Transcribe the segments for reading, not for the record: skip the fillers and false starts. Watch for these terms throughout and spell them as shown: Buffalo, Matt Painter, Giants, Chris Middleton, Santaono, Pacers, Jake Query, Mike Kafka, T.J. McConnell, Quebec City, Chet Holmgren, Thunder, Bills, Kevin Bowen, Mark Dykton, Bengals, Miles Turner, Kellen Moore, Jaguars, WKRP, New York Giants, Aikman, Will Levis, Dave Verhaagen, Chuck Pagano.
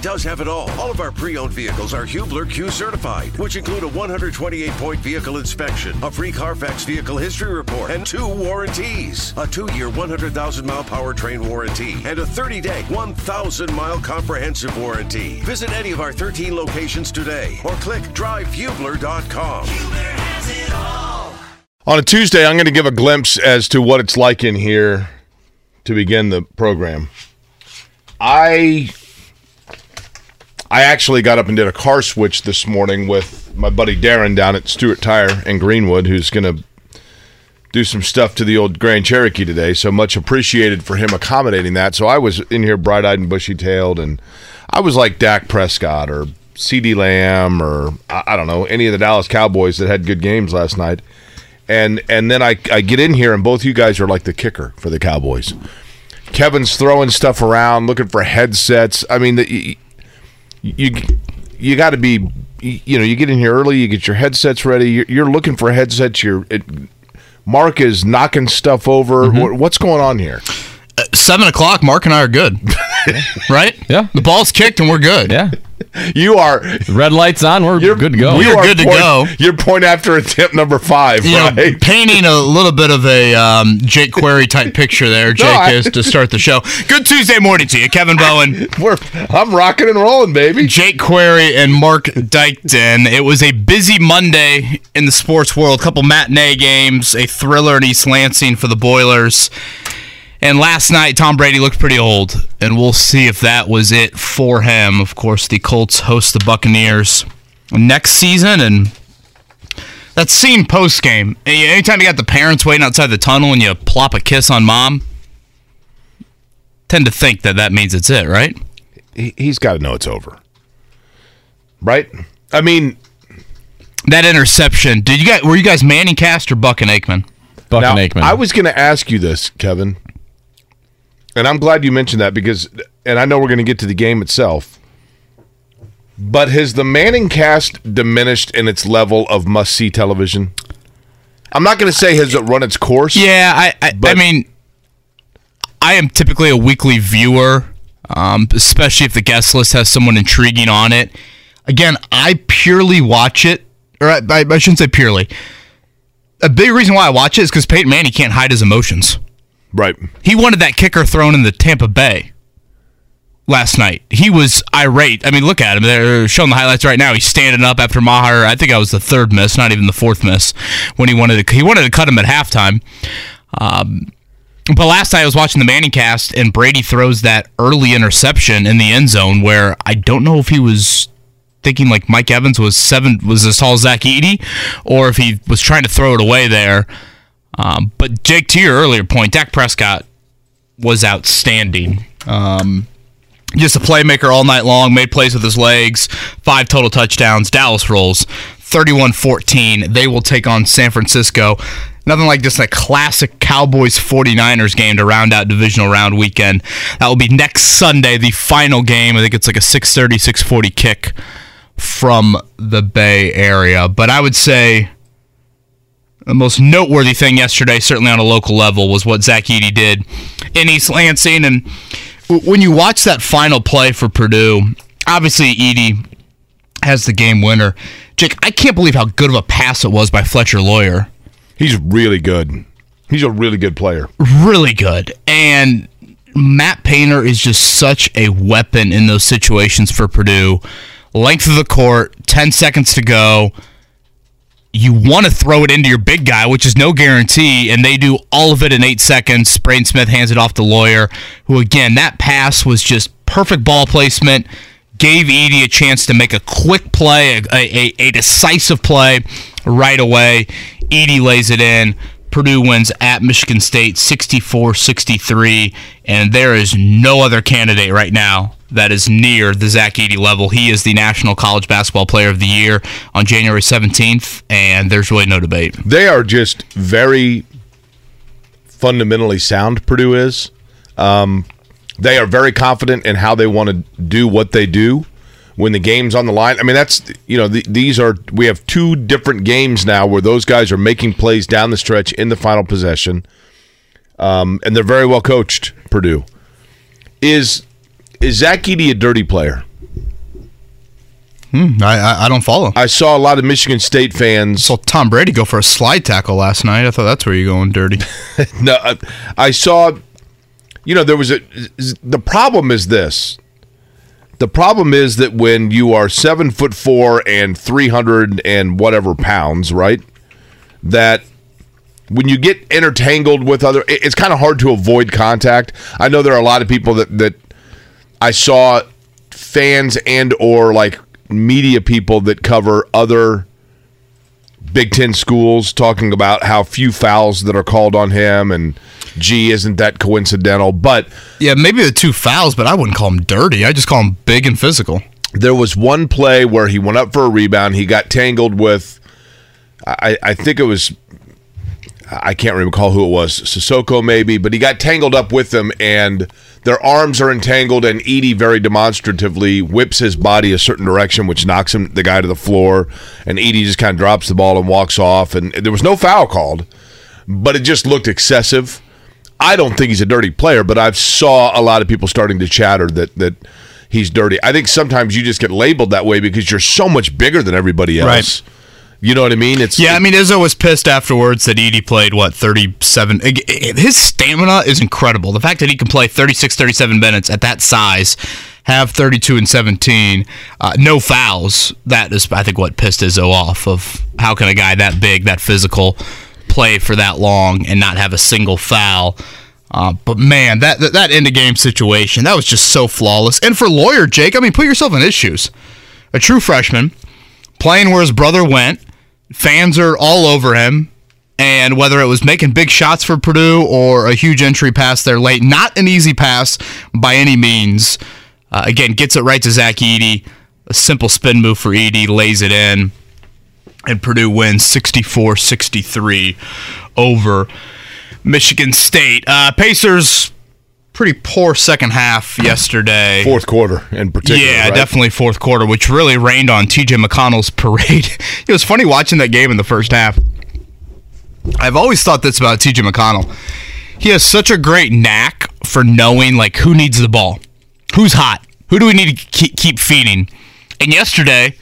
does have it all. All of our pre-owned vehicles are Hubler Q certified, which include a 128-point vehicle inspection, a free Carfax vehicle history report, and two warranties. A 2-year, 100,000-mile powertrain warranty, and a 30-day, 1,000-mile comprehensive warranty. Visit any of our 13 locations today, or click drivehubler.com. Hubler has it all. On a Tuesday, I'm going to give a glimpse as to what it's like in here to begin the program. I actually got up and did a car switch this morning with my buddy Darren down at Stewart Tire in Greenwood, who's going to do some stuff to the old Grand Cherokee today, so much appreciated for him accommodating that. So I was in here bright-eyed and bushy-tailed, and I was like Dak Prescott or CeeDee Lamb or, I don't know, any of the Dallas Cowboys that had good games last night. And then I get in here, and both you guys are like the kicker for the Cowboys. Kevin's throwing stuff around, looking for headsets. I mean, you got to be, you get in here early, you get your headsets ready, you're looking for headsets, Mark is knocking stuff over. Mm-hmm. What's going on here? 7 o'clock, Mark and I are good. Right? Yeah. The ball's kicked and we're good. Yeah. You are. Red light's on, we're good to go. We're good to go. You're point after attempt number 5, right? You know, painting a little bit of a Jake Query type picture there, Jake, is to start the show. Good Tuesday morning to you, Kevin Bowen. I'm rocking and rolling, baby. Jake Query and Mark Dykton. It was a busy Monday in the sports world. A couple matinee games, a thriller in East Lansing for the Boilers. And last night, Tom Brady looked pretty old, and we'll see if that was it for him. Of course, the Colts host the Buccaneers next season, and that scene post-game. Anytime you got the parents waiting outside the tunnel and you plop a kiss on mom, tend to think that means it's it, right? He's got to know it's over. Right? I mean... That interception. Were you guys Manning-Cast or Buck and Aikman? Buck and Aikman. I was going to ask you this, Kevin. And I'm glad you mentioned that because I know we're going to get to the game itself, but has the Manning Cast diminished in its level of must-see television? I'm not going to say has it run its course. Yeah, I mean, I am typically a weekly viewer, especially if the guest list has someone intriguing on it. Again, I purely watch it, or I shouldn't say purely. A big reason why I watch it is because Peyton Manning can't hide his emotions. Right. He wanted that kicker thrown in the Tampa Bay last night. He was irate. I mean, look at him. They're showing the highlights right now. He's standing up after Maher. I think that was the third miss, not even the fourth miss, when he wanted to cut him at halftime. But last night I was watching the Manning Cast, and Brady throws that early interception in the end zone where I don't know if he was thinking like Mike Evans was as tall as Zach Edey, or if he was trying to throw it away there. But Jake, to your earlier point, Dak Prescott was outstanding. Just a playmaker all night long, made plays with his legs, 5 total touchdowns. Dallas rolls 31-14. They will take on San Francisco. Nothing like just a classic Cowboys 49ers game to round out divisional round weekend. That will be next Sunday, the final game. I think it's like a 6:30, 6:40 kick from the Bay Area. But I would say... The most noteworthy thing yesterday, certainly on a local level, was what Zach Edey did in East Lansing. And when you watch that final play for Purdue, obviously Edey has the game winner. Jake, I can't believe how good of a pass it was by Fletcher Loyer. He's really good. He's a really good player. Really good. And Matt Painter is just such a weapon in those situations for Purdue. Length of the court, 10 seconds to go. You want to throw it into your big guy, which is no guarantee, and they do all of it in 8 seconds. Braden Smith hands it off to Loyer, who, again, that pass was just perfect ball placement, gave Edey a chance to make a quick play, a decisive play right away. Edey lays it in. Purdue wins at Michigan State 64-63, and there is no other candidate right now that is near the Zach Edey level. He is the National College Basketball Player of the Year on January 17th, and there's really no debate. They are just very fundamentally sound, Purdue is. They are very confident in how they want to do what they do when the game's on the line. I mean, that's, we have 2 different games now where those guys are making plays down the stretch in the final possession, and they're very well coached, Purdue. Is Zach Edey a dirty player? I don't follow. I saw a lot of Michigan State fans. I saw Tom Brady go for a slide tackle last night. I thought that's where you're going, dirty. No, I saw, you know, there was a. The problem is this. The problem is that when you are 7'4" and 300 and whatever pounds, right? That when you get intertangled with other, it's kind of hard to avoid contact. I know there are a lot of people that I saw fans and or like media people that cover other Big Ten schools talking about how few fouls that are called on him, and gee, isn't that coincidental? But yeah, maybe the two fouls, but I wouldn't call him dirty. I just call him big and physical. There was one play where he went up for a rebound. He got tangled with, I think it was, I can't recall who it was, Sissoko maybe, but he got tangled up with them, and their arms are entangled, and Edey very demonstratively whips his body a certain direction, which knocks him, the guy, to the floor, and Edey just kind of drops the ball and walks off, and there was no foul called, but it just looked excessive. I don't think he's a dirty player, but I've saw a lot of people starting to chatter that he's dirty. I think sometimes you just get labeled that way because you're so much bigger than everybody else. Right. You know what I mean? I mean, Izzo was pissed afterwards that Edey played, 37? His stamina is incredible. The fact that he can play 36, 37 minutes at that size, have 32 and 17, no fouls, that is, I think, what pissed Izzo off of how can a guy that big, that physical, play for that long and not have a single foul. But, man, that end-of-game situation, that was just so flawless. And for Loyer, Jake, I mean, put yourself in his shoes. A true freshman, playing where his brother went, fans are all over him, and whether it was making big shots for Purdue or a huge entry pass there late, not an easy pass by any means. Again, gets it right to Zach Edey. A simple spin move for Edey, lays it in, and Purdue wins 64-63 over Michigan State. Pacers, pretty poor second half yesterday. Fourth quarter in particular. Yeah, right? Definitely fourth quarter, which really rained on T.J. McConnell's parade. It was funny watching that game in the first half. I've always thought this about T.J. McConnell. He has such a great knack for knowing, who needs the ball. Who's hot? Who do we need to keep feeding? And yesterday,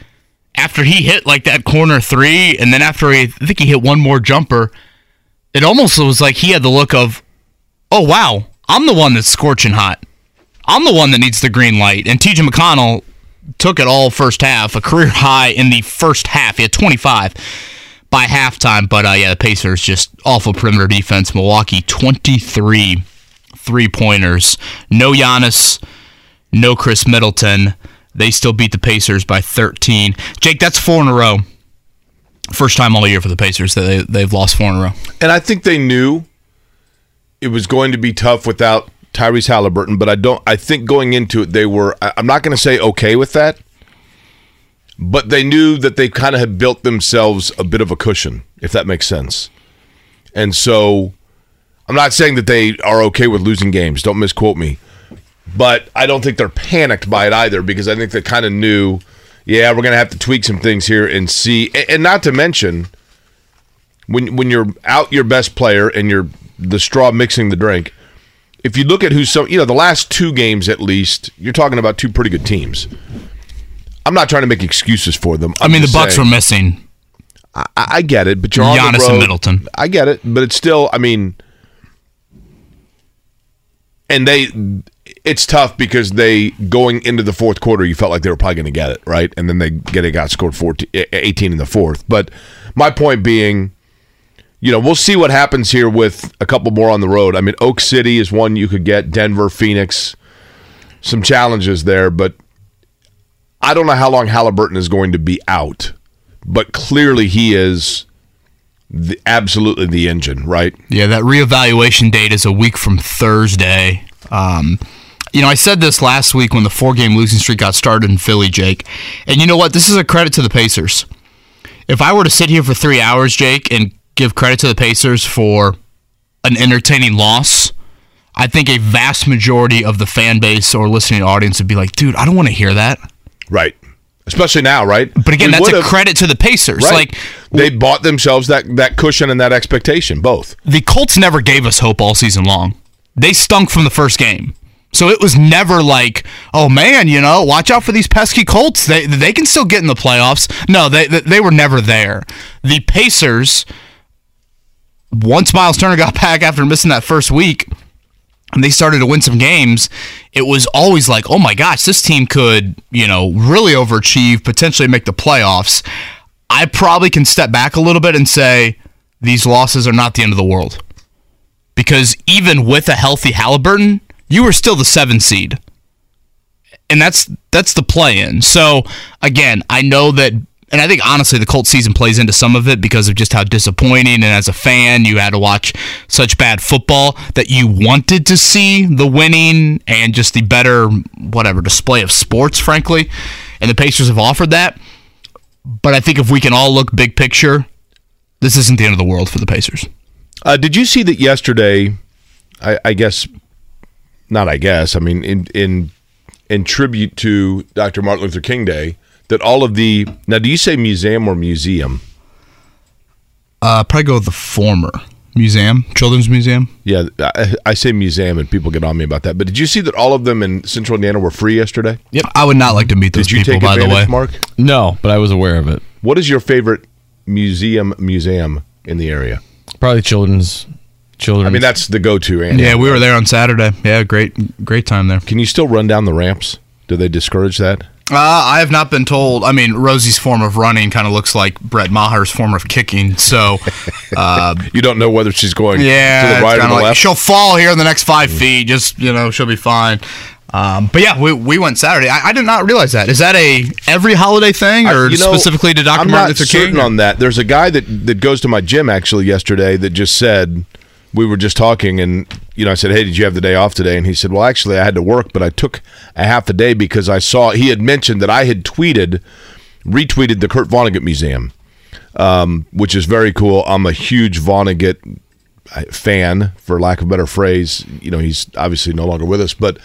after he hit, that corner three, and then after I think he hit one more jumper, it almost was like he had the look of, oh, wow, I'm the one that's scorching hot. I'm the one that needs the green light. And T.J. McConnell took it all first half, a career high in the first half. He had 25 by halftime. But, the Pacers just awful perimeter defense. Milwaukee, 23 three-pointers. No Giannis, no Chris Middleton. They still beat the Pacers by 13. Jake, that's four in a row. First time all year for the Pacers that they've lost four in a row. And I think they knew it was going to be tough without Tyrese Halliburton, but I think going into it, they were, I'm not going to say okay with that, but they knew that they kind of had built themselves a bit of a cushion, if that makes sense. And so I'm not saying that they are okay with losing games. Don't misquote me. But I don't think they're panicked by it either, because I think they kind of knew, yeah, we're going to have to tweak some things here and see. And not to mention, when you're out your best player and you're the straw mixing the drink. If you look at the last two games at least, you're talking about two pretty good teams. I'm not trying to make excuses for them. The Bucks were missing. I get it, but you're on the road. Giannis and Middleton. I get it, but it's still, and it's tough because they, going into the fourth quarter, you felt like they were probably going to get it, right? And then they got scored 18 in the fourth. But my point being, we'll see what happens here with a couple more on the road. Oak City is one you could get, Denver, Phoenix, some challenges there, but I don't know how long Halliburton is going to be out, but clearly he is absolutely the engine, right? Yeah, that reevaluation date is a week from Thursday. I said this last week when the four-game losing streak got started in Philly, Jake, and you know what? This is a credit to the Pacers. If I were to sit here for 3 hours, Jake, and give credit to the Pacers for an entertaining loss, I think a vast majority of the fan base or listening audience would be like, dude, I don't want to hear that. Right. Especially now, right? But again, that's a credit to the Pacers. Right. They bought themselves that cushion and that expectation, both. The Colts never gave us hope all season long. They stunk from the first game. So it was never like, oh man, you know, watch out for these pesky Colts. They can still get in the playoffs. No, they were never there. The Pacers, once Miles Turner got back after missing that first week, and they started to win some games, it was always like, oh my gosh, this team could, you know, really overachieve, potentially make the playoffs. I probably can step back a little bit and say these losses are not the end of the world. Because even with a healthy Halliburton, you were still the 7 seed. And that's the play-in. So, again, I know that, and I think, honestly, the Colts season plays into some of it because of just how disappointing, and as a fan, you had to watch such bad football that you wanted to see the winning and just the better, whatever, display of sports, frankly. And the Pacers have offered that. But I think if we can all look big picture, this isn't the end of the world for the Pacers. Did you see that yesterday, I mean, in tribute to Dr. Martin Luther King Day, that all of the, now do you say museum or museum? Probably go with the former. Museum? Children's Museum? Yeah, I say museum and people get on me about that. But did you see that all of them in Central Indiana were free yesterday? Yep. I would not like to meet those people, by the way. Did you take advantage, Mark? No, but I was aware of it. What is your favorite museum in the area? Probably Children's. I mean, that's the go-to, Andy. Yeah, we were there on Saturday. Yeah, great time there. Can you still run down the ramps? Do they discourage that? I have not been told. I mean, Rosie's form of running kind of looks like Brett Maher's form of kicking, so... you don't know whether she's going to the right or the left? She'll fall here in the next 5 feet. Just, you know, she'll be fine. But yeah, we went Saturday. I did not realize that. Is that a every holiday thing, or specifically to Dr. Martin Luther King? I'm not certain on that. There's a guy that goes to my gym, actually, yesterday that just said... We were just talking, and you know, I said, "Hey, did you have the day off today?" And he said, "Well, actually, I had to work, but I took a half a day because I saw he had mentioned that I had retweeted the Kurt Vonnegut Museum, which is very cool. I'm a huge Vonnegut fan, for lack of a better phrase. You know, he's obviously no longer with us, but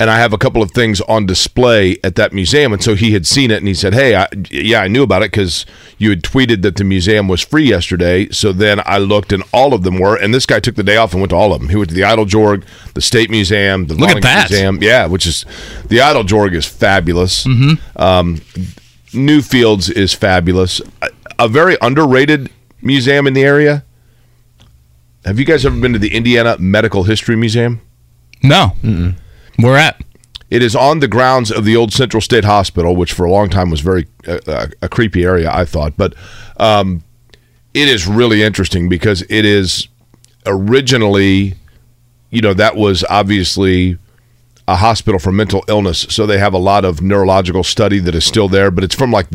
and I have a couple of things on display at that museum. And so he had seen it, and he said, "Hey, I knew about it because you had tweeted that the museum was free yesterday." So then I looked, and all of them were. And this guy took the day off and went to all of them. He went to the Eideljorg, the State Museum, the Vonnegut Museum. Yeah, which is the Eideljorg is fabulous. Mm-hmm. Newfields is fabulous. A very underrated museum in the area. Have you guys ever been to the Indiana Medical History Museum? No. Mm-mm. We're at. It is on the grounds of the old Central State Hospital, which for a long time was very a creepy area, I thought. But it is really interesting because it is originally, you know, that was obviously a hospital for mental illness. So they have a lot of neurological study that is still there, but it's from like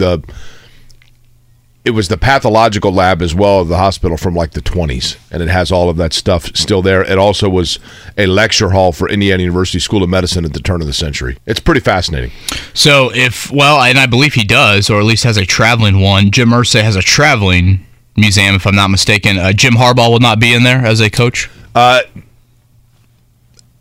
it was the pathological lab as well of the hospital from like the 1920s, and it has all of that stuff still there. It also was a lecture hall for Indiana University School of Medicine at the turn of the century. It's pretty fascinating. So and I believe he does, or at least has a traveling one. Jim Irsay has a traveling museum, if I'm not mistaken. Jim Harbaugh will not be in there as a coach?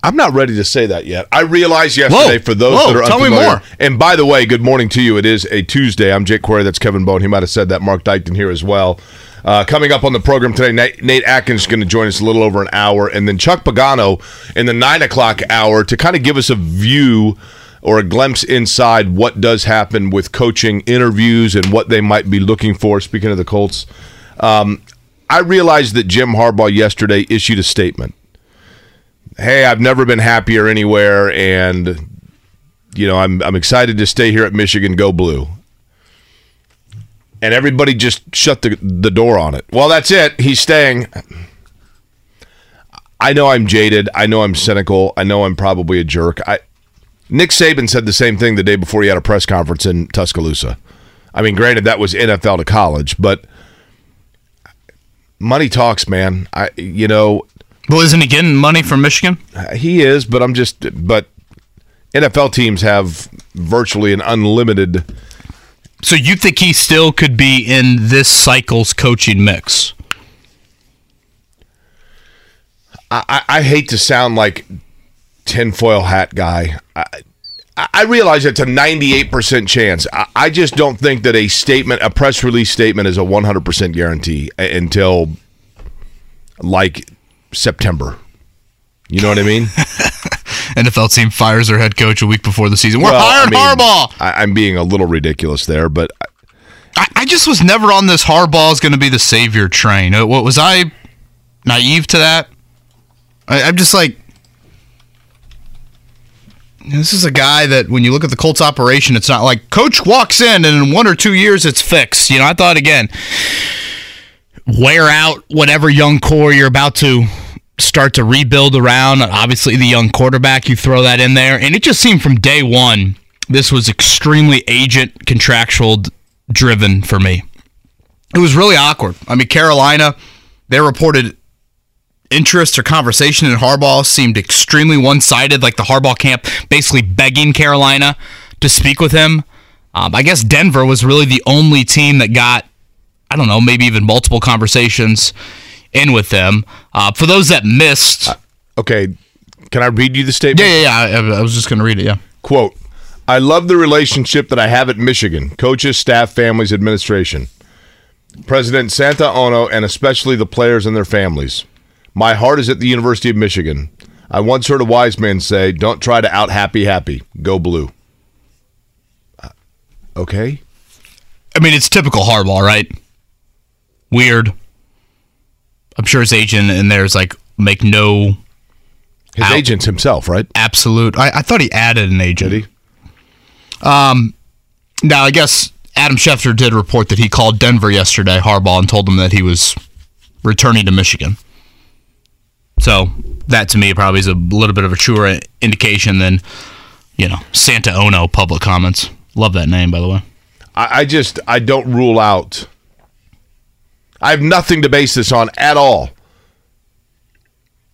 I'm not ready to say that yet. I realized yesterday, for those that are unfamiliar. Tell me more. And by the way, good morning to you. It is a Tuesday. I'm Jake Query. That's Kevin Bowen. He might have said that. Mark Dykton here as well. Coming up on the program today, Nate Atkins is going to join us a little over an hour. And then Chuck Pagano in the 9 o'clock hour to kind of give us a view or a glimpse inside what does happen with coaching interviews and what they might be looking for. Speaking of the Colts, I realized that Jim Harbaugh yesterday issued a statement. Hey, I've never been happier anywhere, and you know, I'm excited to stay here at Michigan. Go Blue. And everybody just shut the door on it. Well, that's it. He's staying. I know I'm jaded. I know I'm cynical. I know I'm probably a jerk. Nick Saban said the same thing the day before he had a press conference in Tuscaloosa. I mean, granted, that was NFL to college, but money talks, man. Well, isn't he getting money from Michigan? He is, but but NFL teams have virtually an unlimited. So you think he still could be in this cycle's coaching mix? I hate to sound like tinfoil hat guy. I realize it's a 98% chance. I just don't think that a press release statement is a 100% guarantee until September. You know what I mean? NFL team fires their head coach a week before the season. We're hiring Harbaugh. I'm being a little ridiculous there, but I just was never on this Harbaugh is going to be the savior train. What, was I naive to that? I'm just like, this is a guy that when you look at the Colts operation, it's not like coach walks in and in 1 or 2 years it's fixed. You know, I thought, again, wear out whatever young core you're about to start to rebuild around. Obviously, the young quarterback, you throw that in there. And it just seemed from day one, this was extremely agent contractual driven for me. It was really awkward. I mean, Carolina, they reported interest or conversation in Harbaugh seemed extremely one-sided, like the Harbaugh camp basically begging Carolina to speak with him. I guess Denver was really the only team that got, I don't know, maybe even multiple conversations in with them. For those that missed... okay, can I read you the statement? Yeah, I was just going to read it, yeah. Quote, "I love the relationship that I have at Michigan, coaches, staff, families, administration, President Santaono, and especially the players and their families. My heart is at the University of Michigan. I once heard a wise man say, don't try to out-happy happy. Go blue." Okay. I mean, it's typical Harbaugh, right? Weird. I'm sure his agent in there is like, make no... His agent's himself, right? Absolute. I thought he added an agent. Did he? Now, I guess Adam Schefter did report that he called Denver yesterday, Harbaugh, and told them that he was returning to Michigan. So that to me probably is a little bit of a truer indication than, you know, Santaono public comments. Love that name, by the way. I don't rule out. I have nothing to base this on at all.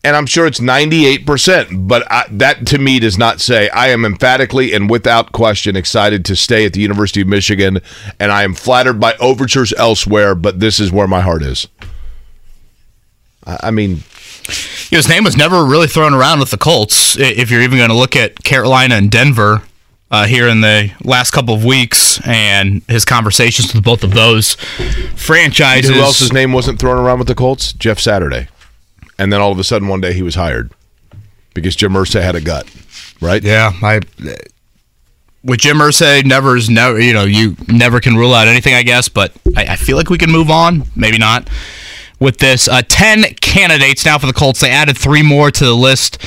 And I'm sure it's 98%, but that to me does not say I am emphatically and without question excited to stay at the University of Michigan, and I am flattered by overtures elsewhere, but this is where my heart is. I mean... His name was never really thrown around with the Colts, if you're even going to look at Carolina and Denver here in the last couple of weeks and his conversations with both of those franchises. Who else's name wasn't thrown around with the Colts? Jeff Saturday. And then all of a sudden one day he was hired because Jim Irsay had a gut, right? Yeah. With Jim Irsay, you never can rule out anything, I guess, but I feel like we can move on. Maybe not. With this, 10 candidates now for the Colts. They added 3 more to the list.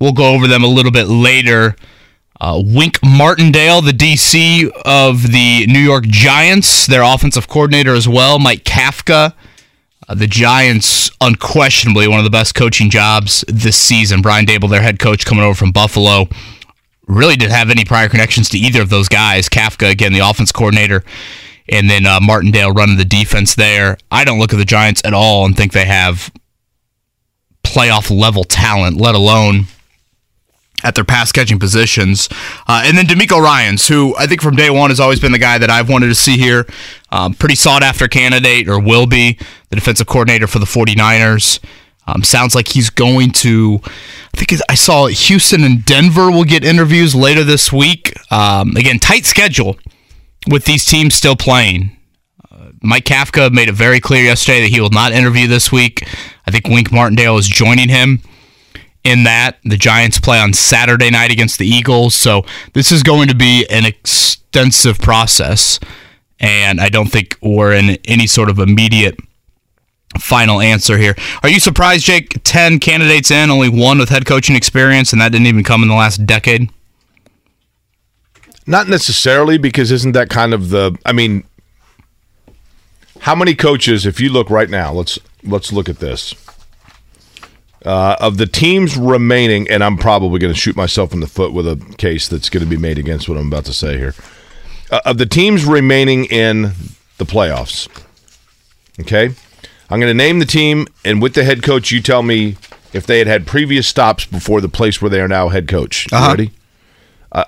We'll go over them a little bit later. Wink Martindale, the DC of the New York Giants, their offensive coordinator as well. Mike Kafka, the Giants, unquestionably one of the best coaching jobs this season. Brian Dable, their head coach, coming over from Buffalo, really didn't have any prior connections to either of those guys. Kafka, again, the offense coordinator. And then Martindale running the defense there. I don't look at the Giants at all and think they have playoff-level talent, let alone at their pass-catching positions. And then DeMeco Ryans, who I think from day one has always been the guy that I've wanted to see here. Pretty sought-after candidate, or will be, the defensive coordinator for the 49ers. Sounds like he's going to, I think I saw Houston and Denver will get interviews later this week. Again, tight schedule. With these teams still playing. Mike Kafka made it very clear yesterday that he will not interview this week. I think Wink Martindale is joining him in that. The Giants play on Saturday night against the Eagles, so this is going to be an extensive process, and I don't think we're in any sort of immediate final answer here. Are you surprised, Jake? 10 candidates in, only 1 with head coaching experience, and that didn't even come in the last decade? Not necessarily, because isn't that kind of the... I mean, how many coaches, if you look right now, let's look at this. Of the teams remaining, and I'm probably going to shoot myself in the foot with a case that's going to be made against what I'm about to say here. Of the teams remaining in the playoffs, okay? I'm going to name the team, and with the head coach, you tell me if they had previous stops before the place where they are now head coach. You ready?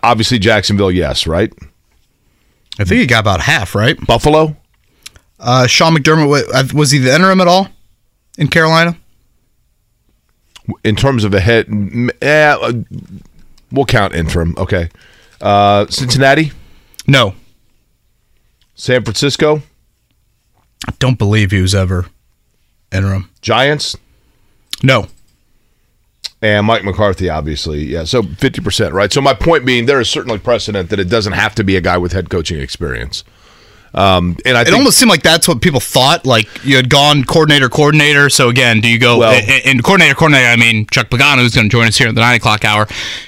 Obviously, Jacksonville, yes, right? I think he got about half, right? Buffalo? Sean McDermott, was he the interim at all in Carolina? In terms of a head, we'll count interim, okay. Cincinnati? No. San Francisco? I don't believe he was ever interim. Giants? No. And Mike McCarthy, obviously, yeah. So 50%, right? So my point being, there is certainly precedent that it doesn't have to be a guy with head coaching experience. And I think, it almost seemed like that's what people thought. Like you had gone coordinator. So again, do you go and coordinator? I mean, Chuck Pagano is going to join us here at the 9 o'clock hour,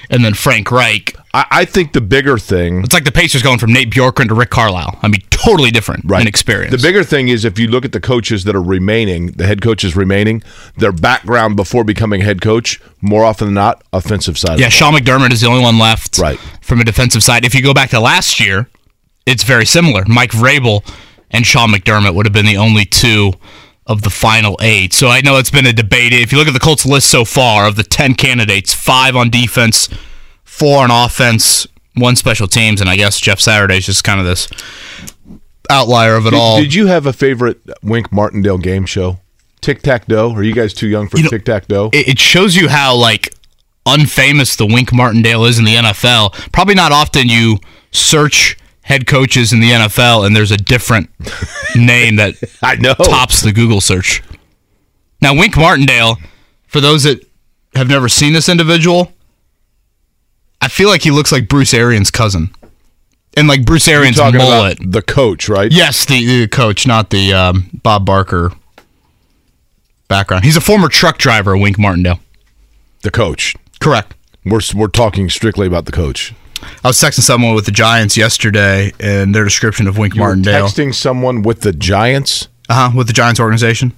and then Frank Reich. I think the bigger thing. It's like the Pacers going from Nate Bjorken to Rick Carlisle. I mean, totally different in experience. The bigger thing is if you look at the coaches that are remaining, the head coaches remaining, their background before becoming head coach, more often than not, offensive side. Yeah, Sean McDermott is the only one left from a defensive side. If you go back to last year, it's very similar. Mike Vrabel and Sean McDermott would have been the only two of the final 8. So I know it's been a debate. If you look at the Colts list so far, of the 10 candidates, 5 on defense, 4 on offense, 1 special teams, and I guess Jeff Saturday's just kind of this outlier of it all. Did you have a favorite Wink Martindale game show? Tic-Tac-Doe? Are you guys too young for Tic-Tac-Doe? It shows you how unfamous the Wink Martindale is in the NFL. Probably not often you search head coaches in the NFL and there's a different name that I know tops the Google search. Now, Wink Martindale, for those that have never seen this individual, I feel like he looks like Bruce Arians' cousin. And like Bruce Arians' mullet. The coach, right? Yes, the coach, not the Bob Barker background. He's a former truck driver, Wink Martindale. The coach. Correct. We're talking strictly about the coach. I was texting someone with the Giants yesterday, and their description of Wink Martindale. Texting someone with the Giants? With the Giants organization.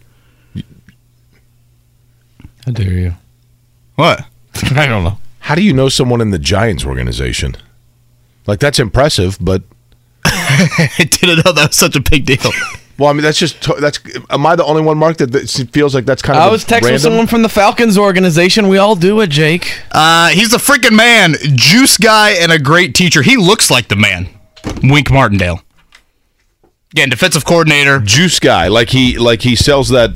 How dare you? What? I don't know. How do you know someone in the Giants organization? Like, that's impressive, but I didn't know that was such a big deal. Well, I mean, that's just am I the only one, Mark, that feels like that's kind of I was texting someone from the Falcons organization. We all do it, Jake. He's a freaking man, juice guy, and a great teacher. He looks like the man, Wink Martindale. Again, defensive coordinator, juice guy. Like he sells that.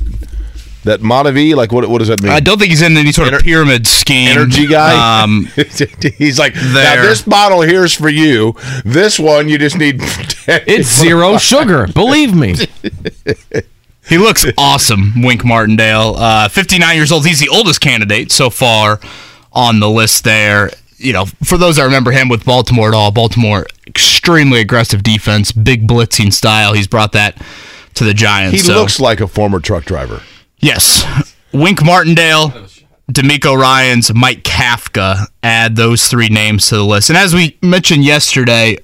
That Montevi, what does that mean? I don't think he's in any sort of pyramid scheme. Energy guy? He's like, now this bottle here's for you. This one, you just need... It's 0 sugar, believe me. He looks awesome, Wink Martindale. 59 years old. He's the oldest candidate so far on the list there. You know, for those that remember him with Baltimore at all, Baltimore, extremely aggressive defense, big blitzing style. He's brought that to the Giants. He looks like a former truck driver. Yes. Wink Martindale, DeMeco Ryans, Mike Kafka, add those 3 names to the list. And as we mentioned yesterday,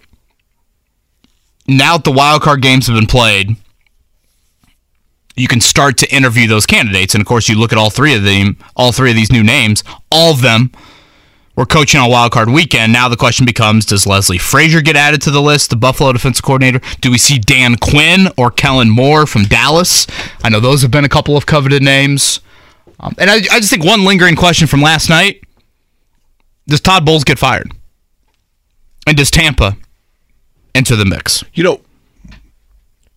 now that the wildcard games have been played, you can start to interview those candidates. And of course you look at all three of these new names, all of them were coaching on wildcard weekend. Now the question becomes, does Leslie Frazier get added to the list, the Buffalo defensive coordinator? Do we see Dan Quinn or Kellen Moore from Dallas? I know those have been a couple of coveted names. And I just think one lingering question from last night, does Todd Bowles get fired? And does Tampa enter the mix? You know,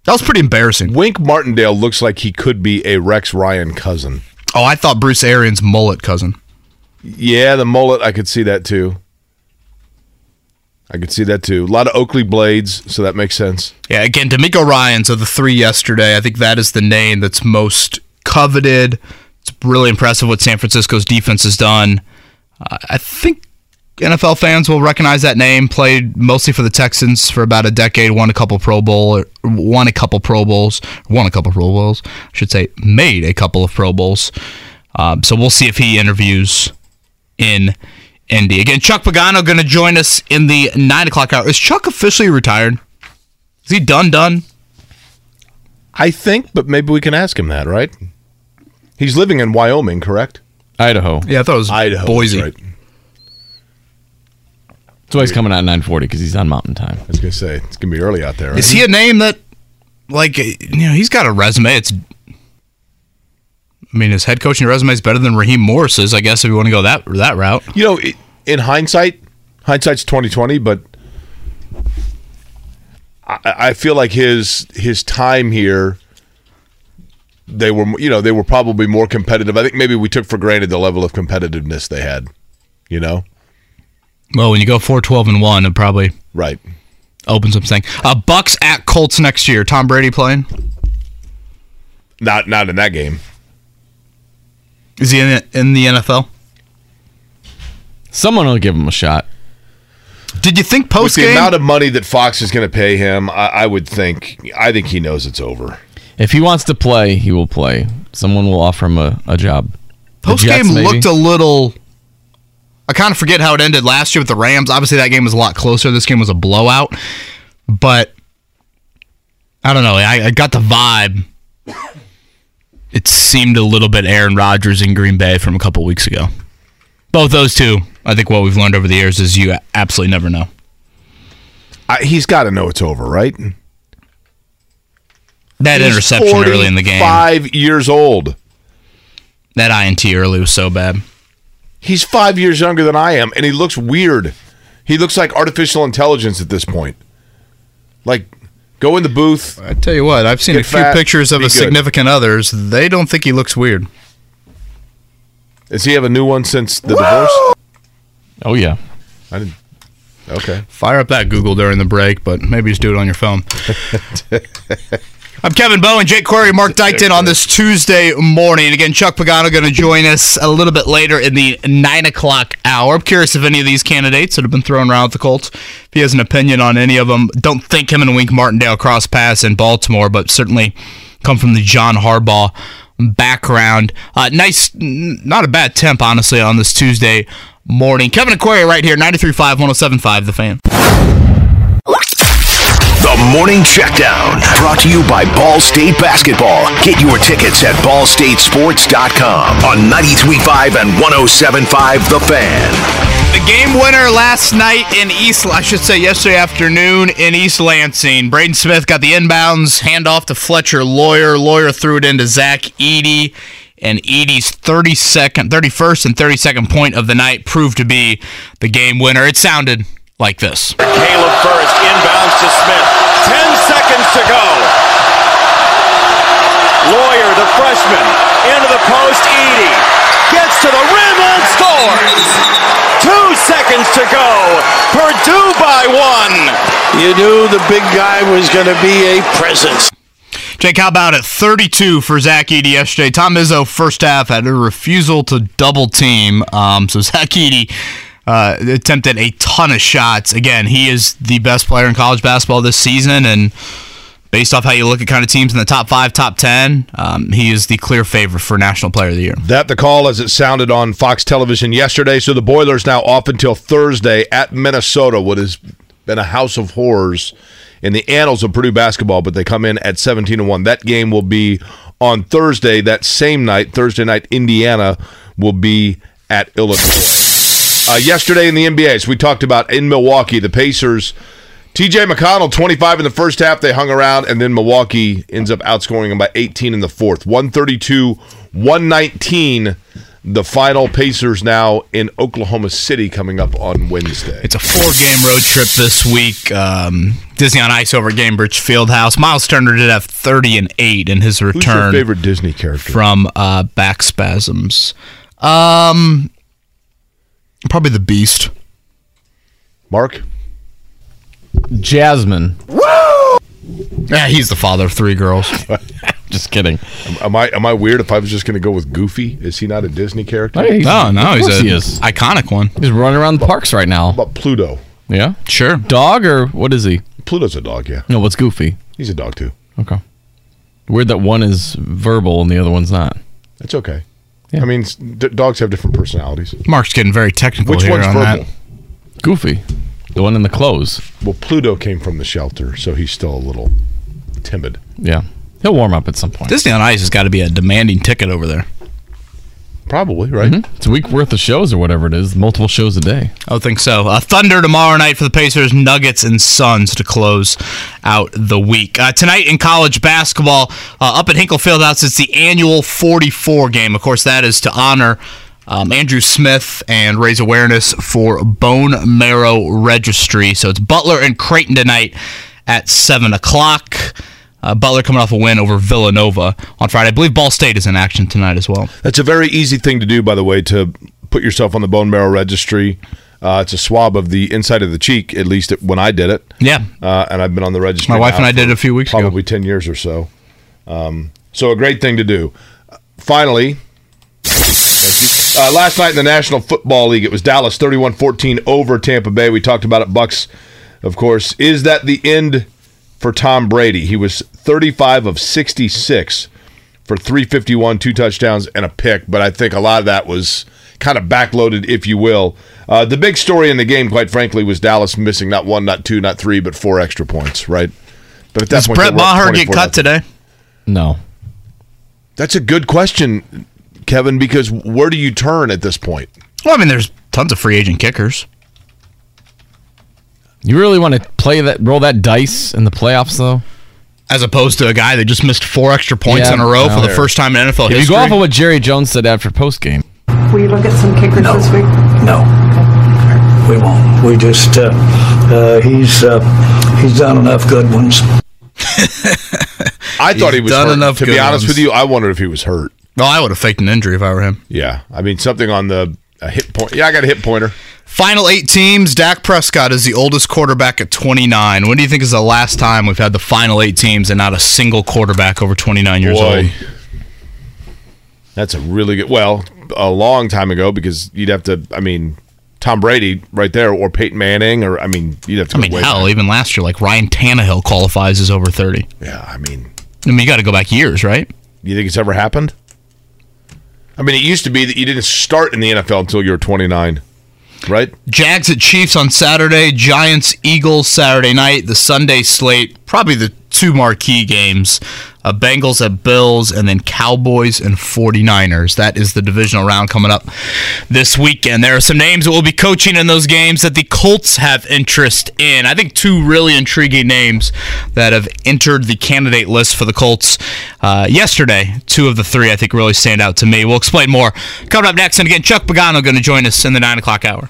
that was pretty embarrassing. Wink Martindale looks like he could be a Rex Ryan cousin. Oh, I thought Bruce Arians' mullet cousin. Yeah, the mullet, I could see that too. A lot of Oakley blades, so that makes sense. Yeah, again, DeMeco Ryans of the 3 yesterday, I think that is the name that's most coveted. It's really impressive what San Francisco's defense has done. I think NFL fans will recognize that name. Played mostly for the Texans for about a decade, made a couple of Pro Bowls. So we'll see if he interviews in Indy. Again, Chuck Pagano going to join us in the 9 o'clock hour. Is Chuck officially retired? Is he done? I think, but maybe we can ask him that, right? He's living in Wyoming, correct? Idaho. Yeah, I thought it was Idaho, Boise. Right. That's why he's coming out at 9:40, because he's on Mountain Time. I was going to say, it's going to be early out there. Right? Is he a name that, he's got a resume. His head coaching resume is better than Raheem Morris's, I guess, if you want to go that route. You know, in hindsight's 20/20, but I feel like his time here, they were probably more competitive. I think maybe we took for granted the level of competitiveness they had. You know, well, when you go 4-12-1, it probably opens up things. Bucks at Colts next year. Tom Brady playing? Not in that game. Is he in the NFL? Someone will give him a shot. Did you think post game? With the amount of money that Fox is going to pay him, I would think. I think he knows it's over. If he wants to play, he will play. Someone will offer him a job. Post game looked a little. I kind of forget how it ended last year with the Rams. Obviously, that game was a lot closer. This game was a blowout, but I don't know. I got the vibe. It seemed a little bit Aaron Rodgers in Green Bay from a couple weeks ago. Both those two, I think what we've learned over the years is you absolutely never know. He's got to know it's over, right? That he's interception early in the game. 5 years old. That INT early was so bad. He's 5 years younger than I am, and he looks weird. He looks like artificial intelligence at this point. Like, go in the booth. I tell you what, I've seen a few pictures of his significant others. They don't think he looks weird. Does he have a new one since the divorce? Oh, yeah. I didn't. Okay. Fire up that Google during the break, but maybe just do it on your phone. I'm Kevin Bowen, Jake Query, Mark Dykton on this Tuesday morning. Again, Chuck Pagano going to join us a little bit later in the 9 o'clock hour. I'm curious if any of these candidates that have been thrown around with the Colts, if he has an opinion on any of them. Don't think him and Wink Martindale cross paths in Baltimore, but certainly come from the John Harbaugh background. Nice, not a bad temp, honestly, on this Tuesday morning. Kevin and Query right here, 93.5, 107.5, The Fan. The Morning Checkdown, brought to you by Ball State Basketball. Get your tickets at ballstatesports.com on 93.5 and 107.5 The Fan. The game winner last night in yesterday afternoon in East Lansing. Braden Smith got the inbounds, handoff to Fletcher Loyer. Loyer threw it into Zach Edey, and Edey's 31st and 32nd point of the night proved to be the game winner. It sounded like this. Caleb first, inbounds to Smith. 10 seconds to go. Loyer, the freshman, into the post. Edey gets to the rim and scores. 2 seconds to go. Purdue by one. You knew the big guy was going to be a presence. Jake, how about it? 32 for Zach Edey yesterday. Tom Izzo, first half, had a refusal to double team. So Zach Edey attempted a ton of shots. Again, he is the best player in college basketball this season, and based off how you look at kind of teams in the top 5, top 10, he is the clear favorite for National Player of the Year. That the call as it sounded on Fox Television yesterday. So the Boilers now off until Thursday at Minnesota, what has been a house of horrors in the annals of Purdue basketball, but they come in at 17-1. That game will be on Thursday. That same night, Thursday night, Indiana will be at Illinois. Yesterday in the NBA, as we talked about in Milwaukee, the Pacers, T.J. McConnell, 25 in the first half. They hung around, and then Milwaukee ends up outscoring them by 18 in the fourth. 132-119, the final. Pacers now in Oklahoma City coming up on Wednesday. It's a 4-game road trip this week. Disney on Ice over at Gainbridge Fieldhouse. Miles Turner did have 30 and 8 in his return. Who's your favorite Disney character? From back spasms. Probably the Beast. Mark? Jasmine. Woo! Yeah, he's the father of 3 girls. Just kidding. Am I weird if I was just going to go with Goofy? Is he not a Disney character? No, he's an iconic one. He's running around the parks right now. How about Pluto? Yeah? Sure. Dog, or what is he? Pluto's a dog, yeah. No, what's Goofy? He's a dog, too. Okay. Weird that one is verbal and the other one's not. That's okay. Yeah. I mean, dogs have different personalities. Mark's getting very technical. Which here one's on verbal? That. Goofy. The one in the clothes. Well, Pluto came from the shelter, so he's still a little timid. Yeah. He'll warm up at some point. Disney on Ice has got to be a demanding ticket over there. Probably, right? Mm-hmm. It's a week worth of shows or whatever it is. Multiple shows a day. I would think so. Thunder tomorrow night for the Pacers, Nuggets, and Suns to close out the week. Tonight in college basketball, up at Hinkle Fieldhouse, it's the annual 44 game. Of course, that is to honor Andrew Smith and raise awareness for bone marrow registry. So it's Butler and Creighton tonight at 7 o'clock. Butler coming off a win over Villanova on Friday. I believe Ball State is in action tonight as well. That's a very easy thing to do, by the way, to put yourself on the bone marrow registry. It's a swab of the inside of the cheek, at least when I did it. Yeah. And I've been on the registry. My wife and I did it a few weeks ago. Probably 10 years or so. So a great thing to do. Finally... Last night in the National Football League, it was Dallas 31-14 over Tampa Bay. We talked about it. Bucks, of course. Is that the end for Tom Brady? He was 35 of 66 for 351, 2 touchdowns, and a pick. But I think a lot of that was kind of backloaded, if you will. The big story in the game, quite frankly, was Dallas missing not 1, not 2, not 3, but 4 extra points, right? But at that point, Brett Maher get cut today? No. That's a good question, Kevin, because where do you turn at this point? Well, I mean, there's tons of free agent kickers. You really want to play that, roll that dice in the playoffs, though? As opposed to a guy that just missed 4 extra points in a row for the first time in NFL history? If you go off of what Jerry Jones said after postgame. Will you look at some kickers this week? No. Okay. We won't. We just, he's done enough good ones. I thought he was done hurt. Enough to be honest ones. With you, I wondered if he was hurt. No, I would have faked an injury if I were him. Yeah, I mean, something on a hit point. Yeah, I got a hit pointer. Final 8 teams, Dak Prescott is the oldest quarterback at 29. When do you think is the last time we've had the final 8 teams and not a single quarterback over 29 years old? That's a really good... Well, a long time ago, because you'd have to... I mean... Tom Brady right there, or Peyton Manning, or, I mean, you'd have to go way back. Even last year, like Ryan Tannehill qualifies as over 30. Yeah, I mean, you got to go back years, right? You think it's ever happened? I mean, it used to be that you didn't start in the NFL until you were 29, right? Jags at Chiefs on Saturday, Giants, Eagles Saturday night, the Sunday slate, probably the 2 marquee games, Bengals at Bills, and then Cowboys and 49ers. That is the divisional round coming up this weekend. There are some names that will be coaching in those games that the Colts have interest in. I think 2 really intriguing names that have entered the candidate list for the Colts yesterday. 2 of the 3 I think really stand out to me. We'll explain more coming up next. And again, Chuck Pagano going to join us in the 9 o'clock hour.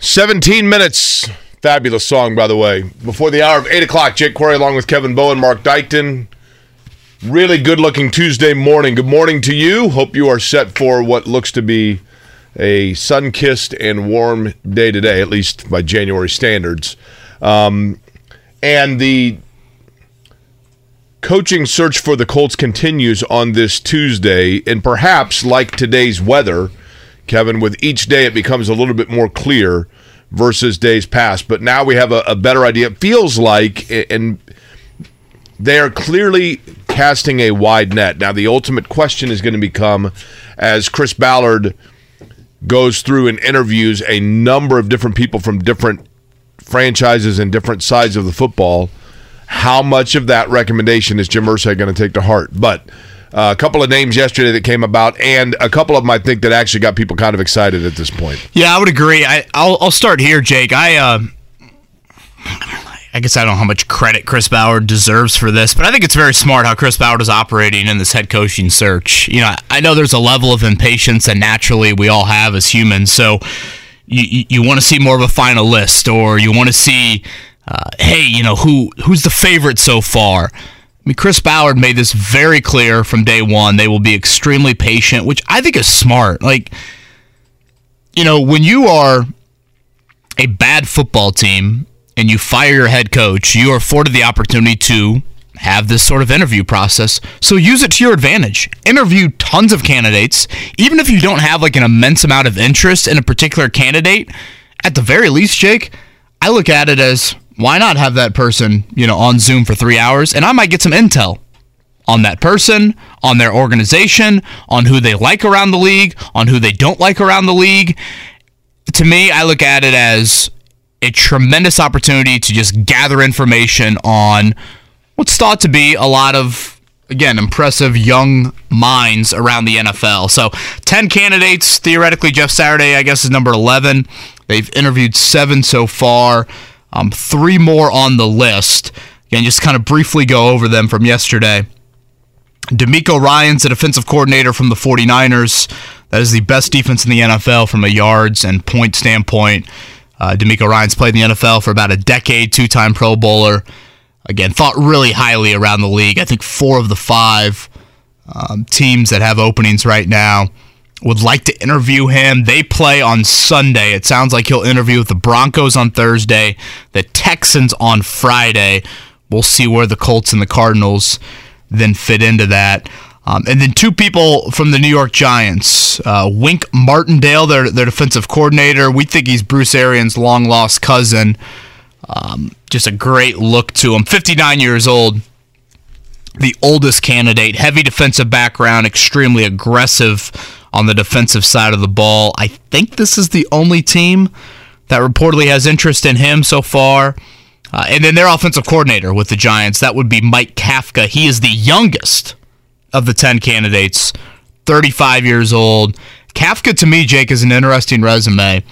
17 minutes. Fabulous song, by the way. Before the hour of 8 o'clock, Jake Query along with Kevin Bowen, Mark Dykton. Really good-looking Tuesday morning. Good morning to you. Hope you are set for what looks to be a sun-kissed and warm day today, at least by January standards. And the coaching search for the Colts continues on this Tuesday, and perhaps like today's weather, Kevin, with each day it becomes a little bit more clear versus days past. But now we have a better idea. It feels like, and they are clearly casting a wide net. Now, the ultimate question is going to become, as Chris Ballard goes through and interviews a number of different people from different franchises and different sides of the football, how much of that recommendation is Jim Irsay going to take to heart? But... a couple of names yesterday that came about, and a couple of them I think that actually got people kind of excited at this point. Yeah, I would agree. I'll start here, Jake. I guess I don't know how much credit Chris Ballard deserves for this, but I think it's very smart how Chris Ballard is operating in this head coaching search. You know, I know there's a level of impatience that naturally we all have as humans, so you want to see more of a final list, or you want to see, hey, you know, who's the favorite so far? I mean, Chris Ballard made this very clear from day one. They will be extremely patient, which I think is smart. Like, you know, when you are a bad football team and you fire your head coach, you are afforded the opportunity to have this sort of interview process. So use it to your advantage. Interview tons of candidates. Even if you don't have like an immense amount of interest in a particular candidate, at the very least, Jake, I look at it as, why not have that person, you know, on Zoom for 3 hours? And I might get some intel on that person, on their organization, on who they like around the league, on who they don't like around the league. To me, I look at it as a tremendous opportunity to just gather information on what's thought to be a lot of, again, impressive young minds around the NFL. So 10 candidates. Theoretically, Jeff Saturday, I guess, is number 11. They've interviewed 7 so far. 3 more on the list. Again, just kind of briefly go over them from yesterday. DeMeco Ryans, the defensive coordinator from the 49ers. That is the best defense in the NFL from a yards and point standpoint. DeMeco Ryans played in the NFL for about a decade, 2-time Pro Bowler. Again, thought really highly around the league. I think 4 of the 5 teams that have openings right now would like to interview him. They play on Sunday. It sounds like he'll interview with the Broncos on Thursday, the Texans on Friday. We'll see where the Colts and the Cardinals then fit into that. And then 2 people from the New York Giants. Wink Martindale, their defensive coordinator. We think he's Bruce Arians' long-lost cousin. Just a great look to him. 59 years old, the oldest candidate. Heavy defensive background, extremely aggressive on the defensive side of the ball. I think this is the only team that reportedly has interest in him so far. And then their offensive coordinator with the Giants, that would be Mike Kafka. He is the youngest of the 10 candidates, 35 years old. Kafka, to me, Jake, is an interesting resume.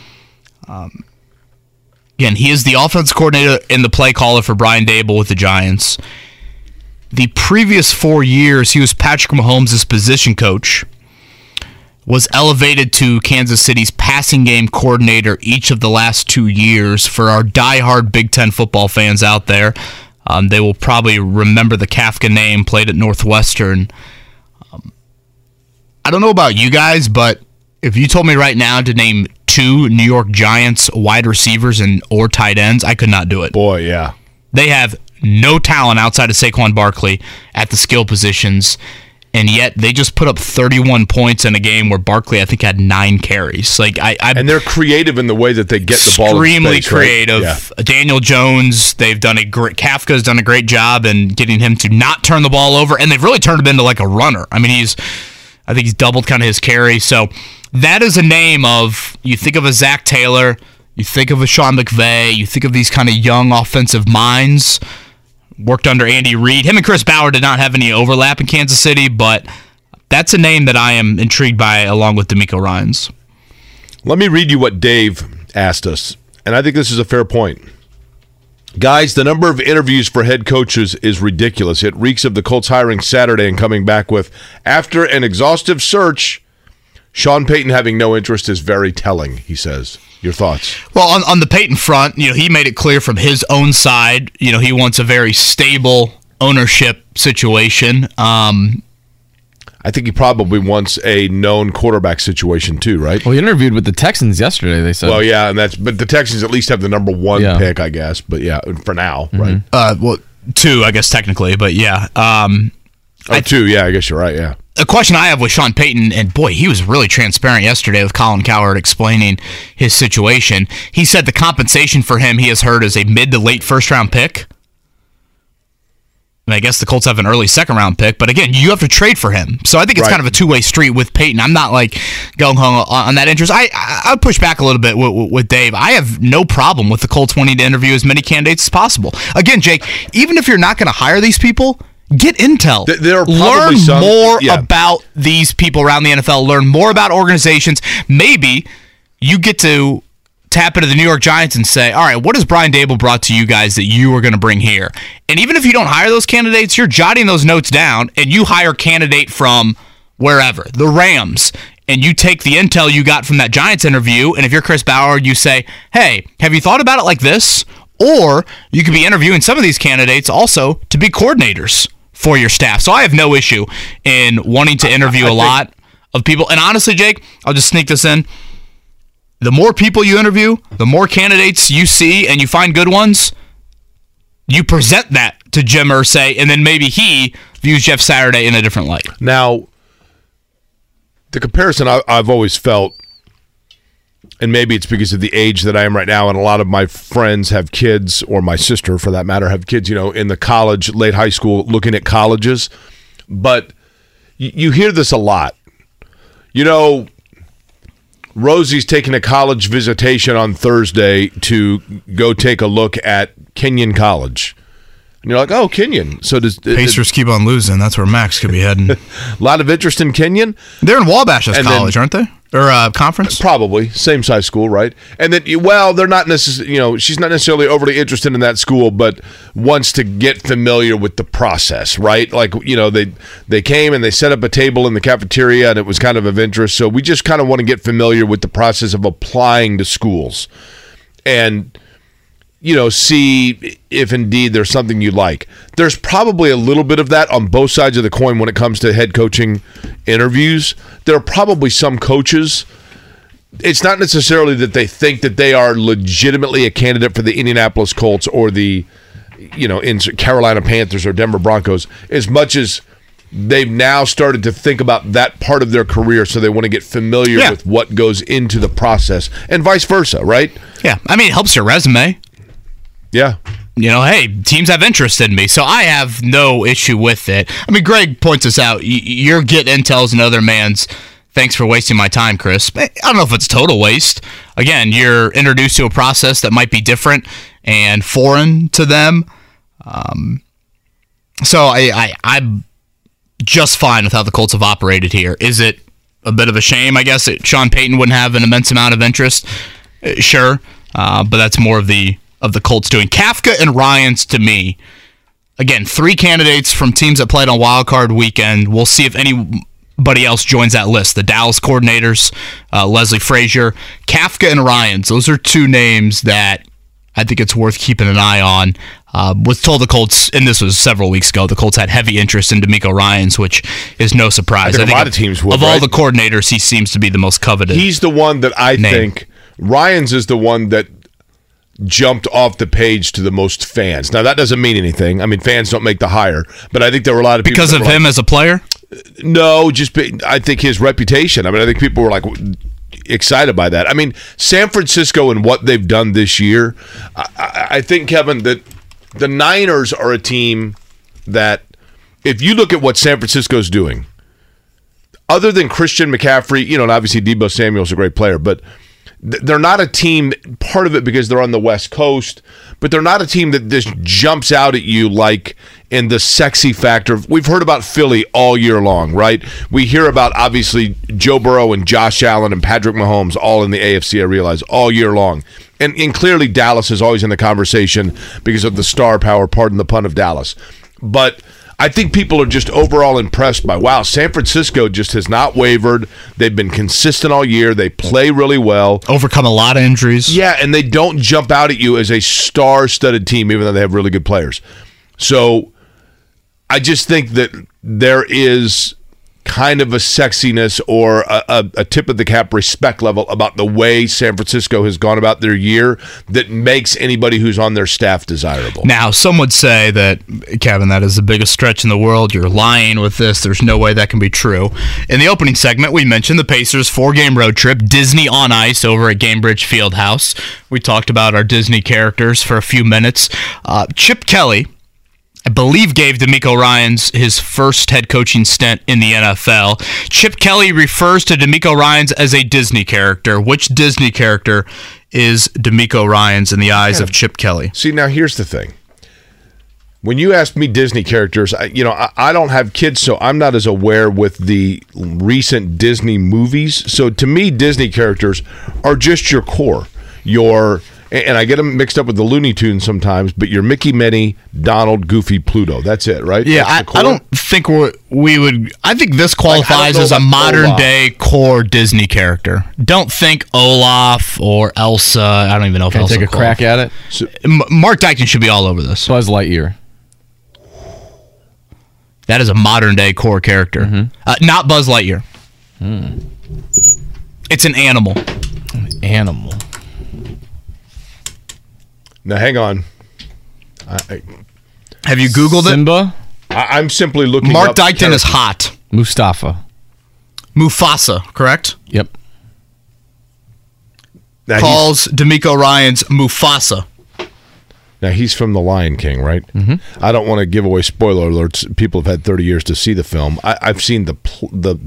Again, he is the offensive coordinator and the play caller for Brian Dable with the Giants. The previous 4 years, he was Patrick Mahomes' position coach, was elevated to Kansas City's passing game coordinator each of the last 2 years. For our diehard Big Ten football fans out there, they will probably remember the Kafka name, played at Northwestern. I don't know about you guys, but if you told me right now to name 2 New York Giants wide receivers and or tight ends, I could not do it. Boy, yeah. They have no talent outside of Saquon Barkley at the skill positions, and yet they just put up 31 points in a game where Barkley, I think, had 9 carries. Like and they're creative in the way that they get the ball. Extremely creative. Right? Yeah. Daniel Jones, Kafka's done a great job in getting him to not turn the ball over, and they've really turned him into like a runner. I mean, I think he's doubled kind of his carry. So that is a name of, you think of a Zach Taylor, you think of a Sean McVay, you think of these kind of young offensive minds. Worked under Andy Reid. Him and Chris Bauer did not have any overlap in Kansas City, but that's a name that I am intrigued by along with DeMeco Ryans. Let me read you what Dave asked us, and I think this is a fair point. Guys, the number of interviews for head coaches is ridiculous. It reeks of the Colts hiring Saturday and coming back with, after an exhaustive search, Sean Payton having no interest is very telling, he says. Your thoughts? Well, on the Payton front, he made it clear from his own side, he wants a very stable ownership situation. I think he probably wants a known quarterback situation too, right? Well, he interviewed with the Texans yesterday, they said. Well, yeah, but the Texans at least have the number 1 pick, I guess. But yeah, for now, right? Well, 2, I guess technically, but yeah. 2, yeah, I guess you're right, yeah. A question I have with Sean Payton, and boy, he was really transparent yesterday with Colin Cowherd explaining his situation. He said the compensation for him, he has heard, is a mid to late first-round pick. And I guess the Colts have an early second-round pick, but again, you have to trade for him. So I think it's kind of a two-way street with Payton. I'm not like gung-ho on that interest. I push back a little bit with Dave. I have no problem with the Colts wanting to interview as many candidates as possible. Again, Jake, even if you're not going to hire these people, get intel. Learn more about these people around the NFL. Learn more about organizations. Maybe you get to tap into the New York Giants and say, all right, what has Brian Dable brought to you guys that you were going to bring here? And even if you don't hire those candidates, you're jotting those notes down, and you hire a candidate from wherever, the Rams, and you take the intel you got from that Giants interview, and if you're Chris Bauer, you say, hey, have you thought about it like this? Or you could be interviewing some of these candidates also to be coordinators for your staff. So I have no issue in wanting to interview a lot of people. And honestly, Jake, I'll just sneak this in. The more people you interview, the more candidates you see and you find good ones, you present that to Jim Irsay, and then maybe he views Jeff Saturday in a different light. Now, the comparison I've always felt, and maybe it's because of the age that I am right now, and a lot of my friends have kids, or my sister for that matter, have kids, in the college, late high school, looking at colleges. but you hear this a lot. You know, Rosie's taking a college visitation on Thursday to go take a look at Kenyon College. And you're like, oh, Kenyon. So does Pacers keep on losing? That's where Max could be heading. A lot of interest in Kenyon. They're in Wabash's college, aren't they? Or conference? Probably same size school, right? And then, well, they're not necessarily. You know, she's not necessarily overly interested in that school, but wants to get familiar with the process, right? Like, you know, they came and they set up a table in the cafeteria, and it was kind of interest. So we just kind of want to get familiar with the process of applying to schools, and, you know, see if indeed there's something you like. There's probably a little bit of that on both sides of the coin when it comes to head coaching interviews. There are probably some coaches, it's not necessarily that they think that they are legitimately a candidate for the Indianapolis Colts or the, you know, in Carolina Panthers or Denver Broncos, as much as they've now started to think about that part of their career, so they want to get familiar with what goes into the process, and vice versa, right? Yeah, I mean, it helps your resume. Yeah. You know, hey, teams have interest in me, so I have no issue with it. I mean, Greg points this out. You're getting intel's another man's. Thanks for wasting my time, Chris. I don't know if it's total waste. Again, you're introduced to a process that might be different and foreign to them. So I'm just fine with how the Colts have operated here. Is it a bit of a shame, I guess, that Sean Payton wouldn't have an immense amount of interest? Sure, but that's more of the Colts doing. Kafka and Ryans, to me, again, three candidates from teams that played on Wild Card Weekend. We'll see if anybody else joins that list. The Dallas coordinators, Leslie Frazier, Kafka and Ryans. Those are two names that I think it's worth keeping an eye on. Was told the Colts, and this was several weeks ago, the Colts had heavy interest in DeMeco Ryans, which is no surprise. I think a lot of teams would. Of all the coordinators, he seems to be the most coveted. He's the one that I think Ryans is the one that jumped off the page to the most fans. Now, that doesn't mean anything. I mean, fans don't make the hire, but I think there were a lot of people. Because of him as a player? No, I think his reputation. I mean, I think people were like excited by that. I mean, San Francisco and what they've done this year, I think, Kevin, that the Niners are a team that, if you look at what San Francisco's doing, other than Christian McCaffrey, you know, and obviously Deebo Samuel's a great player, but they're not a team, part of it because they're on the West Coast, but they're not a team that just jumps out at you like in the sexy factor. We've heard about Philly all year long, right? We hear about, obviously, Joe Burrow and Josh Allen and Patrick Mahomes all in the AFC, I realize, all year long. And clearly Dallas is always in the conversation because of the star power, pardon the pun, of Dallas. But I think people are just overall impressed by, wow, San Francisco just has not wavered. They've been consistent all year. They play really well. Overcome a lot of injuries. Yeah, and they don't jump out at you as a star-studded team, even though they have really good players. So I just think that there is kind of a sexiness or a tip of the cap respect level about the way San Francisco has gone about their year that makes anybody who's on their staff desirable. Now, some would say that, Kevin, that is the biggest stretch in the world. You're lying with this. There's no way that can be true. In the opening segment, we mentioned the Pacers' 4-game road trip, Disney on Ice over at Gainbridge Fieldhouse. We talked about our Disney characters for a few minutes. Chip Kelly, I believe, gave DeMeco Ryans his first head coaching stint in the NFL. Chip Kelly refers to DeMeco Ryans as a Disney character. Which Disney character is DeMeco Ryans in the eyes of Chip Kelly? See, now here's the thing. When you ask me Disney characters, I don't have kids, so I'm not as aware with the recent Disney movies. So to me, Disney characters are just your core, and I get them mixed up with the Looney Tunes sometimes, but you're Mickey, Minnie, Donald, Goofy, Pluto. That's it, right? Yeah, I don't think we would. I think this qualifies as a modern-day core Disney character. Don't think Olaf or Elsa. I don't even know if Elsa take a crack at it. So, Mark Dykton should be all over this. Buzz Lightyear. That is a modern-day core character. Mm-hmm. Not Buzz Lightyear. Mm. It's an animal. An animal. Now, hang on. Have you Googled Simba? It? I'm simply looking Mark up Dykton characters. Is hot. Mustafa. Mufasa, correct? Yep. Now calls DeMeco Ryans Mufasa. Now, he's from The Lion King, right? Mm-hmm. I don't want to give away spoiler alerts. People have had 30 years to see the film. I've seen the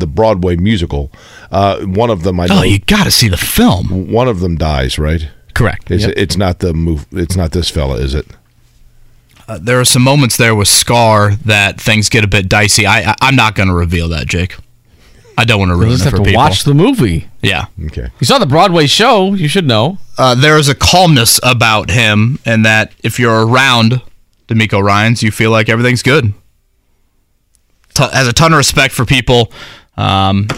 Broadway musical. One of them, I know. Oh, you got to see the film. One of them dies, right? Correct. It's not the move. It's not this fella, is it? There are some moments there with Scar that things get a bit dicey. I'm not going to reveal that, Jake. I don't want to ruin it for people. You just have to watch the movie. Yeah. Okay. You saw the Broadway show. You should know. There is a calmness about him, and that if you're around DeMeco Ryans, you feel like everything's good. Has a ton of respect for people, no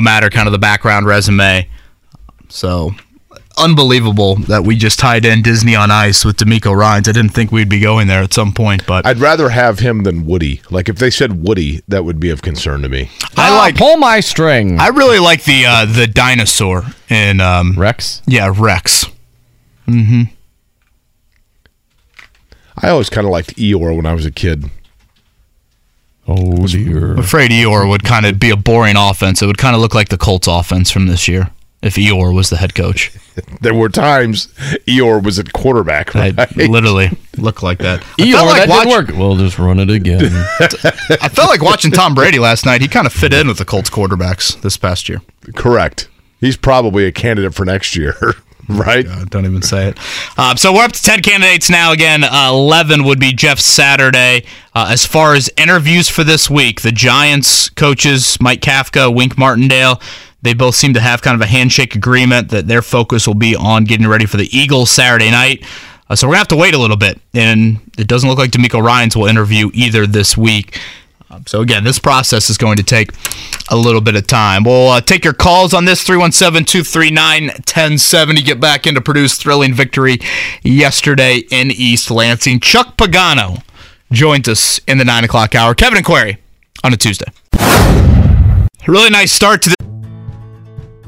matter kind of the background, resume. So unbelievable that we just tied in Disney on Ice with DeMeco Ryans. I didn't think we'd be going there at some point, but I'd rather have him than Woody. Like, if they said Woody, that would be of concern to me. I like pull my string. I really like the dinosaur in Rex. Yeah, Rex. Mm-hmm. I always kind of liked Eeyore when I was a kid. Oh dear. I'm afraid Eeyore would kind of be a boring offense. It would kind of look like the Colts offense from this year. If Eeyore was the head coach. There were times Eeyore was at quarterback, right? I literally looked like that. Eeyore, like that didn't work. We'll just run it again. I felt like watching Tom Brady last night. He kind of fit in with the Colts quarterbacks this past year. Correct. He's probably a candidate for next year, right? Oh God, don't even say it. So we're up to 10 candidates now. Again, 11 would be Jeff Saturday. As far as interviews for this week, the Giants coaches, Mike Kafka, Wink Martindale, they both seem to have kind of a handshake agreement that their focus will be on getting ready for the Eagles Saturday night. So we're going to have to wait a little bit, and it doesn't look like DeMeco Ryans will interview either this week. So again, this process is going to take a little bit of time. We'll take your calls on this, 317-239-1070. Get back into Purdue's thrilling victory yesterday in East Lansing. Chuck Pagano joins us in the 9 o'clock hour. Kevin and Query on a Tuesday. Really nice start to the...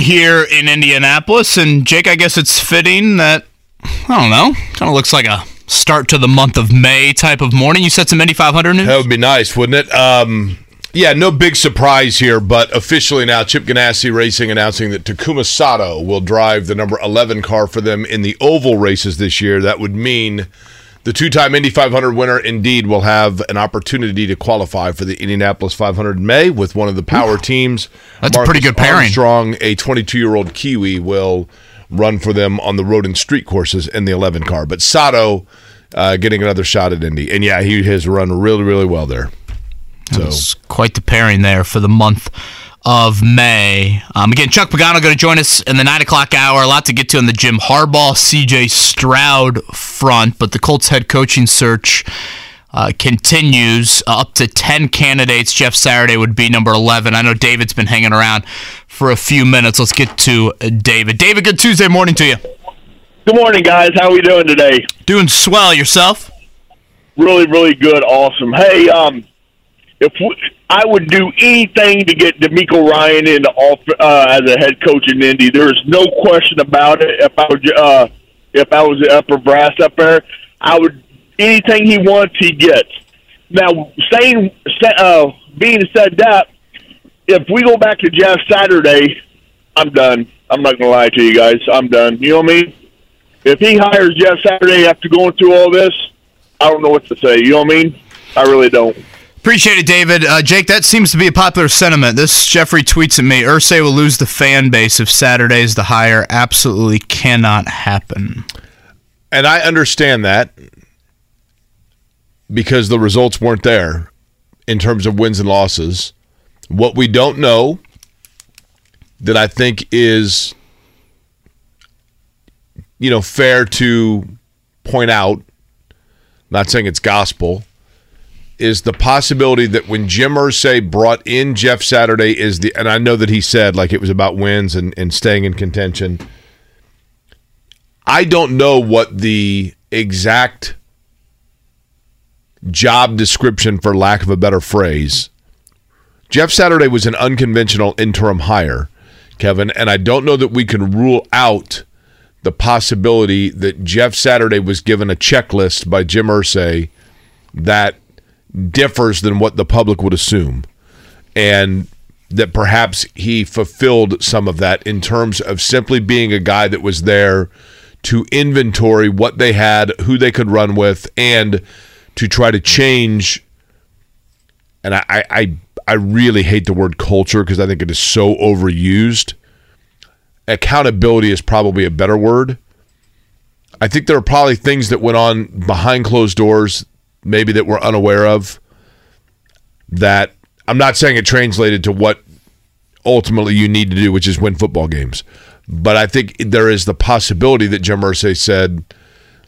here in Indianapolis, and Jake, I guess it's fitting that, I don't know, kind of looks like a start to the month of May type of morning. You said some Indy 500 news? That would be nice, wouldn't it? Yeah, no big surprise here, but officially now, Chip Ganassi Racing announcing that Takuma Sato will drive the number 11 car for them in the oval races this year. That would mean the two-time Indy 500 winner indeed will have an opportunity to qualify for the Indianapolis 500 in May with one of the power teams. That's Marcus a pretty good pairing. Armstrong, a 22-year-old Kiwi, will run for them on the road and street courses in the 11 car. But Sato getting another shot at Indy. And yeah, he has run really, really well there. So quite the pairing there for the month of May. Again, Chuck Pagano going to join us in the 9 o'clock hour. A lot to get to in the Jim Harbaugh, CJ Stroud front, but the Colts head coaching search continues. Up to 10 candidates. Jeff Saturday would be number 11. I know David's been hanging around for a few minutes. Let's get to David. David, good Tuesday morning to you. Good morning, guys. How are we doing today? Doing swell. Yourself? Really, really good. Awesome. Hey, I would do anything to get DeMeco Ryans in as a head coach in Indy. There is no question about it. If I was the upper brass up there, I would anything he wants, he gets. Now, being said that, if we go back to Jeff Saturday, I'm done. I'm not going to lie to you guys. I'm done. You know what I mean? If he hires Jeff Saturday after going through all this, I don't know what to say. You know what I mean? I really don't. Appreciate it, David. Jake, that seems to be a popular sentiment. This Jeffrey tweets at me, Irsay will lose the fan base if Saturday is the hire. Absolutely cannot happen. And I understand that because the results weren't there in terms of wins and losses. What we don't know that I think is, fair to point out, not saying it's gospel, is the possibility that when Jim Irsay brought in Jeff Saturday and I know that he said like it was about wins and staying in contention. I don't know what the exact job description, for lack of a better phrase. Jeff Saturday was an unconventional interim hire, Kevin, and I don't know that we can rule out the possibility that Jeff Saturday was given a checklist by Jim Irsay that differs than what the public would assume, and that perhaps he fulfilled some of that in terms of simply being a guy that was there to inventory what they had, who they could run with, and to try to change. And I really hate the word culture because I think it is so overused. Accountability is probably a better word. I think there are probably things that went on behind closed doors, maybe that we're unaware of, that I'm not saying it translated to what ultimately you need to do, which is win football games. But I think there is the possibility that Jim Irsay said,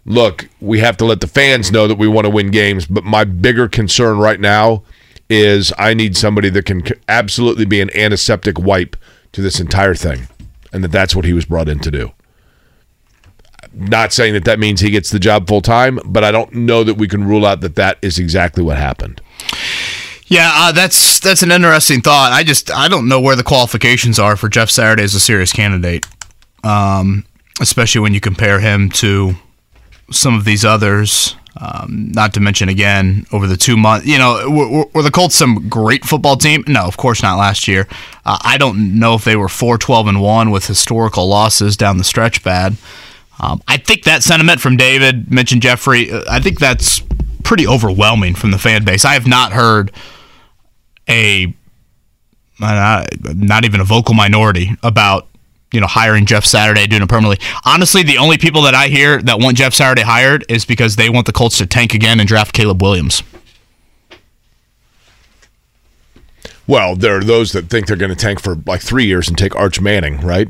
look, we have to let the fans know that we want to win games, but my bigger concern right now is I need somebody that can absolutely be an antiseptic wipe to this entire thing, and that's what he was brought in to do. I'm not saying that means he gets the job full-time, but I don't know that we can rule out that is exactly what happened. Yeah, that's an interesting thought. I don't know where the qualifications are for Jeff Saturday as a serious candidate, especially when you compare him to some of these others. Not to mention, again, over the 2 months, were the Colts some great football team? No, of course not last year. I don't know if they were 4-12-1 with historical losses down the stretch bad. I think that sentiment from David, mentioned Jeffrey, I think that's pretty overwhelming from the fan base. I have not heard not even a vocal minority about hiring Jeff Saturday, doing it permanently. Honestly, the only people that I hear that want Jeff Saturday hired is because they want the Colts to tank again and draft Caleb Williams. Well, there are those that think they're going to tank for like 3 years and take Arch Manning, right?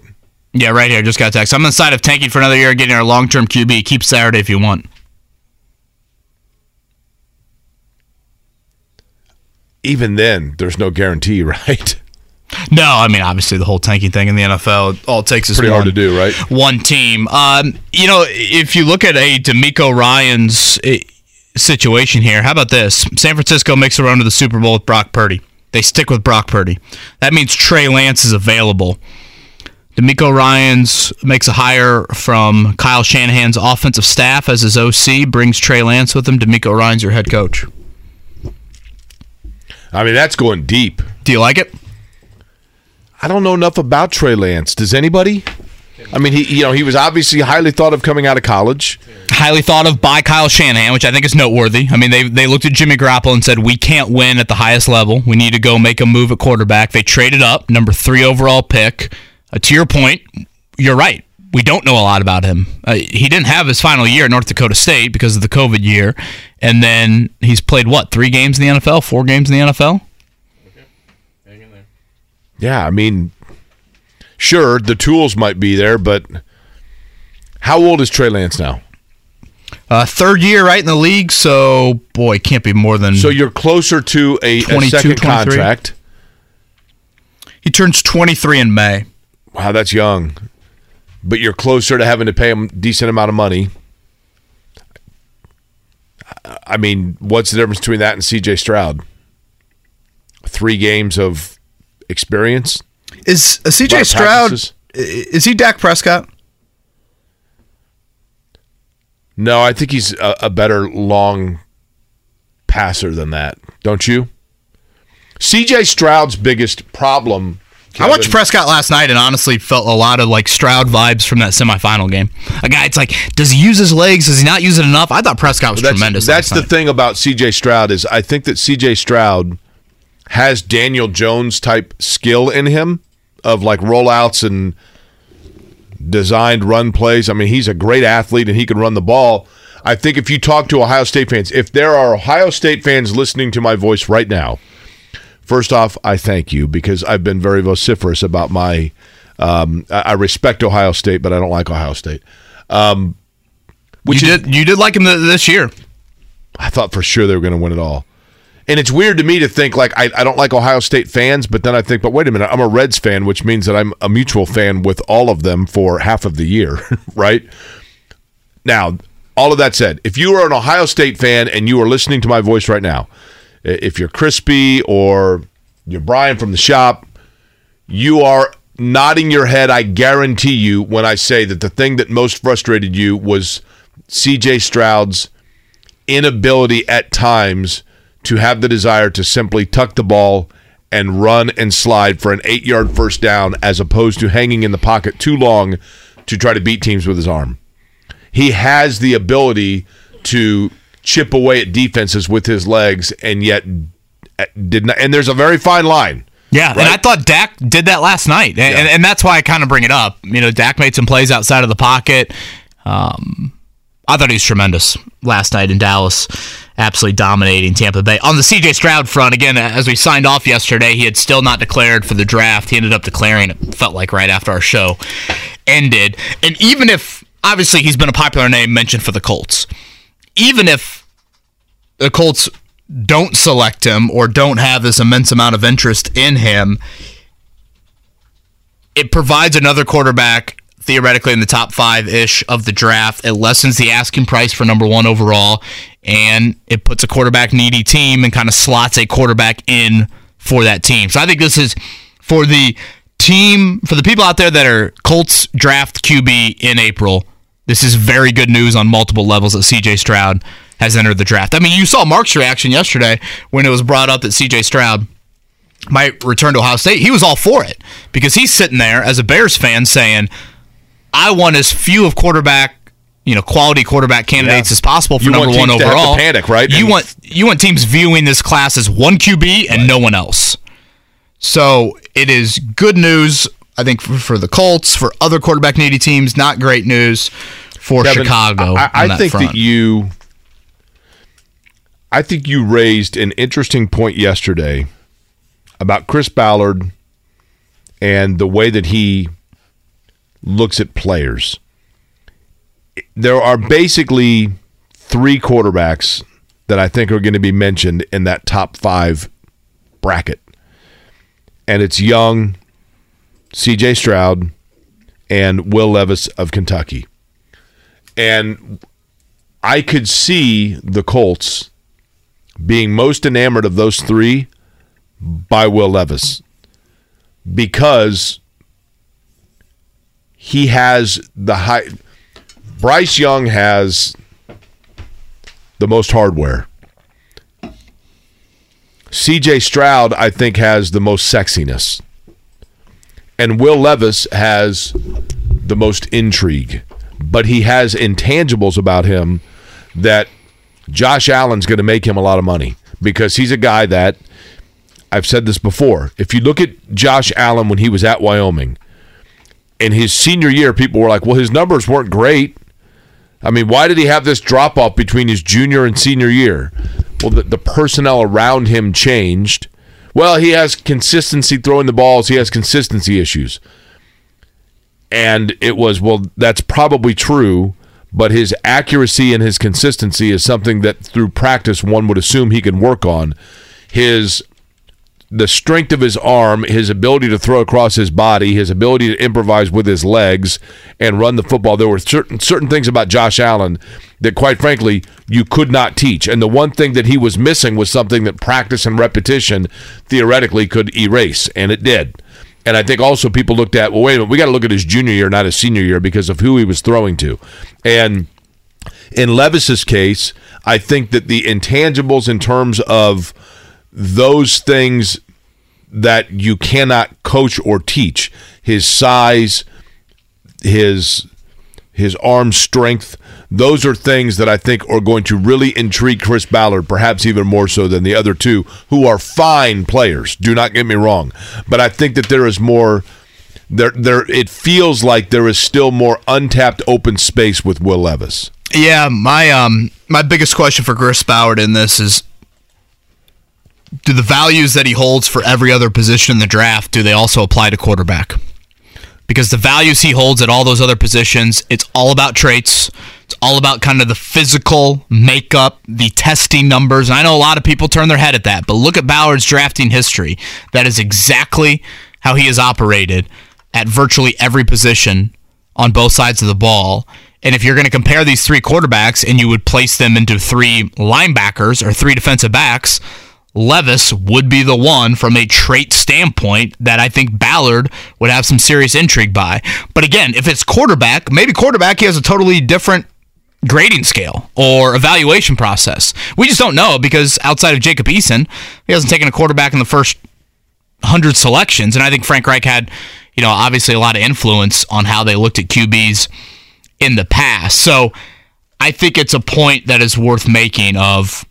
Yeah, right here. Just got text. I'm on the side of tanking for another year, getting our long-term QB. Keep Saturday if you want. Even then, there's no guarantee, right? No, I mean, obviously the whole tanking thing in the NFL, all it takes is pretty hard to do, right? One team. If you look at a DeMeco Ryans situation here, how about this? San Francisco makes a run to the Super Bowl with Brock Purdy. They stick with Brock Purdy. That means Trey Lance is available. DeMeco Ryans makes a hire from Kyle Shanahan's offensive staff as his OC, brings Trey Lance with him. DeMeco Ryans, your head coach. I mean, that's going deep. Do you like it? I don't know enough about Trey Lance. Does anybody? I mean, he was obviously highly thought of coming out of college. Highly thought of by Kyle Shanahan, which I think is noteworthy. I mean, they looked at Jimmy Garoppolo and said, we can't win at the highest level. We need to go make a move at quarterback. They traded up, number 3 overall pick. To your point, you're right. We don't know a lot about him. He didn't have his final year at North Dakota State because of the COVID year. And then he's played, 3 games in the NFL? 4 games in the NFL? Yeah, I mean, sure, the tools might be there, but how old is Trey Lance now? 3rd year, right, in the league, so, boy, can't be more than... So you're closer to a second 23. Contract. He turns 23 in May. Wow, that's young. But you're closer to having to pay him a decent amount of money. I mean, what's the difference between that and C.J. Stroud? 3 games of... experience. Is C.J. Stroud, is he Dak Prescott? No, I think he's a better long passer than that. Don't you? C.J. Stroud's biggest problem, Kevin, I watched Prescott last night and honestly felt a lot of like Stroud vibes from that semifinal game. A guy, it's like, does he use his legs? Does he not use it enough? I thought Prescott was tremendous. That's the thing about C.J. Stroud is I think that C.J. Stroud has Daniel Jones type skill in him of like rollouts and designed run plays. I mean, he's a great athlete and he can run the ball. I think if you talk to Ohio State fans, if there are Ohio State fans listening to my voice right now, first off, I thank you because I've been very vociferous about my I respect Ohio State, but I don't like Ohio State. You did like him this year. I thought for sure they were going to win it all. And it's weird to me to think, like, I don't like Ohio State fans, but then I think, but wait a minute, I'm a Reds fan, which means that I'm a mutual fan with all of them for half of the year, right? Now, All of that said, if you are an Ohio State fan and you are listening to my voice right now, if you're Crispy or you're Brian from the shop, you are nodding your head, I guarantee you, when I say that the thing that most frustrated you was C.J. Stroud's inability at times to have the desire to simply tuck the ball and run and slide for an 8-yard first down as opposed to hanging in the pocket too long to try to beat teams with his arm. He has the ability to chip away at defenses with his legs, and yet did not. And there's a very fine line. Yeah, right? And I thought Dak did that last night, and that's why I kind of bring it up. You know, Dak made some plays outside of the pocket. I thought he was tremendous last night in Dallas, absolutely dominating Tampa Bay. On the C.J. Stroud front, again, as we signed off yesterday, he had still not declared for the draft. He ended up declaring, it felt like, right after our show ended. And even if, obviously, he's been a popular name mentioned for the Colts. Even if the Colts don't select him or don't have this immense amount of interest in him, it provides another quarterback theoretically in the top five-ish of the draft. It lessens the asking price for number one overall, and it puts a quarterback-needy team and kind of slots a quarterback in for that team. So I think this is for the team, for the people out there that are Colts draft QB in April, this is very good news on multiple levels that C.J. Stroud has entered the draft. I mean, you saw Mark's reaction yesterday when it was brought up that C.J. Stroud might return to Ohio State. He was all for it because he's sitting there as a Bears fan saying, I want as few of quality quarterback candidates as possible for number one overall. You want teams to have to panic, right? You want teams viewing this class as one QB and no one else. So it is good news, I think, for the Colts, for other quarterback-needy teams. Not great news for Kevin, Chicago. I think you raised an interesting point yesterday about Chris Ballard and the way that he looks at players. There are basically three quarterbacks that I think are going to be mentioned in that top five bracket. And it's Young, C.J. Stroud, and Will Levis of Kentucky. And I could see the Colts being most enamored of those three by Will Levis because he has the high. Bryce Young has the most hardware. C.J. Stroud, I think, has the most sexiness. And Will Levis has the most intrigue. But he has intangibles about him that Josh Allen's going to make him a lot of money because he's a guy that, I've said this before, if you look at Josh Allen when he was at Wyoming, in his senior year, people were like, well, his numbers weren't great. I mean, why did he have this drop-off between his junior and senior year? Well, the personnel around him changed. Well, he has consistency throwing the balls. He has consistency issues. And it was, well, that's probably true, but his accuracy and his consistency is something that through practice one would assume he can work on. The strength of his arm, his ability to throw across his body, his ability to improvise with his legs and run the football. There were certain things about Josh Allen that, quite frankly, you could not teach. And the one thing that he was missing was something that practice and repetition theoretically could erase, and it did. And I think also people looked at, well, wait a minute, we got to look at his junior year, not his senior year, because of who he was throwing to. And in Levis's case, I think that the intangibles in terms of those things that you cannot coach or teach, his size, his arm strength, those are things that I think are going to really intrigue Chris Ballard, perhaps even more so than the other two, who are fine players. Do not get me wrong. But I think that there is more there it feels like there is still more untapped open space with Will Levis. Yeah, my biggest question for Chris Ballard in this is, do the values that he holds for every other position in the draft, do they also apply to quarterback? Because the values he holds at all those other positions, it's all about traits. It's all about kind of the physical makeup, the testing numbers. And I know a lot of people turn their head at that, but look at Ballard's drafting history. That is exactly how he has operated at virtually every position on both sides of the ball. And if you're going to compare these three quarterbacks and you would place them into three linebackers or three defensive backs, Levis would be the one from a trait standpoint that I think Ballard would have some serious intrigue by. But again, if it's quarterback, maybe quarterback, he has a totally different grading scale or evaluation process. We just don't know because outside of Jacob Eason, he hasn't taken a quarterback in the first 100 selections. And I think Frank Reich had, you know, obviously a lot of influence on how they looked at QBs in the past. So I think it's a point that is worth making of,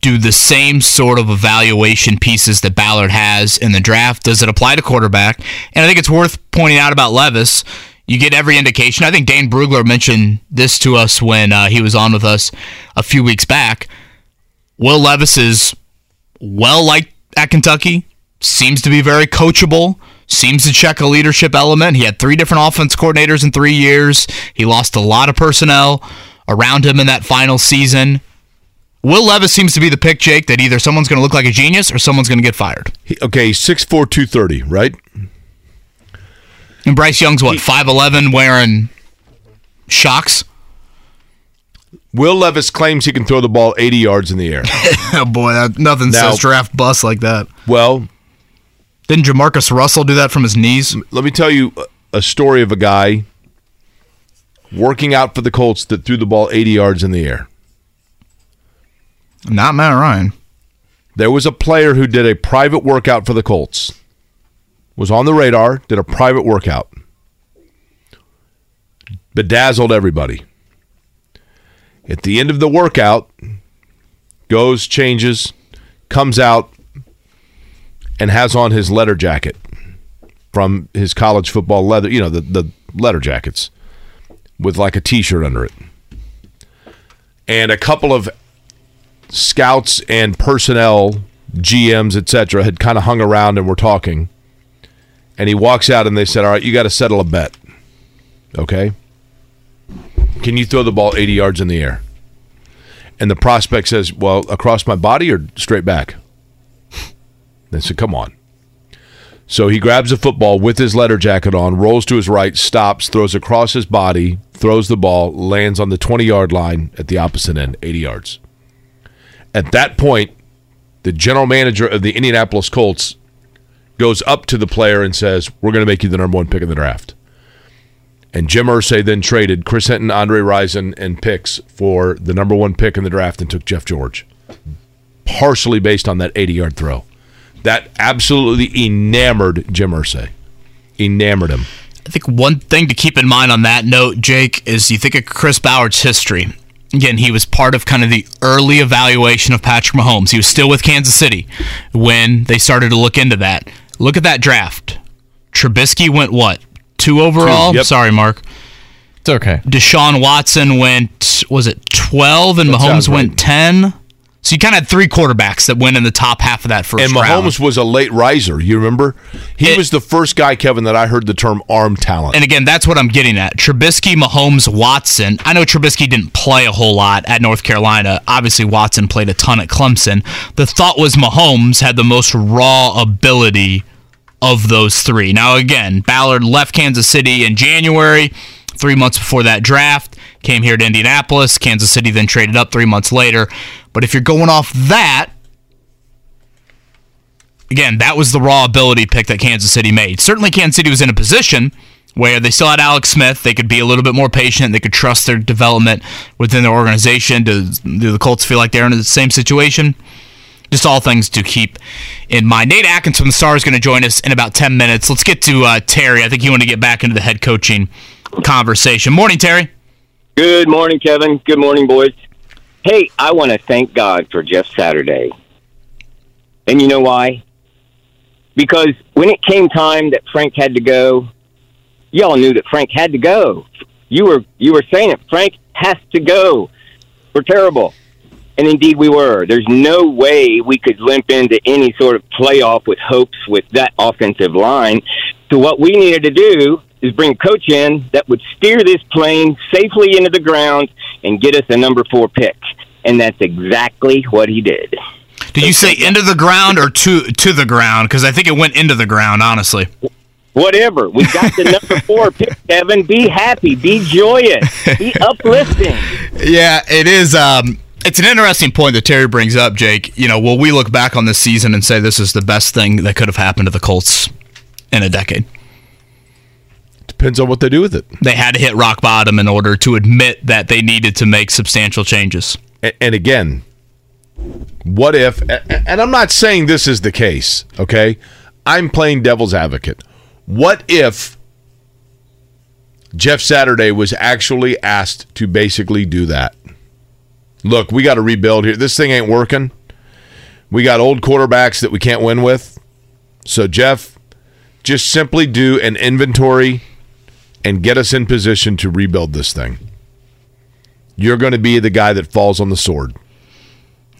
do the same sort of evaluation pieces that Ballard has in the draft, does it apply to quarterback? And I think it's worth pointing out about Levis, you get every indication. I think Dane Brugler mentioned this to us when he was on with us a few weeks back. Will Levis is well-liked at Kentucky, seems to be very coachable, seems to check a leadership element. He had three different offense coordinators in 3 years. He lost a lot of personnel around him in that final season. Will Levis seems to be the pick, Jake, that either someone's going to look like a genius or someone's going to get fired. Okay, 6'4", 230, right? And Bryce Young's, what, 5'11", wearing shocks? Will Levis claims he can throw the ball 80 yards in the air. Oh, boy, nothing says draft bust like that. Well, didn't Jamarcus Russell do that from his knees? Let me tell you a story of a guy working out for the Colts that threw the ball 80 yards in the air. Not Matt Ryan. There was a player who did a private workout for the Colts. Was on the radar, did a private workout. Bedazzled everybody. At the end of the workout, goes, changes, comes out, and has on his letter jacket from his college football leather, you know, the letter jackets with like a T-shirt under it. And a couple of scouts and personnel, GMs, etc., had kind of hung around and were talking. And he walks out and they said, all right, you got to settle a bet. Okay? Can you throw the ball 80 yards in the air? And the prospect says, well, across my body or straight back? They said, come on. So he grabs a football with his letter jacket on, rolls to his right, stops, throws across his body, throws the ball, lands on the 20-yard line at the opposite end, 80 yards. At that point, the general manager of the Indianapolis Colts goes up to the player and says, we're going to make you the number one pick in the draft. And Jim Irsay then traded Chris Hinton, Andre Rison, and picks for the number one pick in the draft and took Jeff George, partially based on that 80-yard throw. That absolutely enamored Jim Irsay. Enamored him. I think one thing to keep in mind on that note, Jake, is you think of Chris Ballard's history. Again, he was part of kind of the early evaluation of Patrick Mahomes. He was still with Kansas City when they started to look into that. Look at that draft. Trubisky went what? 2 overall? 2, yep. Sorry, Mark. It's okay. Deshaun Watson went, was it 12? And that Mahomes went right. 10? So you kind of had three quarterbacks that went in the top half of that first round. And Mahomes was a late riser, you remember? He was the first guy, Kevin, that I heard the term arm talent. And again, that's what I'm getting at. Trubisky, Mahomes, Watson. I know Trubisky didn't play a whole lot at North Carolina. Obviously, Watson played a ton at Clemson. The thought was Mahomes had the most raw ability of those three. Now, again, Ballard left Kansas City in January, 3 months before that draft, came here to Indianapolis. Kansas City then traded up 3 months later. But if you're going off that, again, that was the raw ability pick that Kansas City made. Certainly Kansas City was in a position where they still had Alex Smith. They could be a little bit more patient. They could trust their development within their organization. Do the Colts feel like they're in the same situation? Just all things to keep in mind. Nate Atkins from the Star is going to join us in about 10 minutes. Let's get to Terry. I think you want to get back into the head coaching conversation. Morning, Terry. Good morning, Kevin. Good morning, boys. Hey, I want to thank God for Jeff Saturday. And you know why? Because when it came time that Frank had to go, y'all knew that Frank had to go. You were saying it. Frank has to go. We're terrible. And indeed we were. There's no way we could limp into any sort of playoff with hopes with that offensive line. So what we needed to do is bring a coach in that would steer this plane safely into the ground and get us a number 4 pick. And that's exactly what he did. Did you say into the ground or to the ground? Because I think it went into the ground, honestly. whatever. We got the number 4 pick, Kevin. Be happy. Be joyous. Be uplifting. Yeah, it is. It's an interesting point that Terry brings up, Jake. You know, will we look back on this season and say this is the best thing that could have happened to the Colts in a decade? Depends on what they do with it. They had to hit rock bottom in order to admit that they needed to make substantial changes. And again, what if, and I'm not saying this is the case, okay? I'm playing devil's advocate. What if Jeff Saturday was actually asked to basically do that? Look, we got to rebuild here. This thing ain't working. We got old quarterbacks that we can't win with. So, Jeff, just simply do an inventory and get us in position to rebuild this thing. You're going to be the guy that falls on the sword.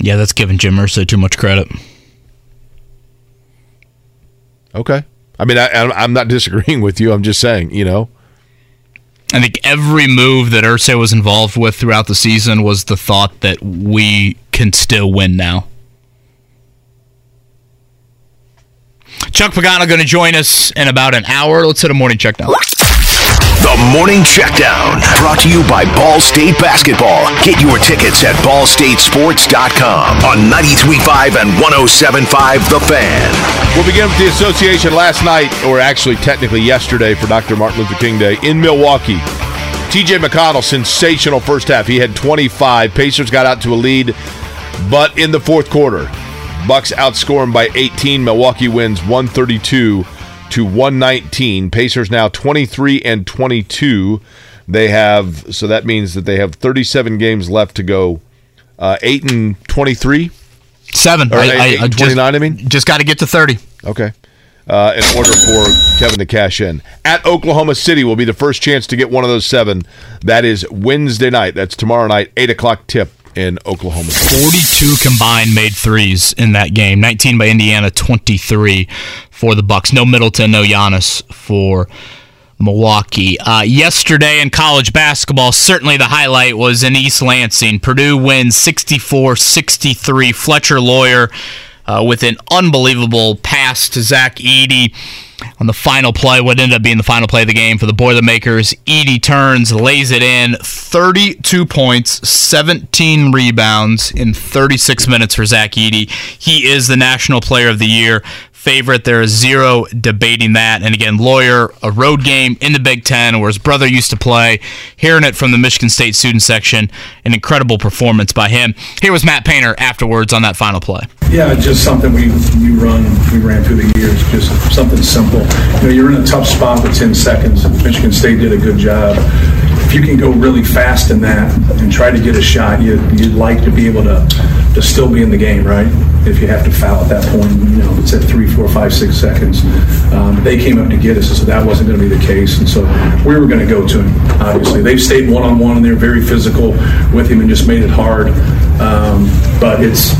Yeah, that's giving Jim Irsay too much credit. Okay. I mean, I'm not disagreeing with you. I'm just saying, you know. I think every move that Irsay was involved with throughout the season was the thought that we can still win now. Chuck Pagano going to join us in about an hour. Let's hit a morning check now. The Morning Checkdown, brought to you by Ball State Basketball. Get your tickets at ballstatesports.com on 93.5 and 107.5 The Fan. We'll begin with the association last night, or actually technically yesterday for Dr. Martin Luther King Day, in Milwaukee. T.J. McConnell, sensational first half. He had 25. Pacers got out to a lead, but in the fourth quarter, Bucks outscore him by 18. Milwaukee wins 132 to 119. Pacers now 23-22. They have, so that means that they have 37 games left to go. 8-23? 7. Or 8-29, I mean? Just got to get to 30. Okay. In order for Kevin to cash in. At Oklahoma City will be the first chance to get one of those 7. That is Wednesday night. That's tomorrow night, 8 o'clock tip in Oklahoma City. 42 combined made threes in that game. 19 by Indiana, 23 for the Bucks. No Middleton, no Giannis for Milwaukee. Yesterday in college basketball, certainly the highlight was in East Lansing. Purdue wins 64-63. Fletcher Loyer with an unbelievable pass to Zach Edey on the final play, what ended up being the final play of the game for the Boilermakers. Edey turns, lays it in, 32 points, 17 rebounds in 36 minutes for Zach Edey. He is the National Player of the Year favorite. There is zero debating that. And again, Loyer, a road game in the Big Ten where his brother used to play, hearing it from the Michigan State student section, an incredible performance by him. Here was Matt Painter afterwards on that final play. Yeah, just something we ran through the years, just something simple. You know, you're in a tough spot for 10 seconds. Michigan State did a good job. If you can go really fast in that and try to get a shot, you'd like to be able to still be in the game, right? If you have to foul at that point, you know, it's at 3, 4, 5, 6 seconds. They came up to get us, so that wasn't going to be the case. And so we were going to go to him, obviously. They've stayed one-on-one, and they're very physical with him and just made it hard. But it's,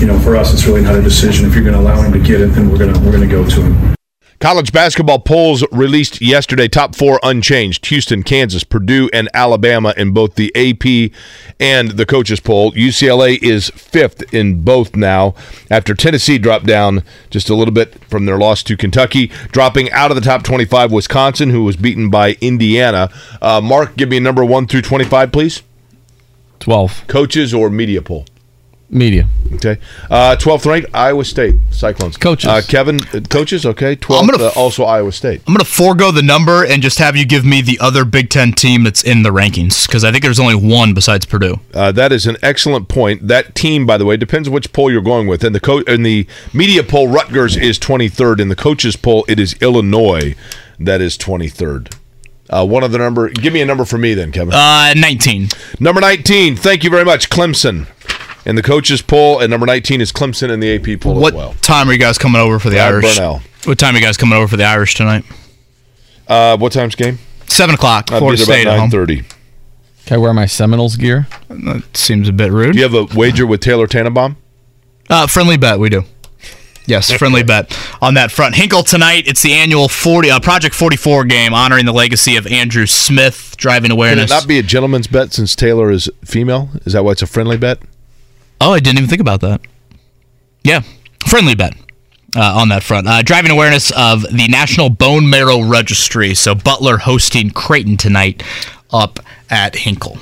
you know, for us, it's really not a decision. If you're going to allow him to get it, then we're going to go to him. College basketball polls released yesterday. Top 4 unchanged. Houston, Kansas, Purdue, and Alabama in both the AP and the coaches poll. UCLA is 5th in both now after Tennessee dropped down just a little bit from their loss to Kentucky. Dropping out of the top 25, Wisconsin, who was beaten by Indiana. Mark, give me a number 1 through 25, please. 12. Coaches or media poll? Media. Okay. 12th ranked, Iowa State. Cyclones. Coaches. Kevin, coaches, okay. 12th, also Iowa State. I'm going to forego the number and just have you give me the other Big Ten team that's in the rankings, because I think there's only one besides Purdue. That is an excellent point. That team, by the way, depends on which poll you're going with. In the media poll, Rutgers is 23rd. In the coaches poll, it is Illinois that is 23rd. One other number. Give me a number for me then, Kevin. 19. Number 19. Thank you very much, Clemson. And the coaches poll, and number 19 is Clemson in the AP poll as well. What time are you guys coming over for the Irish? Burnell. What time are you guys coming over for the Irish tonight? What time's game? 7 o'clock. Florida State at home. 9:30. Can I wear my Seminoles gear? That seems a bit rude. Do you have a wager with Taylor Tannenbaum? Friendly bet, we do. Yes, friendly bet on that front. Hinkle tonight, it's the annual Project 44 game honoring the legacy of Andrew Smith, driving awareness. Can it not be a gentleman's bet since Taylor is female? Is that why it's a friendly bet? Oh, I didn't even think about that. Yeah, friendly bet. on that front. Driving awareness of the National Bone Marrow Registry. So Butler hosting Creighton tonight up at Hinkle.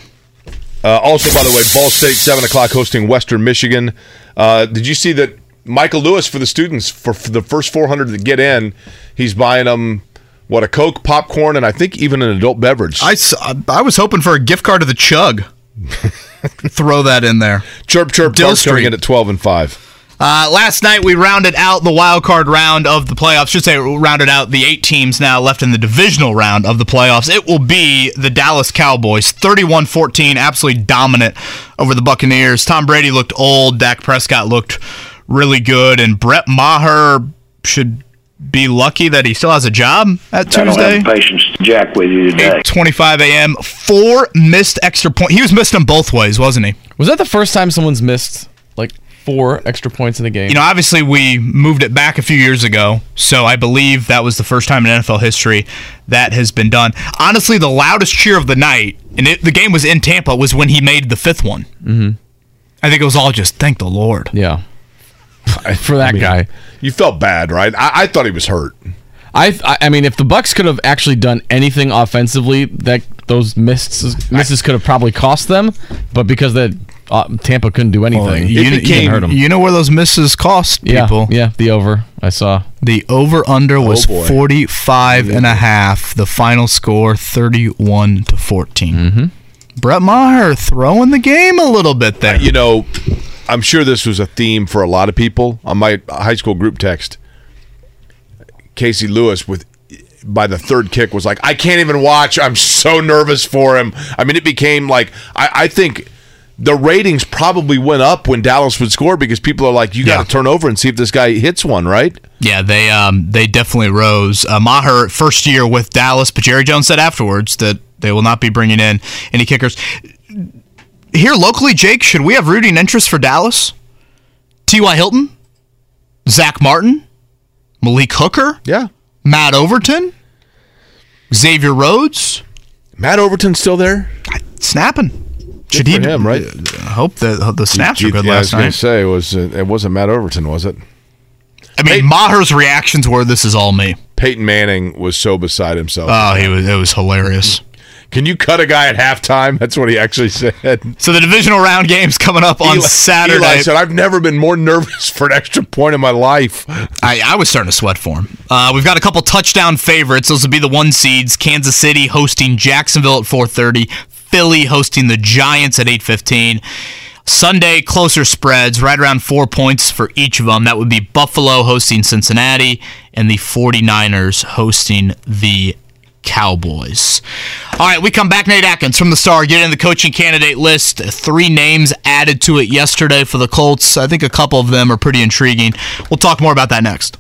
Also, by the way, Ball State, 7 o'clock, hosting Western Michigan. Did you see that Michael Lewis, for the students, for the first 400 that get in, he's buying them, a Coke, popcorn, and I think even an adult beverage. I was hoping for a gift card to the Chug. Throw that in there. Chirp, chirp, Dill Street. Starting in at 12 and 5. Last night, we rounded out the wild card round of the playoffs. Should say rounded out the 8 teams now left in the divisional round of the playoffs. It will be the Dallas Cowboys, 31-14, absolutely dominant over the Buccaneers. Tom Brady looked old. Dak Prescott looked really good. And Brett Maher should be lucky that he still has a job at Tuesday. I don't have patience to jack with you today. 8:25 a.m., 4 missed extra points. He was missed them both ways, wasn't he? Was that the first time someone's missed, 4 extra points in the game? You know, obviously we moved it back a few years ago, so I believe that was the first time in NFL history that has been done. Honestly, the loudest cheer of the night, and the game was in Tampa, was when he made the 5th one. Mm-hmm. I think it was all just, thank the Lord. Yeah. For that guy. You felt bad, right? I thought he was hurt. I mean, if the Bucks could have actually done anything offensively, that those misses could have probably cost them, but because that Tampa couldn't do anything, you hurt them. You know where those misses cost people? Yeah, the over. I saw. The over-under was 45 and a half. The final score, 31-14. Mm-hmm. Brett Maher throwing the game a little bit there. You know, I'm sure this was a theme for a lot of people. On my high school group text, Casey Lewis, by the third kick, was like, I can't even watch. I'm so nervous for him. I mean, it became like, I think the ratings probably went up when Dallas would score because people are like, you got to turn over and see if this guy hits one, right? Yeah, they definitely rose. Maher, first year with Dallas, but Jerry Jones said afterwards that they will not be bringing in any kickers. Here locally, Jake, should we have rooting interest for Dallas? T.Y. Hilton? Zach Martin? Malik Hooker? Yeah. Matt Overton? Xavier Rhodes? Matt Overton's still there? Snapping. Should he him, right? I hope the snaps were good last night. I was going to say, it wasn't Matt Overton, was it? I mean, Maher's reactions were, this is all me. Peyton Manning was so beside himself. Oh, it was hilarious. Can you cut a guy at halftime? That's what he actually said. So the divisional round game's coming up on Saturday. Eli said, I've never been more nervous for an extra point in my life. I was starting to sweat for him. We've got a couple touchdown favorites. Those would be the 1 seeds. Kansas City hosting Jacksonville at 4:30. Philly hosting the Giants at 8:15. Sunday, closer spreads, right around 4 points for each of them. That would be Buffalo hosting Cincinnati and the 49ers hosting the Cowboys. All right, we come back. Nate Atkins from the Star getting the coaching candidate list. 3 names added to it yesterday for the Colts. I think a couple of them are pretty intriguing. We'll talk more about that next.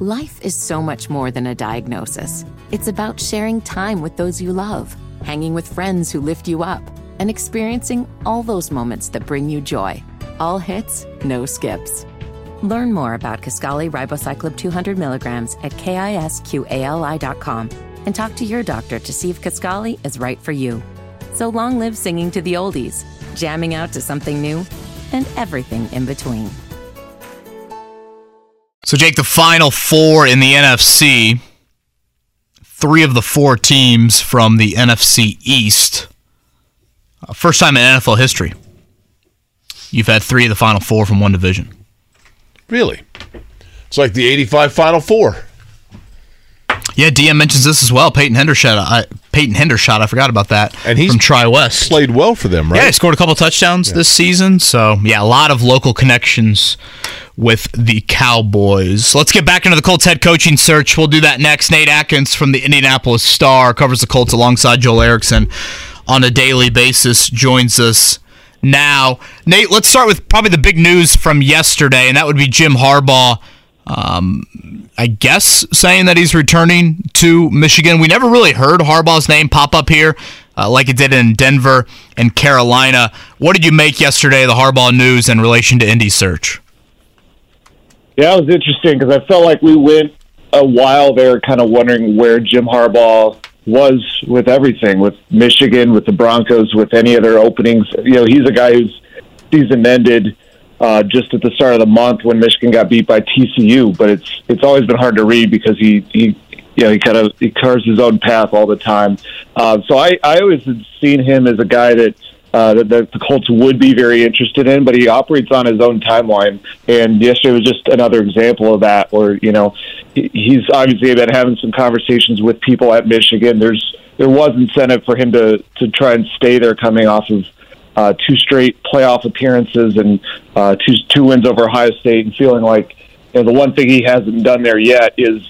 Life is so much more than a diagnosis. It's about sharing time with those you love, hanging with friends who lift you up, and experiencing all those moments that bring you joy. All hits, no skips. Learn more about Kisqali Ribocyclib 200 milligrams at KISQALI.com and talk to your doctor to see if Kisqali is right for you. So long live singing to the oldies, jamming out to something new, and everything in between. So, Jake, the final 4 in the NFC, 3 of the 4 teams from the NFC East. First time in NFL history, you've had 3 of the final 4 from one division. Really? It's like the 85 Final Four. Yeah, DM mentions this as well. Peyton Hendershot, I forgot about that. And he's from Tri-West. Played well for them, right? Yeah, he scored a couple touchdowns this season. So, yeah, a lot of local connections with the Cowboys. Let's get back into the Colts head coaching search. We'll do that next. Nate Atkins from the Indianapolis Star covers the Colts alongside Joel Erickson on a daily basis, joins us now. Nate, let's start with probably the big news from yesterday, and that would be Jim Harbaugh, I guess, saying that he's returning to Michigan. We never really heard Harbaugh's name pop up here like it did in Denver and Carolina. What did you make yesterday of the Harbaugh news in relation to Indy's search? Yeah, it was interesting because I felt like we went a while there kind of wondering where Jim Harbaugh was with everything, with Michigan, with the Broncos, with any other openings. You know, he's a guy whose season ended just at the start of the month when Michigan got beat by TCU. But it's always been hard to read because he carves his own path all the time. So I always had seen him as a guy that the Colts would be very interested in, but he operates on his own timeline. And yesterday was just another example of that, where, you know, he's obviously been having some conversations with people at Michigan. There was incentive for him to try and stay there coming off of two straight playoff appearances and two wins over Ohio State, and feeling like, you know, the one thing he hasn't done there yet is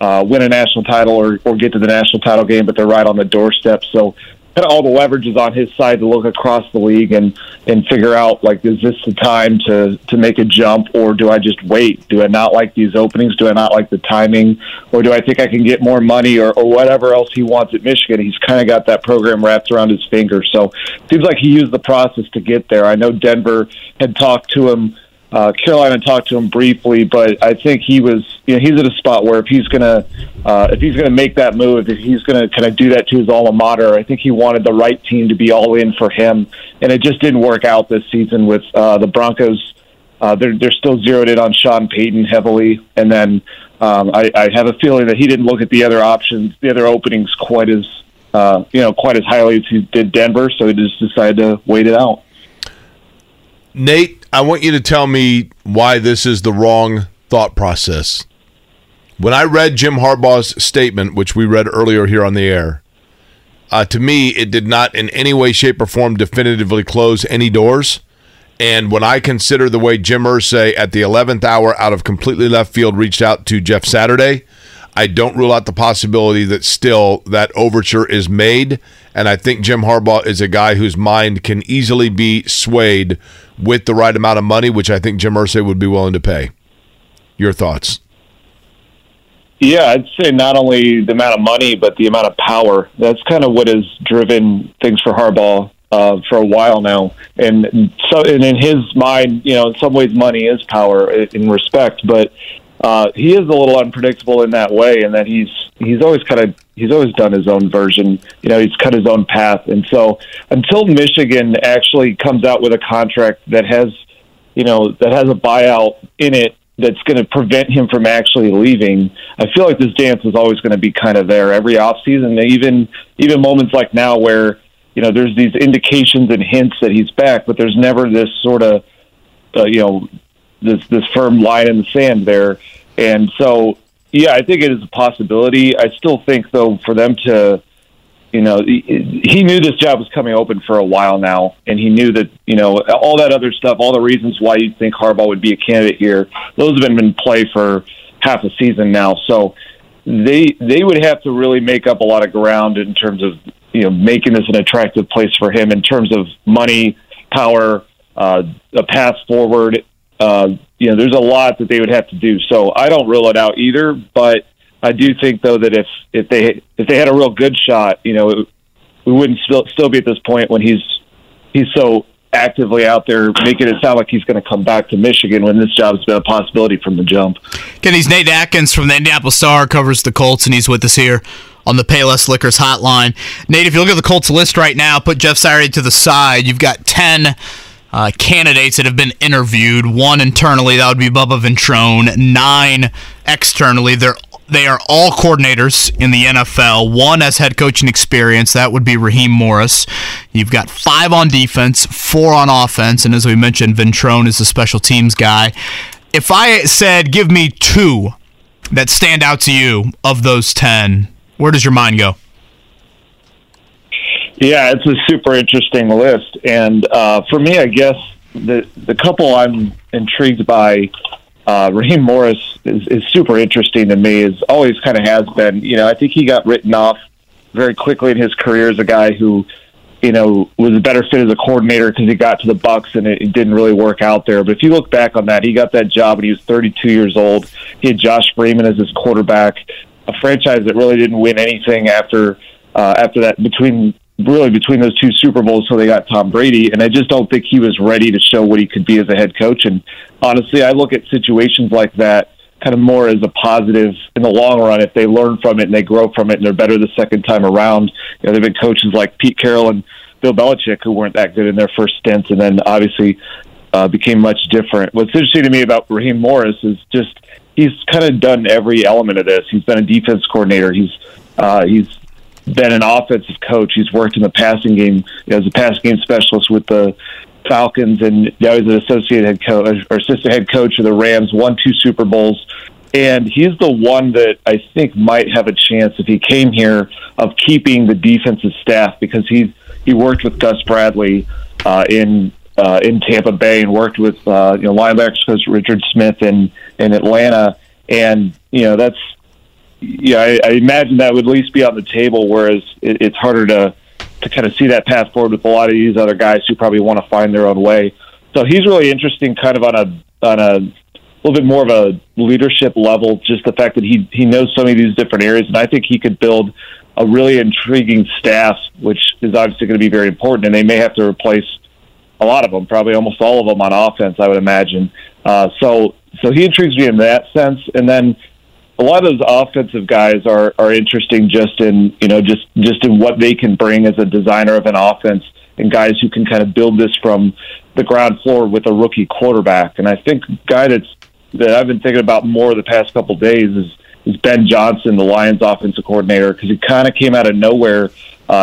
win a national title or get to the national title game, but they're right on the doorstep. So kind of all the leverage is on his side to look across the league and figure out, like, is this the time to make a jump, or do I just wait? Do I not like these openings? Do I not like the timing? Or do I think I can get more money or whatever else he wants at Michigan? He's kind of got that program wrapped around his finger. So it seems like he used the process to get there. I know Denver had talked to him. Carolina talked to him briefly, but I think he's at a spot where if he's gonna make that move, if he's gonna kind of do that to his alma mater, I think he wanted the right team to be all in for him, and it just didn't work out this season with the Broncos. They're still zeroed in on Sean Payton heavily, and then I have a feeling that he didn't look at the other options, the other openings quite as highly as he did Denver, so he just decided to wait it out. Nate, I want you to tell me why this is the wrong thought process. When I read Jim Harbaugh's statement, which we read earlier here on the air, to me, it did not in any way, shape, or form definitively close any doors. And when I consider the way Jim Irsay at the 11th hour out of completely left field reached out to Jeff Saturday, I don't rule out the possibility that still that overture is made, and I think Jim Harbaugh is a guy whose mind can easily be swayed with the right amount of money, which I think Jim Irsay would be willing to pay. Your thoughts? Yeah, I'd say not only the amount of money, but the amount of power. That's kind of what has driven things for Harbaugh for a while now. And in his mind, you know, in some ways money is power in respect, but he is a little unpredictable in that way, and that he's always done his own version. You know, he's cut his own path, and so until Michigan actually comes out with a contract that has a buyout in it that's going to prevent him from actually leaving, I feel like this dance is always going to be kind of there every offseason, even moments like now where, you know, there's these indications and hints that he's back, but there's never this sort of this firm line in the sand there. And so, yeah, I think it is a possibility. I still think, though, for them to, you know, he knew this job was coming open for a while now, and he knew that, you know, all that other stuff, all the reasons why you think Harbaugh would be a candidate here, those have been in play for half a season now. So they would have to really make up a lot of ground in terms of, you know, making this an attractive place for him in terms of money, power, a path forward. You know, there's a lot that they would have to do. So I don't rule it out either, but I do think, though, that if they had a real good shot, you know, we wouldn't still be at this point when he's so actively out there making it sound like he's going to come back to Michigan when this job's been a possibility from the jump. Again, he's Nate Atkins from the Indianapolis Star, covers the Colts, and he's with us here on the Payless Liquors hotline. Nate, if you look at the Colts list right now, put Jeff Saturday to the side, you've got 10 candidates that have been interviewed. 1 internally, that would be Bubba Ventrone. 9 externally. They are all coordinators in the NFL. 1 has head coaching experience. That would be Raheem Morris. You've got 5 on defense, 4 on offense, and as we mentioned, Ventrone is the special teams guy. If I said, give me 2 that stand out to you of those 10, where does your mind go? Yeah, it's a super interesting list, and for me, I guess the couple I'm intrigued by, Raheem Morris is super interesting to me. Is always kind of has been. You know, I think he got written off very quickly in his career as a guy who, you know, was a better fit as a coordinator because he got to the Bucs and it didn't really work out there. But if you look back on that, he got that job when he was 32 years old. He had Josh Freeman as his quarterback, a franchise that really didn't win anything after that between those 2 Super Bowls, so they got Tom Brady, and I just don't think he was ready to show what he could be as a head coach. And honestly, I look at situations like that kind of more as a positive in the long run if they learn from it and they grow from it and they're better the second time around. You know, there have been coaches like Pete Carroll and Bill Belichick who weren't that good in their first stints, and then obviously became much different. What's interesting to me about Raheem Morris is just he's kind of done every element of this. He's been a defense coordinator. He's been an offensive coach. He's worked in the passing game as a passing game specialist with the Falcons, and now he's an associate head coach or assistant head coach of the Rams. Won 2 Super Bowls, and he's the one that I think might have a chance if he came here of keeping the defensive staff, because he worked with Gus Bradley in Tampa Bay, and worked with linebackers coach Richard Smith in Atlanta, and that's. Yeah, I imagine that would at least be on the table, whereas it's harder to kind of see that path forward with a lot of these other guys who probably want to find their own way. So he's really interesting kind of on a little bit more of a leadership level, just the fact that he knows so many of these different areas, and I think he could build a really intriguing staff, which is obviously going to be very important, and they may have to replace a lot of them, probably almost all of them on offense, I would imagine. So he intrigues me in that sense, and then a lot of those offensive guys are interesting just in just in what they can bring as a designer of an offense, and guys who can kind of build this from the ground floor with a rookie quarterback. And I think the guy that I've been thinking about more the past couple of days is Ben Johnson, the Lions offensive coordinator, because he kind of came out of nowhere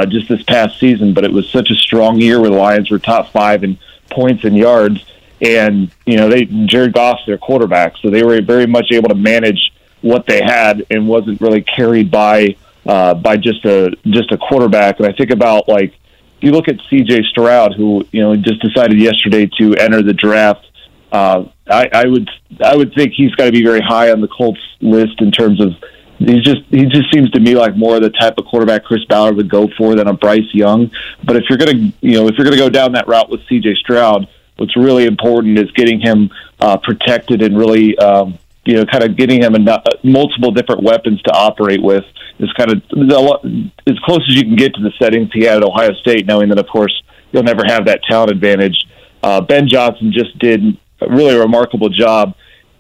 just this past season, but it was such a strong year where the Lions were top 5 in points and yards, and Jared Goff's their quarterback, so they were very much able to manage what they had and wasn't really carried by just a quarterback. And I think about, like, you look at C.J. Stroud, who just decided yesterday to enter the draft. I would think he's got to be very high on the Colts list in terms of he just seems to me like more of the type of quarterback Chris Ballard would go for than a Bryce Young. But if you're gonna go down that route with C.J. Stroud, what's really important is getting him protected and really. Kind of getting him multiple different weapons to operate with is kind of as close as you can get to the settings he had at Ohio State, knowing that, of course, you'll never have that talent advantage. Ben Johnson just did a really remarkable job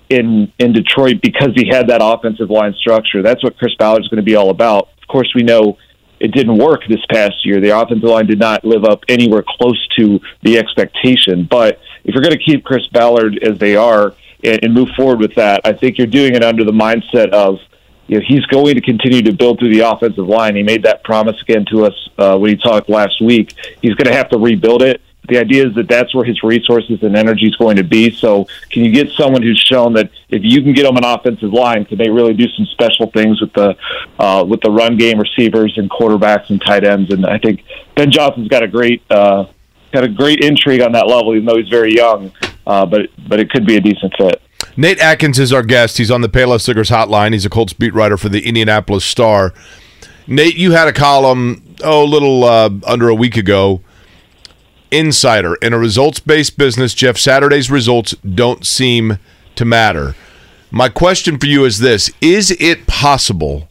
in Detroit because he had that offensive line structure. That's what Chris Ballard's going to be all about. Of course, we know it didn't work this past year. The offensive line did not live up anywhere close to the expectation. But if you're going to keep Chris Ballard as they are, and move forward with that, I think you're doing it under the mindset of he's going to continue to build through the offensive line. He made that promise again to us when he talked last week. He's going to have to rebuild it. The idea is that that's where his resources and energy is going to be. So can you get someone who's shown that if you can get them an offensive line, can they really do some special things with the run game, receivers and quarterbacks and tight ends? And I think Ben Johnson's got a great intrigue on that level, even though he's very young. But it could be a decent fit. Nate Atkins is our guest. He's on the Payless Stickers Hotline. He's a Colts beat writer for the Indianapolis Star. Nate, you had a column under a week ago. Insider, in a results-based business, Jeff Saturday's results don't seem to matter. My question for you is this: is it possible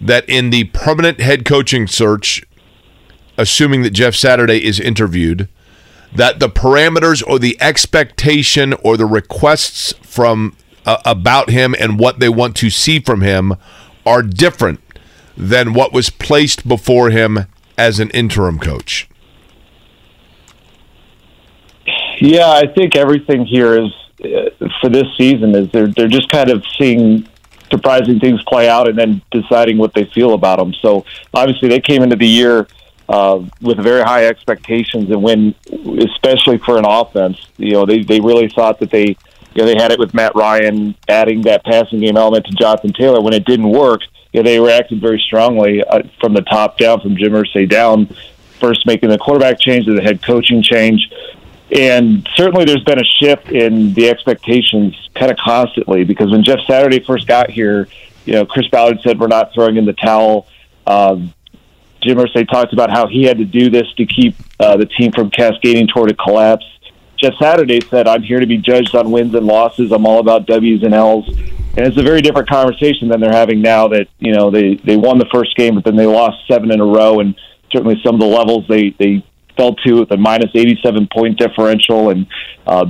that in the permanent head coaching search, assuming that Jeff Saturday is interviewed, that the parameters or the expectation or the requests from about him and what they want to see from him are different than what was placed before him as an interim coach? Yeah, I think everything here is for this season is they're just kind of seeing surprising things play out and then deciding what they feel about them. So obviously they came into the year with very high expectations, and when, especially for an offense, they really thought that they had it with Matt Ryan, adding that passing game element to Jonathan Taylor. When it didn't work, they reacted very strongly from the top down, from Jim Irsay down, first making the quarterback change to the head coaching change. And certainly there's been a shift in the expectations kind of constantly, because when Jeff Saturday first got here, Chris Ballard said, "We're not throwing in the towel." Jim Irsay talked about how he had to do this to keep the team from cascading toward a collapse. Jeff Saturday said, "I'm here to be judged on wins and losses. I'm all about W's and L's." And it's a very different conversation than they're having now that, they won the first game, but then they lost 7 in a row. And certainly some of the levels they fell to with a minus 87 point differential and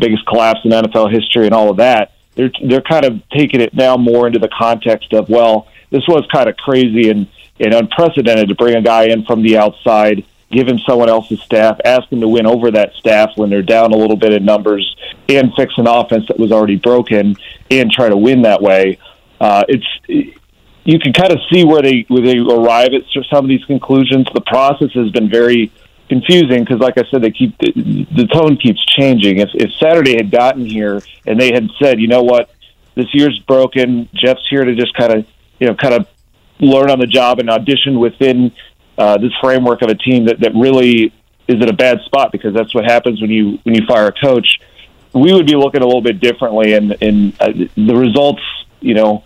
biggest collapse in NFL history and all of that. They're kind of taking it now more into the context of, well, this was kind of crazy and unprecedented to bring a guy in from the outside give him someone else's staff, ask him to win over that staff when they're down a little bit in numbers, and fix an offense that was already broken and try to win that way. You can kind of see where they arrive at some of these conclusions. The process has been very confusing because, like I said, the tone keeps changing. If Saturday had gotten here and they had said, you know what, this year's broken, Jeff's here to just kind of learn on the job and audition within this framework of a team that really is in a bad spot, because that's what happens when you fire a coach. We would be looking a little bit differently, and the results, you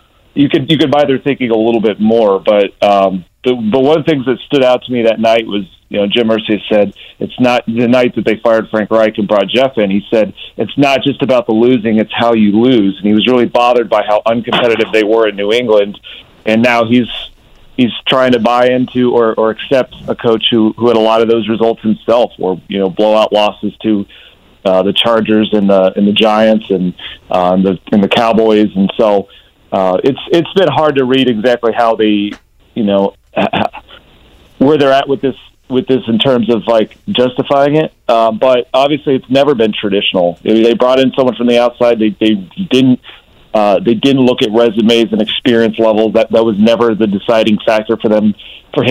could buy their thinking a little bit more. But the one of the things that stood out to me that night was, Jim Irsay said, it's not the night that they fired Frank Reich and brought Jeff in. He said, it's not just about the losing, it's how you lose. And he was really bothered by how uncompetitive they were in New England. And now he's trying to buy into or accept a coach who had a lot of those results himself, or, blowout losses to the Chargers and the Giants and the Cowboys. And so it's been hard to read exactly how they, where they're at with this in terms of justifying it. But obviously it's never been traditional. They brought in someone from the outside. They didn't look at resumes and experience levels. That was never the deciding factor for him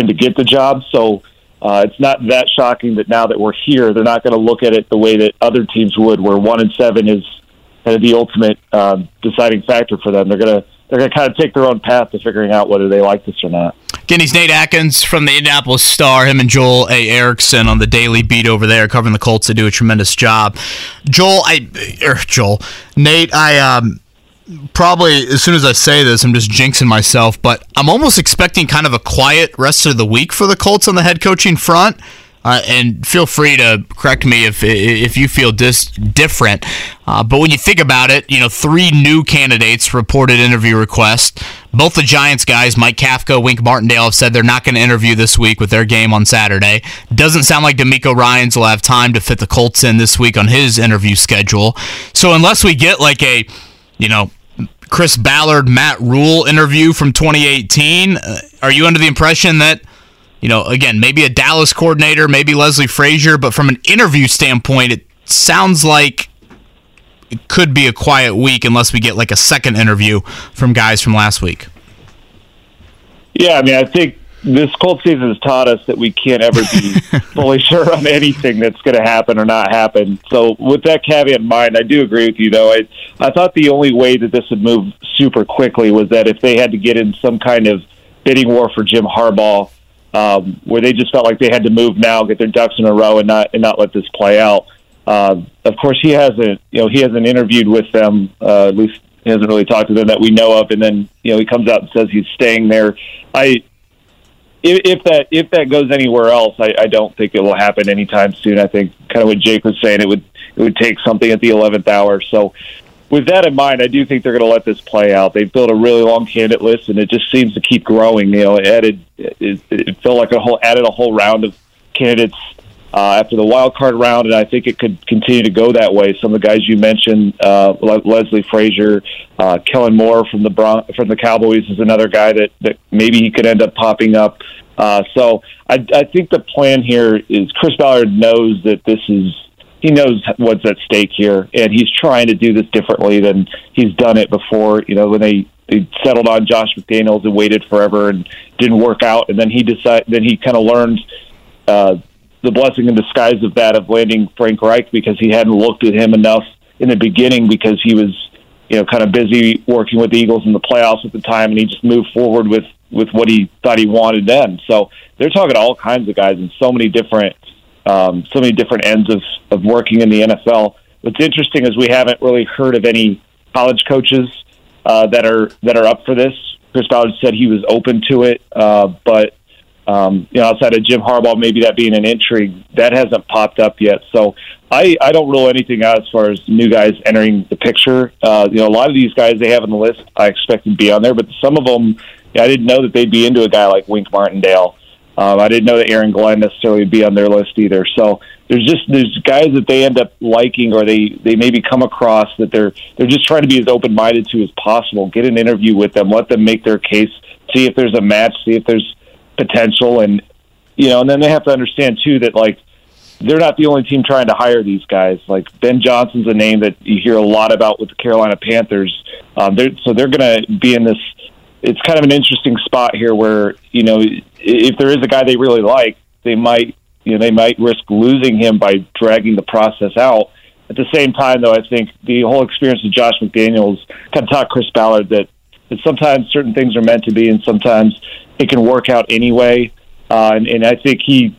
to get the job. So it's not that shocking that now that we're here, they're not going to look at it the way that other teams would, where 1-7 is kind of the ultimate deciding factor for them. They're going to kind of take their own path to figuring out whether they like this or not. Again, he's Nate Atkins from the Indianapolis Star, him and Joel A. Erickson on the Daily Beat over there covering the Colts. They do a tremendous job. Nate, probably as soon as I say this, I'm just jinxing myself, but I'm almost expecting kind of a quiet rest of the week for the Colts on the head coaching front. And feel free to correct me if you feel different. But when you think about it, 3 new candidates reported interview requests. Both the Giants guys, Mike Kafka, Wink Martindale, have said they're not going to interview this week with their game on Saturday. Doesn't sound like DeMeco Ryans will have time to fit the Colts in this week on his interview schedule. So unless we get Chris Ballard, Matt Rule interview from 2018, are you under the impression that, again, maybe a Dallas coordinator, maybe Leslie Frazier, but from an interview standpoint, it sounds like it could be a quiet week unless we get a second interview from guys from last week? Yeah, I think this cold season has taught us that we can't ever be fully sure on anything that's going to happen or not happen. So with that caveat in mind, I do agree with you, though. I thought the only way that this would move super quickly was that if they had to get in some kind of bidding war for Jim Harbaugh, where they just felt like they had to move now, get their ducks in a row, and not let this play out. Of course, he hasn't. He hasn't interviewed with them. At least he hasn't really talked to them that we know of. And then he comes out and says he's staying there. If that goes anywhere else, I don't think it will happen anytime soon. I think kind of what Jake was saying, it would take something at the 11th hour. So with that in mind, I do think they're going to let this play out. They've built a really long candidate list, and it just seems to keep growing. It felt like added a whole round of candidates after the wild card round, and I think it could continue to go that way. Some of the guys you mentioned, like Leslie Frazier, Kellen Moore from the Cowboys is another guy that maybe he could end up popping up. So I think the plan here is Chris Ballard knows that this is. He knows what's at stake here, and he's trying to do this differently than he's done it before. When they settled on Josh McDaniels and waited forever and didn't work out, and then he kind of learned the blessing in disguise of that, of landing Frank Reich, because he hadn't looked at him enough in the beginning because he was kind of busy working with the Eagles in the playoffs at the time, and he just moved forward with what he thought he wanted then. So they're talking to all kinds of guys and so many different ends of working in the NFL. What's interesting is we haven't really heard of any college coaches that are up for this. Chris Ballard said he was open to it, but outside of Jim Harbaugh, maybe that being an intrigue, that hasn't popped up yet. So I don't rule anything out as far as new guys entering the picture. A lot of these guys they have on the list I expect to be on there, but some of them I didn't know that they'd be into a guy like Wink Martindale. I didn't know that Aaron Glenn necessarily would be on their list either. So there's guys that they end up liking, or they maybe come across that they're just trying to be as open-minded to as possible. Get an interview with them, let them make their case, see if there's a match, see if there's potential, and you know, and then they have to understand too that like they're not the only team trying to hire these guys. Like Ben Johnson's a name that you hear a lot about with the Carolina Panthers. They're going to be in this. It's kind of an interesting spot here where, you know, if there is a guy they really like, they might risk losing him by dragging the process out. At the same time, though, I think the whole experience of Josh McDaniels kind of taught Chris Ballard that sometimes certain things are meant to be, and sometimes it can work out anyway. And I think he's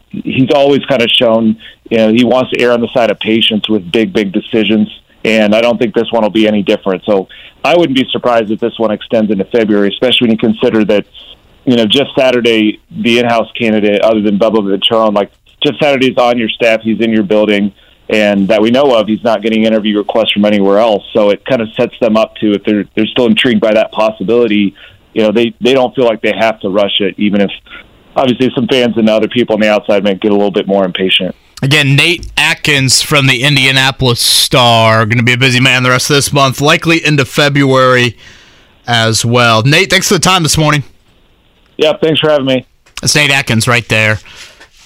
always kind of shown, you know, he wants to err on the side of patience with big, big decisions. And I don't think this one will be any different. So I wouldn't be surprised if this one extends into February, especially when you consider that, you know, Jeff Saturday, the in-house candidate, other than Bubba Venturon, like Jeff Saturday's on your staff, he's in your building, and that we know of, he's not getting interview requests from anywhere else. So it kind of sets them up to, if they're still intrigued by that possibility, you know, they don't feel like they have to rush it, even if obviously some fans and other people on the outside may get a little bit more impatient. Again, Nate Atkins from the Indianapolis Star. Going to be a busy man the rest of this month, likely into February as well. Nate, thanks for the time this morning. Yeah, thanks for having me. It's Nate Atkins right there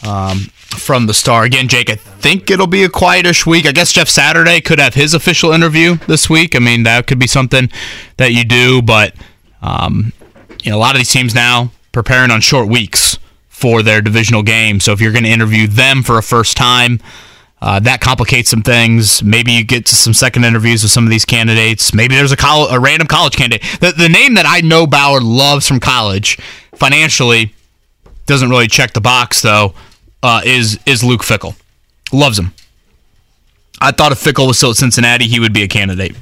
from the Star. Again, Jake, I think it'll be a quietish week. I guess Jeff Saturday could have his official interview this week. I mean, that could be something that you do, but you know, a lot of these teams now preparing on short weeks for their divisional game. So if you're going to interview them for a first time, that complicates some things. Maybe you get to some second interviews with some of these candidates. Maybe there's a random college candidate. The name that I know Bauer loves from college, financially, doesn't really check the box though, is Luke Fickell. Loves him. I thought if Fickell was still at Cincinnati, he would be a candidate.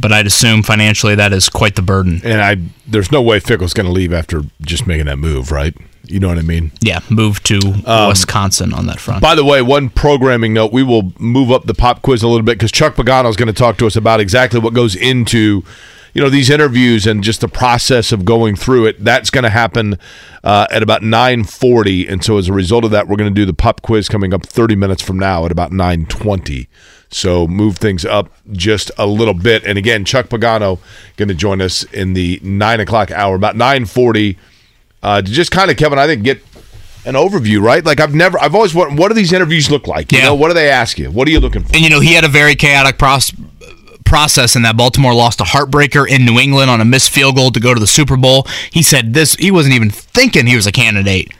But I'd assume financially that is quite the burden. And there's no way Fickell's going to leave after just making that move, right? You know what I mean? Yeah, move to Wisconsin on that front. By the way, one programming note, we will move up the pop quiz a little bit because Chuck Pagano is going to talk to us about exactly what goes into, you know, these interviews and just the process of going through it. That's going to happen at about 9:40. And so as a result of that, we're going to do the pop quiz coming up 30 minutes from now at about 9:20. So move things up just a little bit. And again, Chuck Pagano going to join us in the 9 o'clock hour, about 9:40, to just kind of, Kevin, I think, get an overview, right? Like I've always wondered, what do these interviews look like? You know, what do they ask you? What are you looking for? And, you know, he had a very chaotic process in that Baltimore lost a heartbreaker in New England on a missed field goal to go to the Super Bowl. He said this, he wasn't even thinking he was a candidate.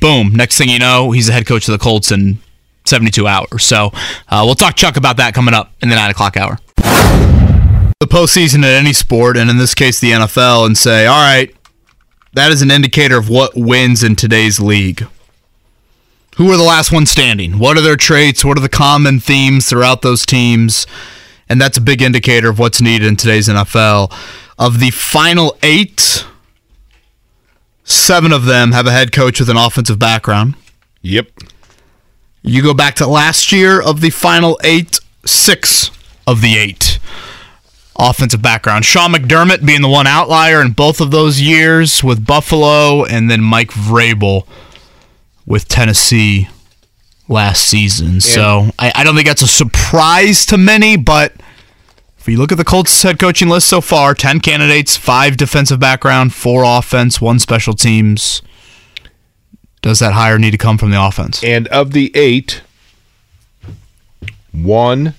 Boom. Next thing you know, he's the head coach of the Colts and 72 hours. So we'll talk Chuck about that coming up in the 9 o'clock hour. The postseason in any sport, and in this case the NFL, and say, all right, that is an indicator of what wins in today's league. Who are the last ones standing? What are their traits? What are the common themes throughout those teams? And that's a big indicator of what's needed in today's NFL. Of the final 8, 7 of them have a head coach with an offensive background. Yep. You go back to last year, of the final 8, 6 of the 8 offensive background. Sean McDermott being the one outlier in both of those years with Buffalo, and then Mike Vrabel with Tennessee last season. Yeah. So I don't think that's a surprise to many, but if you look at the Colts' head coaching list so far, 10 candidates, 5 defensive background, 4 offense, 1 special teams. Does that hire need to come from the offense? And of the 8, 1,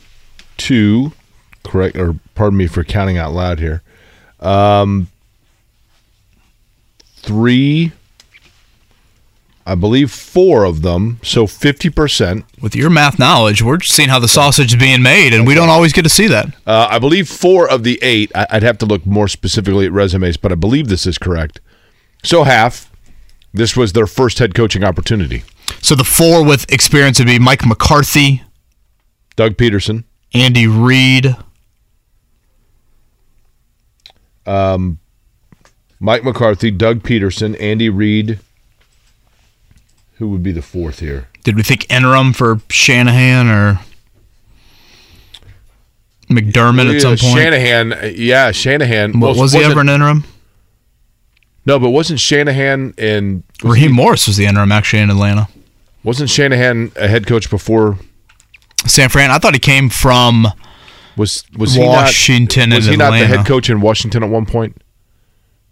2, correct, or pardon me for counting out loud here, 3, I believe 4 of them, so 50%. With your math knowledge, we're just seeing how the sausage is being made, and we don't always get to see that. I believe 4 of the 8, I'd have to look more specifically at resumes, but I believe this is correct. So half. This was their first head coaching opportunity. So the 4 with experience would be Mike McCarthy, Doug Peterson, Andy Reid, Mike McCarthy, Doug Peterson, Andy Reid. Who would be the 4th here? Did we think interim for Shanahan or McDermott at some point? Shanahan. Was he ever an interim? No, but wasn't Shanahan and... Raheem Morris was the interim, actually, in Atlanta. Wasn't Shanahan a head coach before... San Fran? I thought he came from was Washington and Atlanta. Was he not the head coach in Washington at one point?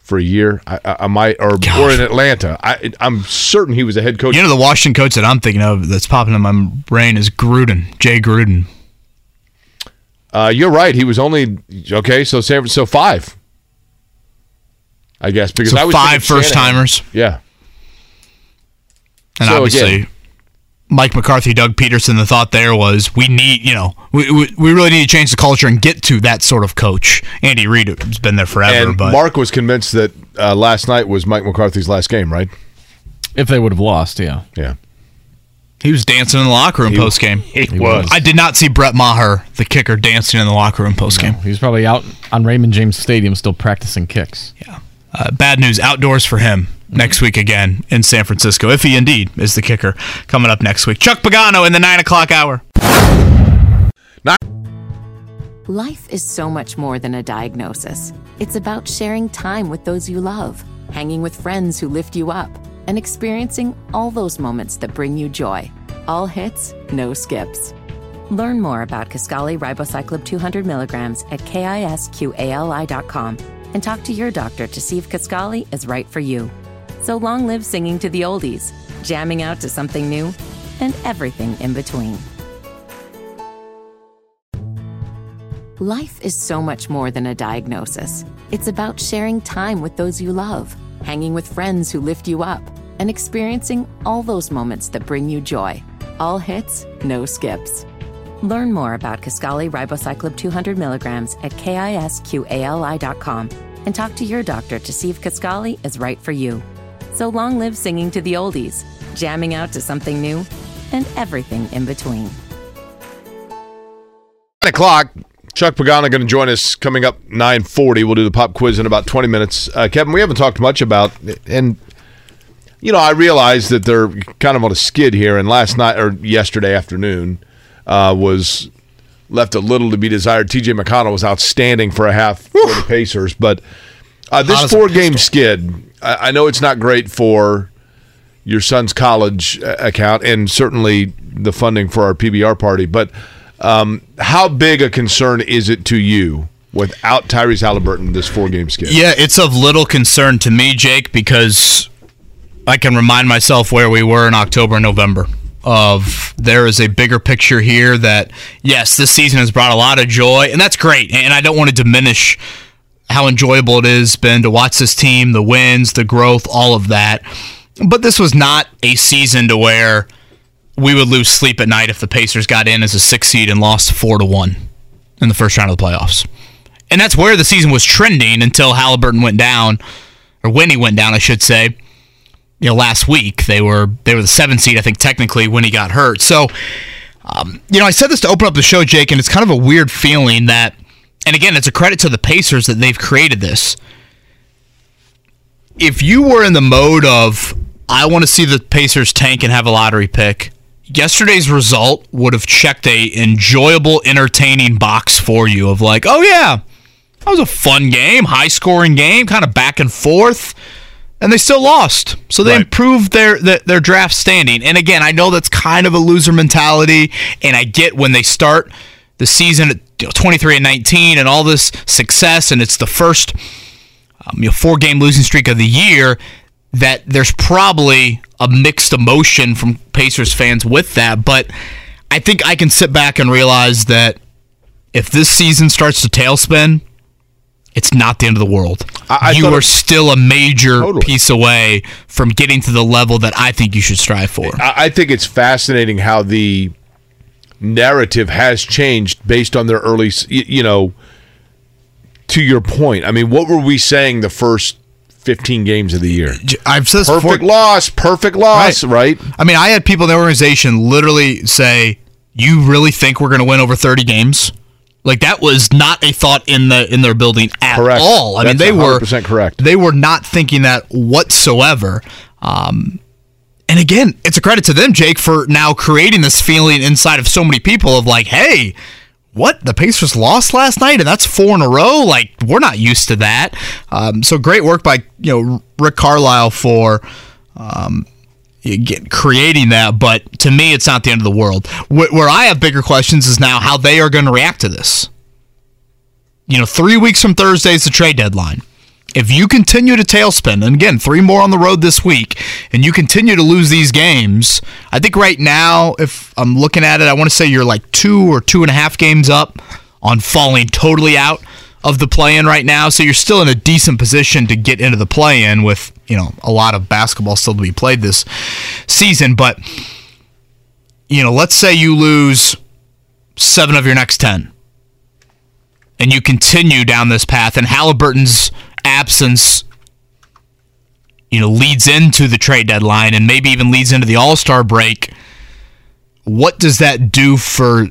for a year. I might, or in Atlanta. I'm certain he was a head coach. You know, the Washington coach that I'm thinking of that's popping in my brain is Gruden, Jay Gruden. You're right. He was only okay. So San Francisco, 5, I guess, because so I was 5 first timers. Yeah, and so obviously, again, Mike McCarthy, Doug Peterson. The thought there was we need, you know, we really need to change the culture and get to that sort of coach. Andy Reid has been there forever. And but Mark was convinced that last night was Mike McCarthy's last game, right? If they would have lost, yeah, yeah. He was dancing in the locker room post game. He was. I did not see Brett Maher, the kicker, dancing in the locker room post game. No, he was probably out on Raymond James Stadium still practicing kicks. Yeah. Bad news outdoors for him next week again in San Francisco, if he indeed is the kicker, coming up next week. Chuck Pagano in the 9 o'clock hour. Life is so much more than a diagnosis. It's about sharing time with those you love, hanging with friends who lift you up, and experiencing all those moments that bring you joy. All hits, no skips. Learn more about Kisqali Ribocyclib 200 milligrams at kisqali.com and talk to your doctor to see if Kisqali is right for you. So long live singing to the oldies, jamming out to something new, and everything in between. Life is so much more than a diagnosis. It's about sharing time with those you love, hanging with friends who lift you up, and experiencing all those moments that bring you joy. All hits, no skips. Learn more about Kisqali Ribocyclib 200 milligrams at kisqali.com and talk to your doctor to see if Kisqali is right for you. So long live singing to the oldies, jamming out to something new, and everything in between. 9 o'clock. Chuck Pagano going to join us coming up 9:40. We'll do the pop quiz in about 20 minutes. Kevin, we haven't talked much about, and you know, I realize that they're kind of on a skid here. And last night or yesterday afternoon was left a little to be desired. T.J. McConnell was outstanding for a half for the Pacers, but this 4-game skid, I know it's not great for your son's college account and certainly the funding for our PBR party, but. How big a concern is it to you without Tyrese Haliburton, this 4-game skid? Yeah, it's of little concern to me, Jake, because I can remind myself where we were in October and November. Of there is a bigger picture here that, yes, this season has brought a lot of joy, and that's great, and I don't want to diminish how enjoyable it has been to watch this team, the wins, the growth, all of that. But this was not a season to where we would lose sleep at night if the Pacers got in as a 6 seed and lost 4-1 in the first round of the playoffs. And that's where the season was trending until Haliburton went down, or when he went down, I should say. You know, last week they were the 7 seed, I think, technically, when he got hurt. So, you know, I said this to open up the show, Jake, and it's kind of a weird feeling that, and again, it's a credit to the Pacers that they've created this. If you were in the mode of, I want to see the Pacers tank and have a lottery pick, yesterday's result would have checked a enjoyable, entertaining box for you of like, oh yeah, that was a fun game, high-scoring game, kind of back and forth, and they still lost. So they improved their draft standing. And again, I know that's kind of a loser mentality, and I get when they start the season at 23-19 and all this success, and it's the first 4-game losing streak of the year, that there's probably a mixed emotion from Pacers fans with that, but I think I can sit back and realize that if this season starts to tailspin, it's not the end of the world. You are still a major piece away from getting to the level that I think you should strive for. I think it's fascinating how the narrative has changed based on their early, you know, to your point. I mean, what were we saying the first 15 games of the year? I've said perfect loss, right? I mean, I had people in the organization literally say, "You really think we're going to win over 30 games?" Like that was not a thought in their building at all. I mean, they were 100% correct. They were not thinking that whatsoever. And again, it's a credit to them, Jake, for now creating this feeling inside of so many people of like, "Hey, what? The Pacers lost last night, and that's 4 in a row? Like, we're not used to that." So great work by, you know, Rick Carlisle for creating that. But to me, it's not the end of the world. Where I have bigger questions is now how they are going to react to this. You know, 3 weeks from Thursday is the trade deadline. if you continue to tailspin, and again, 3 more on the road this week, and you continue to lose these games, I think right now, if I'm looking at it, I want to say you're like 2 or 2.5 games up on falling totally out of the play-in right now. So you're still in a decent position to get into the play-in with, you know, a lot of basketball still to be played this season. But, you know, let's say you lose 7 of your next 10. And you continue down this path, and Halliburton's absence, you know, leads into the trade deadline and maybe even leads into the All-Star break. What does that do for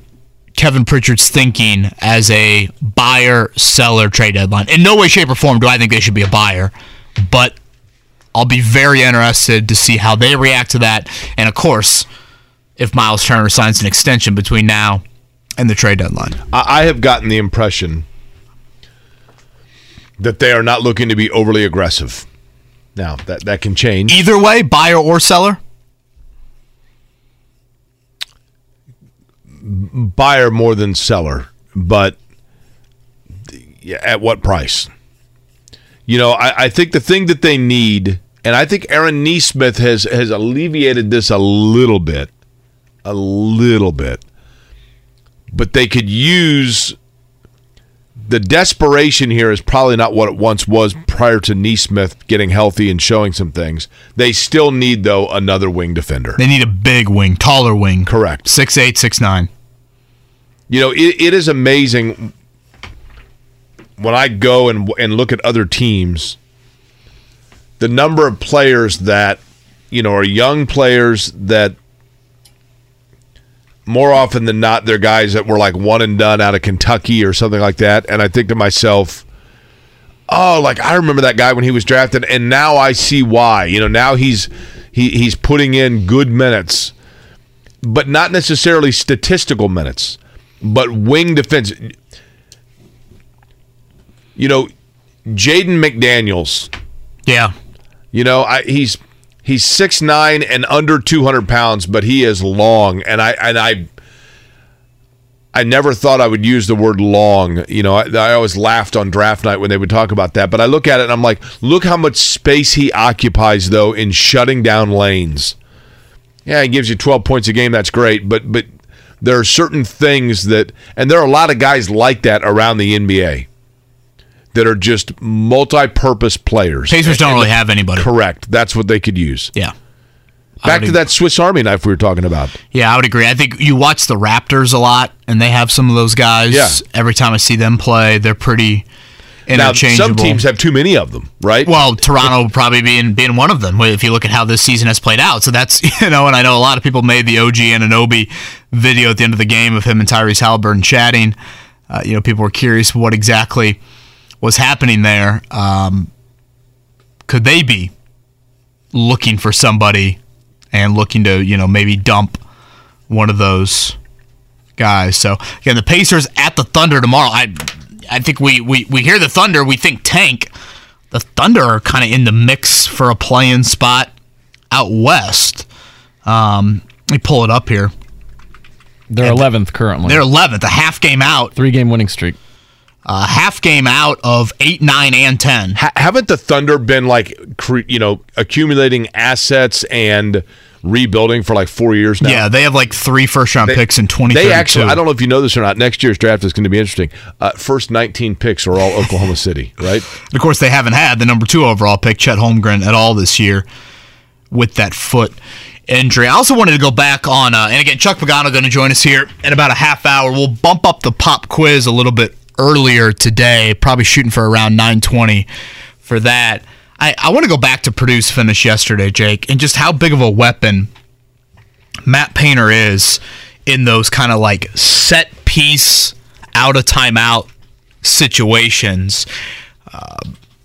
Kevin Pritchard's thinking as a buyer-seller trade deadline? In no way, shape, or form do I think they should be a buyer, but I'll be very interested to see how they react to that. And, of course, if Miles Turner signs an extension between now and the trade deadline. I have gotten the impression that they are not looking to be overly aggressive. Now, that can change. Either way, buyer or seller? Buyer more than seller, but at what price? You know, I think the thing that they need, and I think Aaron Nesmith has alleviated this a little bit, but they could use the desperation here is probably not what it once was prior to Nesmith getting healthy and showing some things. They still need, though, another wing defender. They need a big wing, taller wing. Correct. 6'8", 6'9". You know, it is amazing when I go and look at other teams, the number of players that, you know, are young players that more often than not, they're guys that were like one and done out of Kentucky or something like that. And I think to myself, oh, like I remember that guy when he was drafted, and now I see why. You know, now he's putting in good minutes, but not necessarily statistical minutes, but wing defense. You know, Jaden McDaniels. Yeah. You know, He's 6'9" and under 200 pounds, but he is long, and I never thought I would use the word long. You know, I always laughed on draft night when they would talk about that, but I look at it and I'm like, look how much space he occupies, though, in shutting down lanes. Yeah, he gives you 12 points a game, that's great, but there are certain things that, and there are a lot of guys like that around the NBA that are just multi-purpose players. Pacers don't really have anybody. Correct. That's what they could use. Yeah. Back to that Swiss Army knife we were talking about. Yeah, I would agree. I think you watch the Raptors a lot, and they have some of those guys. Yeah. Every time I see them play, they're pretty interchangeable. Now, some teams have too many of them, right? Well, Toronto probably being one of them, if you look at how this season has played out. So that's, you know, and I know a lot of people made the OG Anunoby video at the end of the game of him and Tyrese Halliburton chatting. You know, people were curious what exactly was happening there. Could they be looking for somebody and looking to, you know, maybe dump one of those guys? So again, the Pacers at the Thunder tomorrow. I think we hear the Thunder, we think tank. The Thunder are kind of in the mix for a play-in spot out west. Let me pull it up here. They're 11th currently. They're 11th, a half game out. 3-game winning streak. Half game out of 8, 9, and 10. Haven't the Thunder been like, you know, accumulating assets and rebuilding for like 4 years now? Yeah, they have like 3 first-round picks in 2032. They actually, I don't know if you know this or not, next year's draft is going to be interesting. First 19 picks are all Oklahoma City, right? Of course, they haven't had the number 2 overall pick, Chet Holmgren, at all this year with that foot injury. I also wanted to go back on, and again, Chuck Pagano going to join us here in about a half hour. We'll bump up the pop quiz a little bit earlier today, probably shooting for around 9:20 for that. I want to go back to Purdue's finish yesterday, Jake, and just how big of a weapon Matt Painter is in those kind of like set piece, out of timeout situations.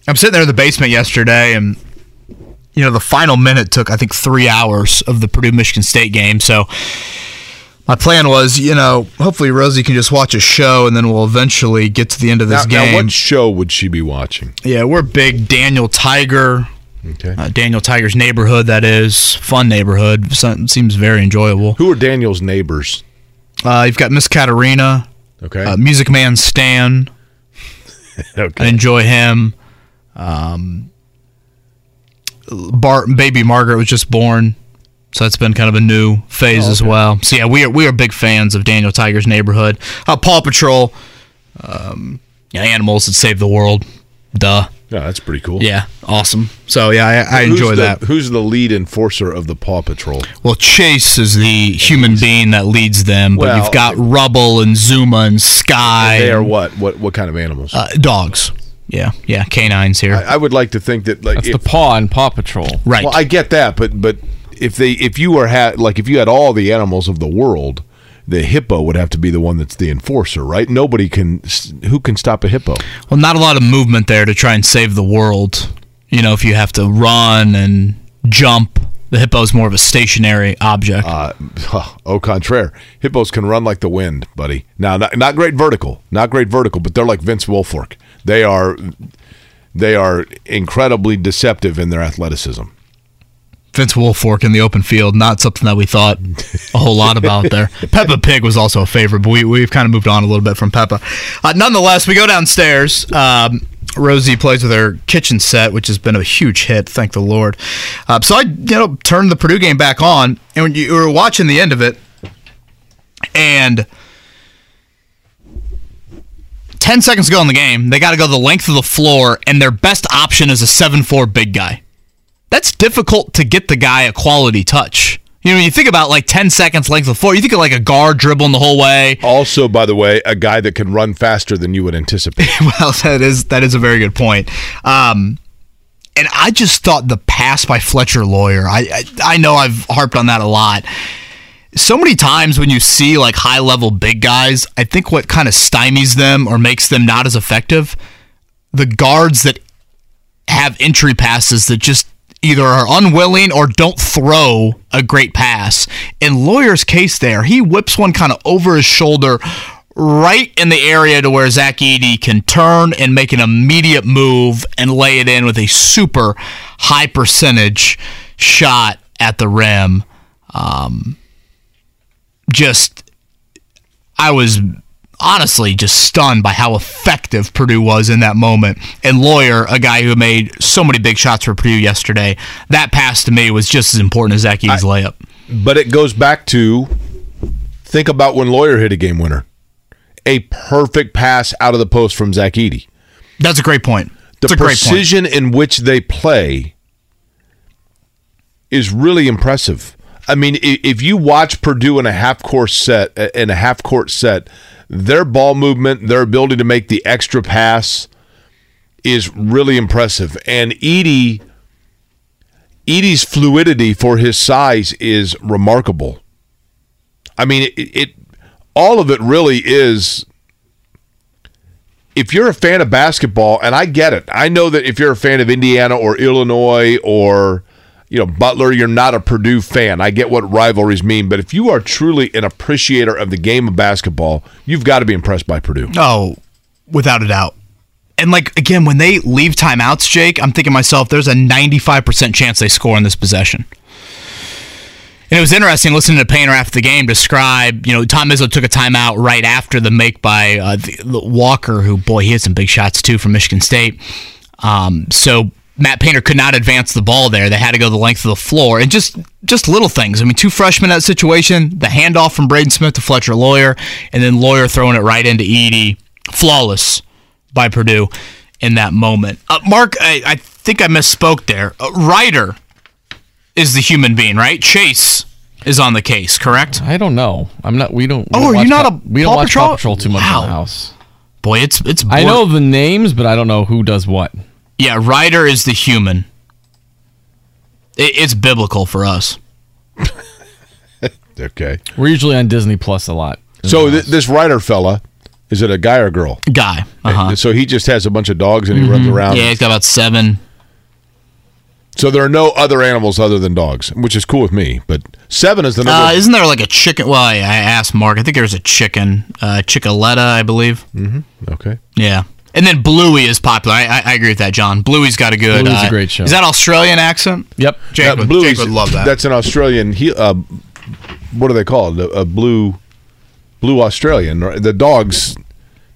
I'm sitting there in the basement yesterday, and you know the final minute took, I think, 3 hours of the Purdue-Michigan State game, so my plan was, you know, hopefully Rosie can just watch a show, and then we'll eventually get to the end of this game. Now, what show would she be watching? Yeah, we're big Daniel Tiger. Okay. Daniel Tiger's Neighborhood, that is. Fun neighborhood. Seems very enjoyable. Who are Daniel's neighbors? You've got Miss Katarina. Okay. Music Man Stan. Okay. I enjoy him. Baby Margaret was just born, so that's been kind of a new phase as well. So yeah, we are big fans of Daniel Tiger's Neighborhood. Paw Patrol, animals that save the world. Duh. Yeah, that's pretty cool. Yeah, awesome. So yeah, I enjoy that. Who's the lead enforcer of the Paw Patrol? Well, Chase is the human being that leads them, but you've got Rubble and Zuma and Sky. And they are what kind of animals? Dogs. Yeah, canines here. I would like to think that that's the paw in Paw Patrol, right? Well, I get that, but if you had all the animals of the world, the hippo would have to be the one that's the enforcer, right? Who can stop a hippo? Well, not a lot of movement there to try and save the world. If you have to run and jump, the hippo's more of a stationary object. Au contraire. Hippos can run like the wind, buddy. Now, not great vertical, but they're like Vince Wilfork. They are incredibly deceptive in their athleticism. Vince Wilfork in the open field, not something that we thought a whole lot about there. Peppa Pig was also a favorite, but we've kind of moved on a little bit from Peppa. Nonetheless, we go downstairs. Rosie plays with her kitchen set, which has been a huge hit, thank the Lord. So I turned the Purdue game back on, and when you were watching the end of it, and 10 seconds to go in the game, they got to go the length of the floor, and their best option is a 7'4" big guy. That's difficult to get the guy a quality touch. When you think about 10 seconds length of floor, you think of a guard dribbling the whole way. Also, by the way, a guy that can run faster than you would anticipate. Well, that is a very good point. And I just thought the pass by Fletcher Loyer, I know I've harped on that a lot. So many times when you see high-level big guys, I think what kind of stymies them or makes them not as effective, the guards that have entry passes that just either are unwilling or don't throw a great pass. In Lawyer's case there, he whips one kind of over his shoulder right in the area to where Zach Edey can turn and make an immediate move and lay it in with a super high percentage shot at the rim. I was honestly just stunned by how effective Purdue was in that moment. And Loyer, a guy who made so many big shots for Purdue yesterday, that pass to me was just as important as Zach Edey's layup. But it goes back to, think about when Loyer hit a game winner. A perfect pass out of the post from Zach Edey. That's a great point. The precision in which they play is really impressive. I mean, if you watch Purdue in a half court set, their ball movement, their ability to make the extra pass is really impressive. And Edey's fluidity for his size is remarkable. I mean, all of it really is. If you're a fan of basketball, and I get it, I know that if you're a fan of Indiana or Illinois or Butler, you're not a Purdue fan. I get what rivalries mean, but if you are truly an appreciator of the game of basketball, you've got to be impressed by Purdue. Oh, without a doubt. And again, when they leave timeouts, Jake, I'm thinking to myself, there's a 95% chance they score in this possession. And it was interesting listening to Painter after the game describe, Tom Izzo took a timeout right after the make by Walker, who, boy, he had some big shots too from Michigan State. So Matt Painter could not advance the ball there. They had to go the length of the floor. And just little things. I mean, two freshmen in that situation, the handoff from Braden Smith to Fletcher Loyer, and then Loyer throwing it right into Edey. Flawless by Purdue in that moment. Mark, I think I misspoke there. Ryder is the human being, right? Chase is on the case, correct? I don't know. I'm not. We don't. Oh, are you not a Paw Patrol? Paw Patrol too much in the house. Boy, it's. I know the names, but I don't know who does what. Yeah, Ryder is the human. It's biblical for us. Okay. We're usually on Disney Plus a lot. So this Ryder fella, is it a guy or a girl? Guy. Uh-huh. So he just has a bunch of dogs and he runs around. Yeah, he's got about 7. So there are no other animals other than dogs, which is cool with me, but 7 is the number. Isn't there a chicken? Well, I asked Mark. I think there's a chicken. Chickaletta, I believe. Mm-hmm. Okay. Yeah. And then Bluey is popular. I agree with that, John. Bluey's got a good... Bluey's a great show. Is that Australian accent? Yep. Jake would love that. That's an Australian... what are they called? A blue Australian. The dogs...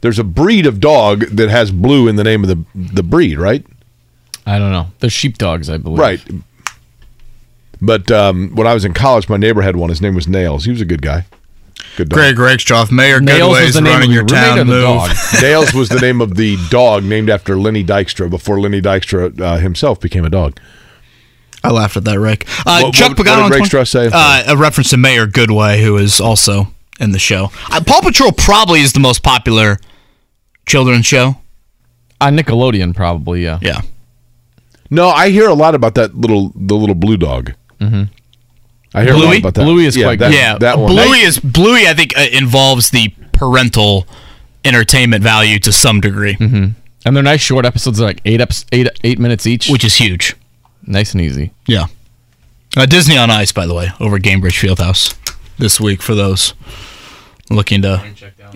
There's a breed of dog that has blue in the name of the breed, right? I don't know. They're sheepdogs, I believe. Right. But when I was in college, my neighbor had one. His name was Nails. He was a good guy. Good dog. Greg Rakestraw, Mayor Goodway's running your town move. Nails was the name of the dog named after Lenny Dykstra before Lenny Dykstra himself became a dog. I laughed at that, Rick. Chuck Pagano. What did Rakestraw say? A reference to Mayor Goodway, who is also in the show. Paw Patrol probably is the most popular children's show. On Nickelodeon, probably, yeah. Yeah. No, I hear a lot about that the little blue dog. Mm-hmm. I hear Bluey? A lot about that. Bluey is quite good. Yeah, that one. Bluey, I think, involves the parental entertainment value to some degree. Mm-hmm. And they're nice short episodes, like 8 minutes each. Which is huge. Nice and easy. Yeah. Disney on Ice, by the way, over at Gainbridge Fieldhouse this week for those looking to...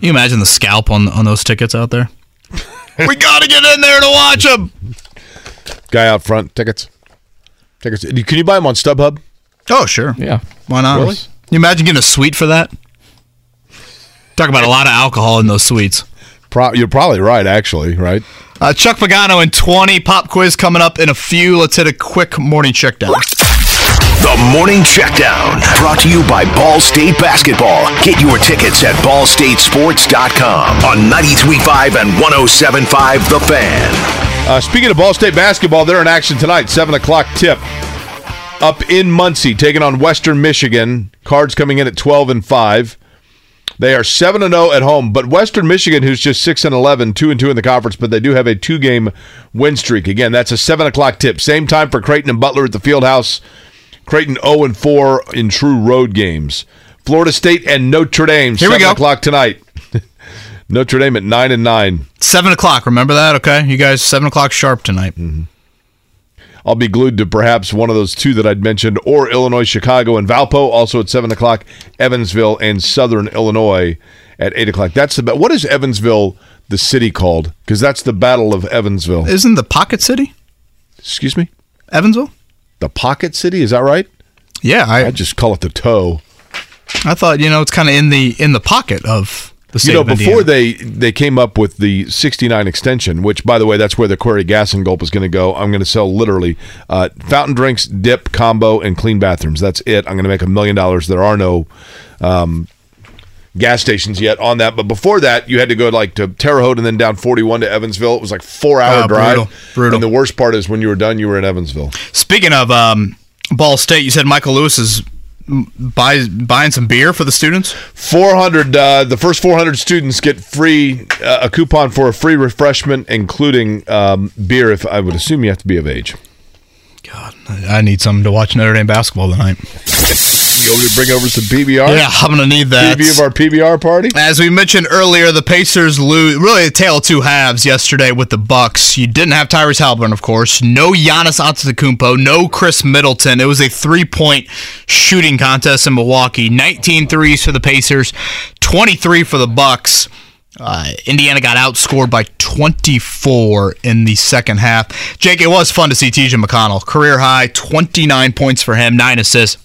You imagine the scalp on those tickets out there? We got to get in there to watch them! Guy out front, tickets. Can you buy them on StubHub? Oh, sure. Yeah. Why not? Really? Can you imagine getting a suite for that? Talk about a lot of alcohol in those suites. You're probably right, actually, right? Chuck Pagano in 20. Pop quiz coming up in a few. Let's hit a quick morning checkdown. The Morning Checkdown, brought to you by Ball State Basketball. Get your tickets at ballstatesports.com on 93.5 and 107.5 The Fan. Speaking of Ball State Basketball, they're in action tonight, 7 o'clock tip. Up in Muncie, taking on Western Michigan. Cards coming in at 12-5. They are 7-0 at home, but Western Michigan, who's just 6-11, 2-2 in the conference, but they do have a 2-game win streak. Again, that's a 7 o'clock tip. Same time for Creighton and Butler at the Fieldhouse. Creighton 0-4 in true road games. Florida State and Notre Dame, 7 o'clock tonight. Notre Dame at 9-9. 7 o'clock, remember that? Okay, you guys, 7 o'clock sharp tonight. Mm-hmm. I'll be glued to perhaps one of those two that I'd mentioned, or Illinois, Chicago, and Valpo, also at 7 o'clock, Evansville, and Southern Illinois at 8 o'clock. What is Evansville, the city, called? Because that's the Battle of Evansville. Isn't the Pocket City? Excuse me? Evansville? The Pocket City, is that right? Yeah. I just call it the toe. I thought, it's kind of in the pocket of the state of Indiana. Before they came up with the 69 extension, which, by the way, that's where the Query Gas and Gulp is going to go. I'm going to sell literally fountain drinks, dip, combo, and clean bathrooms. That's it. I'm going to make $1 million. There are no gas stations yet on that. But before that, you had to go to Terre Haute and then down 41 to Evansville. It was like 4-hour drive. Brutal. And the worst part is when you were done, you were in Evansville. Speaking of Ball State, you said Michael Lewis is buying some beer for the students? 400. The first 400 students get free a coupon for a free refreshment, including beer, if I would assume you have to be of age. God, I need something to watch Notre Dame basketball tonight. You want me to bring over some PBR? Yeah, I'm going to need that. Preview of our PBR party? As we mentioned earlier, the Pacers lose, really a tale of two halves yesterday with the Bucks. You didn't have Tyrese Haliburton, of course. No Giannis Antetokounmpo. No Chris Middleton. It was a three-point shooting contest in Milwaukee. 19 threes for the Pacers, 23 for the Bucks. Indiana got outscored by 24 in the second half. Jake, it was fun to see T.J. McConnell. Career high, 29 points for him, 9 assists.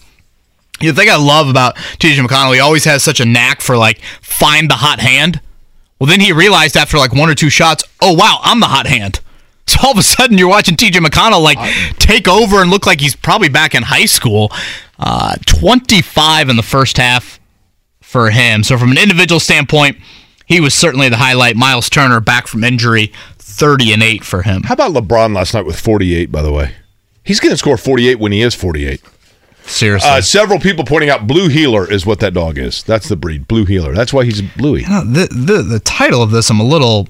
The thing I love about T.J. McConnell, he always has such a knack for, find the hot hand. Well, then he realized after, one or two shots, oh, wow, I'm the hot hand. So all of a sudden, you're watching T.J. McConnell, take over and look like he's probably back in high school. 25 in the first half for him. So from an individual standpoint, he was certainly the highlight. Miles Turner, back from injury, 30-8 for him. How about LeBron last night with 48, by the way? He's going to score 48 when he is 48. Seriously. Several people pointing out Blue Heeler is what that dog is. That's the breed, Blue Heeler. That's why he's bluey. The title of this, I'm a little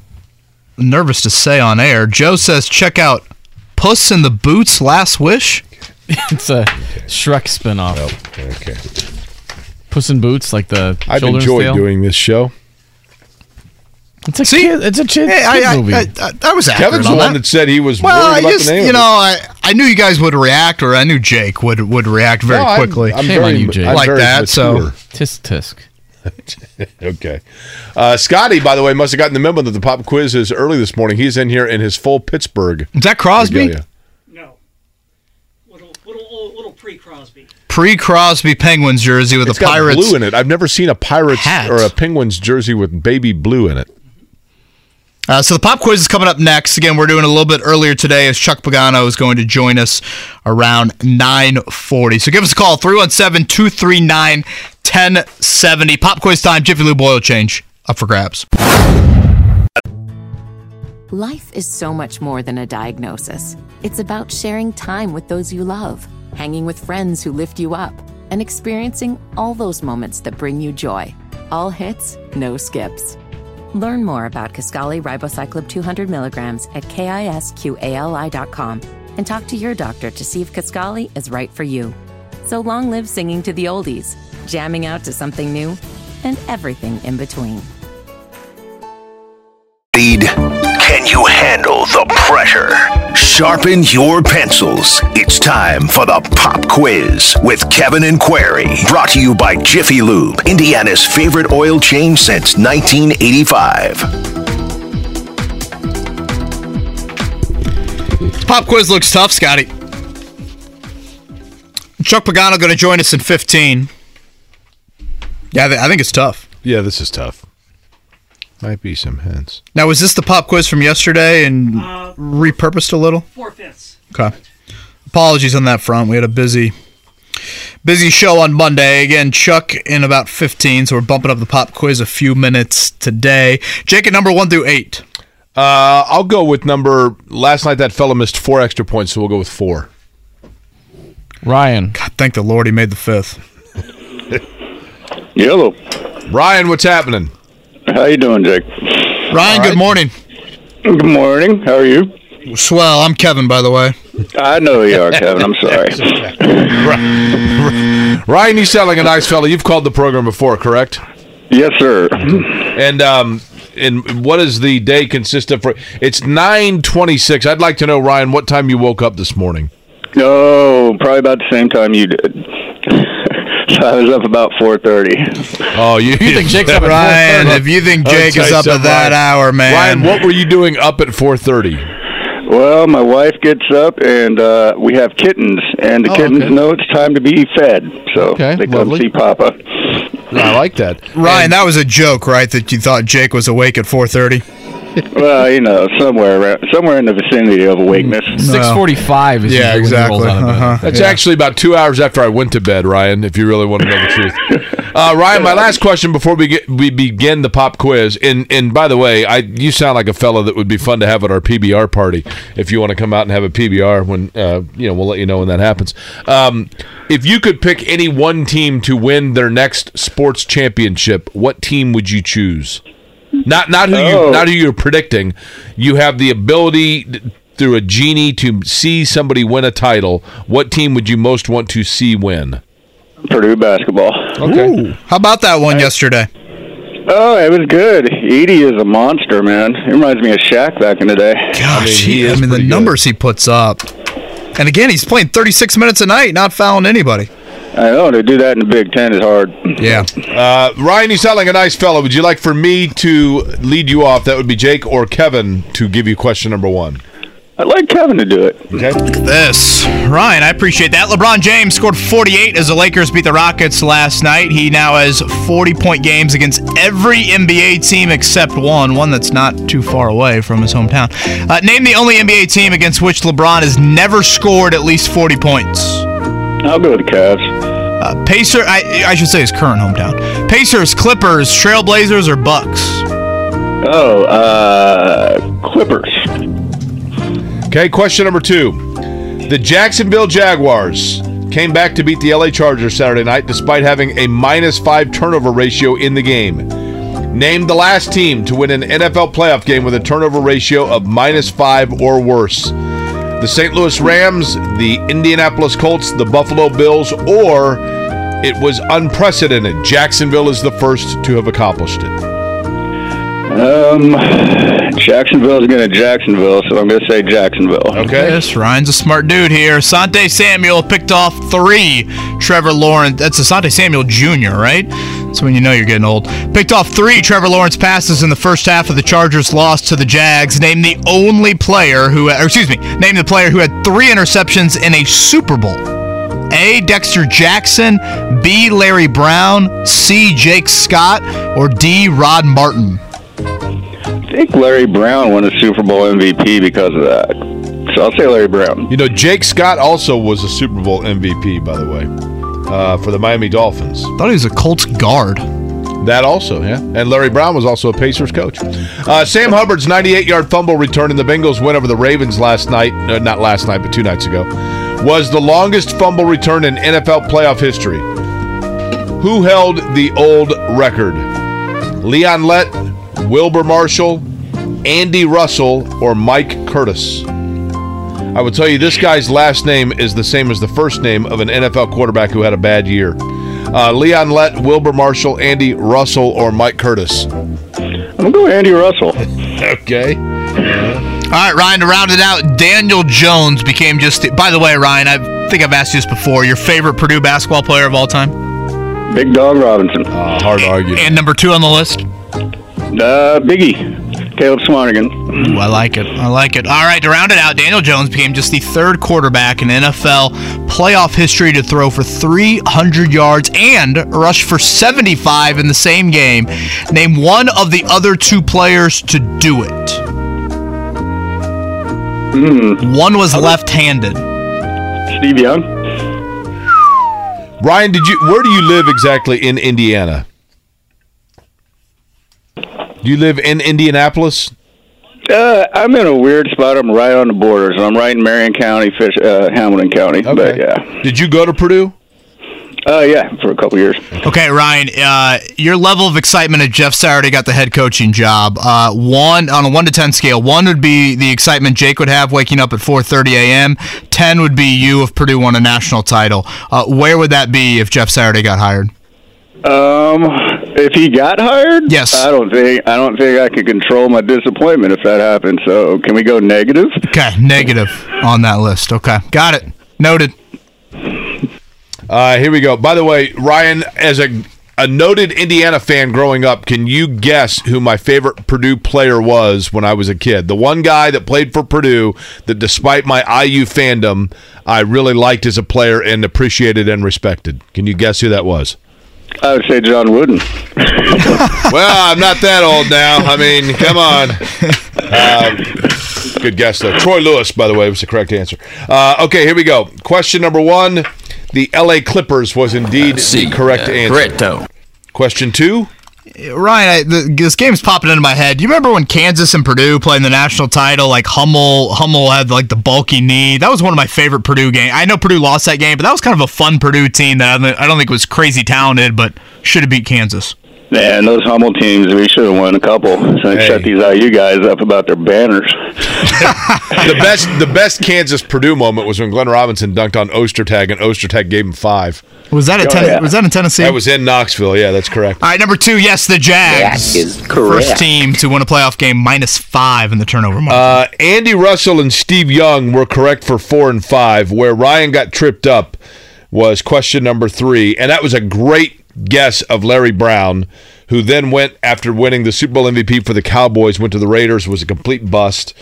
nervous to say on air. Joe says, check out Puss in the Boots, Last Wish. It's a Shrek spinoff. Oh, okay. Puss in Boots, the I've enjoyed tale. Doing this show. It's a kid movie. I was accurate. Kevin's on the one that said he was worried about the name. I knew you guys would react, or I knew Jake would react very quickly. I'm very, on you, Jake. I'm like that, mature. So tisk. Okay. Scotty, by the way, must have gotten the memo that the pop quiz is early this morning. He's in here in his full Pittsburgh. Is that Crosby? Regalia. No. Little pre-Crosby. Pre-Crosby Penguins jersey with a Pirates. It's got blue in it. I've never seen a Pirates hat or a Penguins jersey with baby blue in it. So the pop quiz is coming up next. Again, we're doing a little bit earlier today as Chuck Pagano is going to join us around 9:40. So give us a call, 317-239-1070. Pop quiz time, Jiffy Lube oil change up for grabs. Life is so much more than a diagnosis. It's about sharing time with those you love, hanging with friends who lift you up, and experiencing all those moments that bring you joy. All hits, no skips. Learn more about Kisqali Ribocyclib 200 milligrams at KISQALI.com and talk to your doctor to see if Kisqali is right for you. So long live singing to the oldies, jamming out to something new, and everything in between. Can you handle the pressure? Sharpen your pencils. It's time for the Pop Quiz with Kevin and Query. Brought to you by Jiffy Lube, Indiana's favorite oil change since 1985. Pop Quiz looks tough, Scotty. Chuck Pagano going to join us in 15. Yeah, I think it's tough. Yeah, this is tough. Might be some hints. Now, was this the pop quiz from yesterday and repurposed a little? 4/5. Okay. Apologies on that front. We had a busy show on Monday. Again, Chuck in about 15, so we're bumping up the pop quiz a few minutes today. Jake, at number 1 through 8. I'll go with number... Last night, that fella missed 4 extra points, so we'll go with 4. Ryan. God, thank the Lord he made the 5th. Yellow. Ryan, what's happening? How you doing, Jake? Ryan, right. Good morning. Good morning. How are you? Swell. I'm Kevin, by the way. I know you are, Kevin. I'm sorry. Ryan, you sound like a nice fella. You've called the program before, correct? Yes, sir. And what does the day consist of? It's 9:26. I'd like to know, Ryan, what time you woke up this morning? Oh, probably about the same time you did. I was up about 4:30. Oh, you think Jake's up at 4:30? Ryan, if you think Jake is up at that hour, man. Ryan, what were you doing up at 4:30? Well, my wife gets up, and we have kittens, and the kittens know it's time to be fed, so they come see Papa. I like that. Ryan, that was a joke, right, that you thought Jake was awake at 4:30? Well, somewhere in the vicinity of awakeness. 6:45 is usually exactly. When you roll out of bed. That's actually about 2 hours after I went to bed, Ryan, if you really want to know the truth. Ryan, my last question before we begin the pop quiz, and by the way, you sound like a fellow that would be fun to have at our PBR party if you want to come out and have a PBR when we'll let you know when that happens. If you could pick any one team to win their next sports championship, what team would you choose? Not who you're predicting. You have the ability through a genie to see somebody win a title. What team would you most want to see win? Purdue basketball. Okay. Ooh. How about that one yesterday? Oh, it was good. Edey is a monster, man. It reminds me of Shaq back in the day. Gosh, I mean the numbers he puts up. And again, he's playing 36 minutes a night, not fouling anybody. I know, to do that in the Big Ten is hard. Yeah. Ryan, you sound like a nice fellow. Would you like for me to lead you off? That would be Jake or Kevin to give you question number 1. I'd like Kevin to do it. Okay. Look at this. Ryan, I appreciate that. LeBron James scored 48 as the Lakers beat the Rockets last night. He now has 40-point games against every NBA team except one that's not too far away from his hometown. Name the only NBA team against which LeBron has never scored at least 40 points. I'll go with the Cavs. Pacers, I should say his current hometown. Pacers, Clippers, Trailblazers, or Bucks? Oh, Clippers. Okay, question number 2. The Jacksonville Jaguars came back to beat the LA Chargers Saturday night despite having a -5 turnover ratio in the game. Name the last team to win an NFL playoff game with a turnover ratio of -5 or worse. The St. Louis Rams, the Indianapolis Colts, the Buffalo Bills, or it was unprecedented. Jacksonville is the first to have accomplished it. Jacksonville is going to Jacksonville, so I'm going to say Jacksonville. Okay. Yes, Ryan's a smart dude here. Asante Samuel picked off 3. Trevor Lawrence, that's Asante Samuel Jr., right? That's when you know you're getting old. Picked off 3 Trevor Lawrence passes in the first half of the Chargers' loss to the Jags. Name the player who had 3 interceptions in a Super Bowl. A, Dexter Jackson, B, Larry Brown, C, Jake Scott, or D, Rod Martin. think Larry Brown won a Super Bowl MVP because of that. So I'll say Larry Brown. You know, Jake Scott also was a Super Bowl MVP, by the way, for the Miami Dolphins. I thought he was a Colts guard. That also, yeah. And Larry Brown was also a Pacers coach. Sam Hubbard's 98-yard fumble return in the Bengals' win over the Ravens last night, not last night, but 2 nights ago, was the longest fumble return in NFL playoff history. Who held the old record? Leon Lett, Wilbur Marshall, Andy Russell, or Mike Curtis? I will tell you, this guy's last name is the same as the first name of an NFL quarterback who had a bad year. Leon Lett, Wilbur Marshall, Andy Russell, or Mike Curtis? I'm going to go with Andy Russell. Okay. All right, Ryan, to round it out, Daniel Jones became just... By the way, Ryan, I think I've asked you this before. Your favorite Purdue basketball player of all time? Big Dog Robinson. Hard to argue. And number 2 on the list? Biggie. Caleb Swanigan. Ooh, I like it. I like it. All right, to round it out, Daniel Jones became just the 3rd quarterback in NFL playoff history to throw for 300 yards and rush for 75 in the same game. Name one of the other 2 players to do it. One was left-handed. Steve Young. Ryan, where do you live exactly in Indiana? Do you live in Indianapolis? I'm in a weird spot. I'm right on the border, so I'm right in Marion County, Hamilton County. Okay. But, yeah. Did you go to Purdue? Yeah, for a couple years. Okay, Ryan, your level of excitement at Jeff Saturday got the head coaching job. On a 1 to 10 scale, 1 would be the excitement Jake would have waking up at 4:30 a.m. 10 would be you if Purdue won a national title. Where would that be if Jeff Saturday got hired? If he got hired, yes. I don't think I could control my disappointment if that happened. So can we go negative? Okay, negative on that list. Okay, got it. Noted. Here we go. By the way, Ryan, as a noted Indiana fan growing up, can you guess who my favorite Purdue player was when I was a kid? The one guy that played for Purdue that, despite my IU fandom, I really liked as a player and appreciated and respected. Can you guess who that was? I would say John Wooden. Well, I'm not that old now. I mean, come on. Good guess, though. Troy Lewis, by the way, was the correct answer. Okay, here we go. Question number 1. The L.A. Clippers was indeed the correct answer. Correcto. Question 2. Ryan, this game's popping into my head. You remember when Kansas and Purdue playing the national title? Like Hummel had like the bulky knee. That was one of my favorite Purdue games. I know Purdue lost that game, but that was kind of a fun Purdue team that I don't think was crazy talented, but should have beat Kansas. Man, those Hummel teams, we should have won a couple. So hey. Shut these IU guys up about their banners. The best Kansas-Purdue moment was when Glenn Robinson dunked on Ostertag, and Ostertag gave him 5. Was that was that in Tennessee? That was in Knoxville. Yeah, that's correct. All right, number 2, yes, the Jags. That is correct. First team to win a playoff game, -5 in the turnover margin. Andy Russell and Steve Young were correct for 4 and 5. Where Ryan got tripped up was question number 3, and that was a great guess of Larry Brown, who then went after winning the Super Bowl MVP for the Cowboys, went to the Raiders, was a complete bust.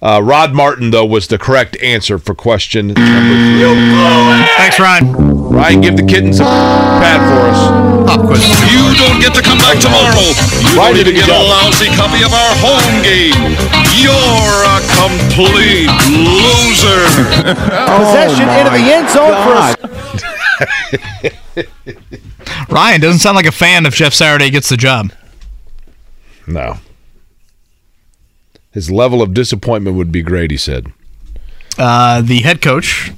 Rod Martin, though, was the correct answer for question number 3. Thanks, Ryan. Ryan, give the kittens a pat for us. Pop quiz. You don't get to come back tomorrow. You don't even get a lousy copy of our home game. You're a complete loser. Possession into the end zone for us. Ryan doesn't sound like a fan if Jeff Saturday gets the job. No. His level of disappointment would be great, he said. The head coach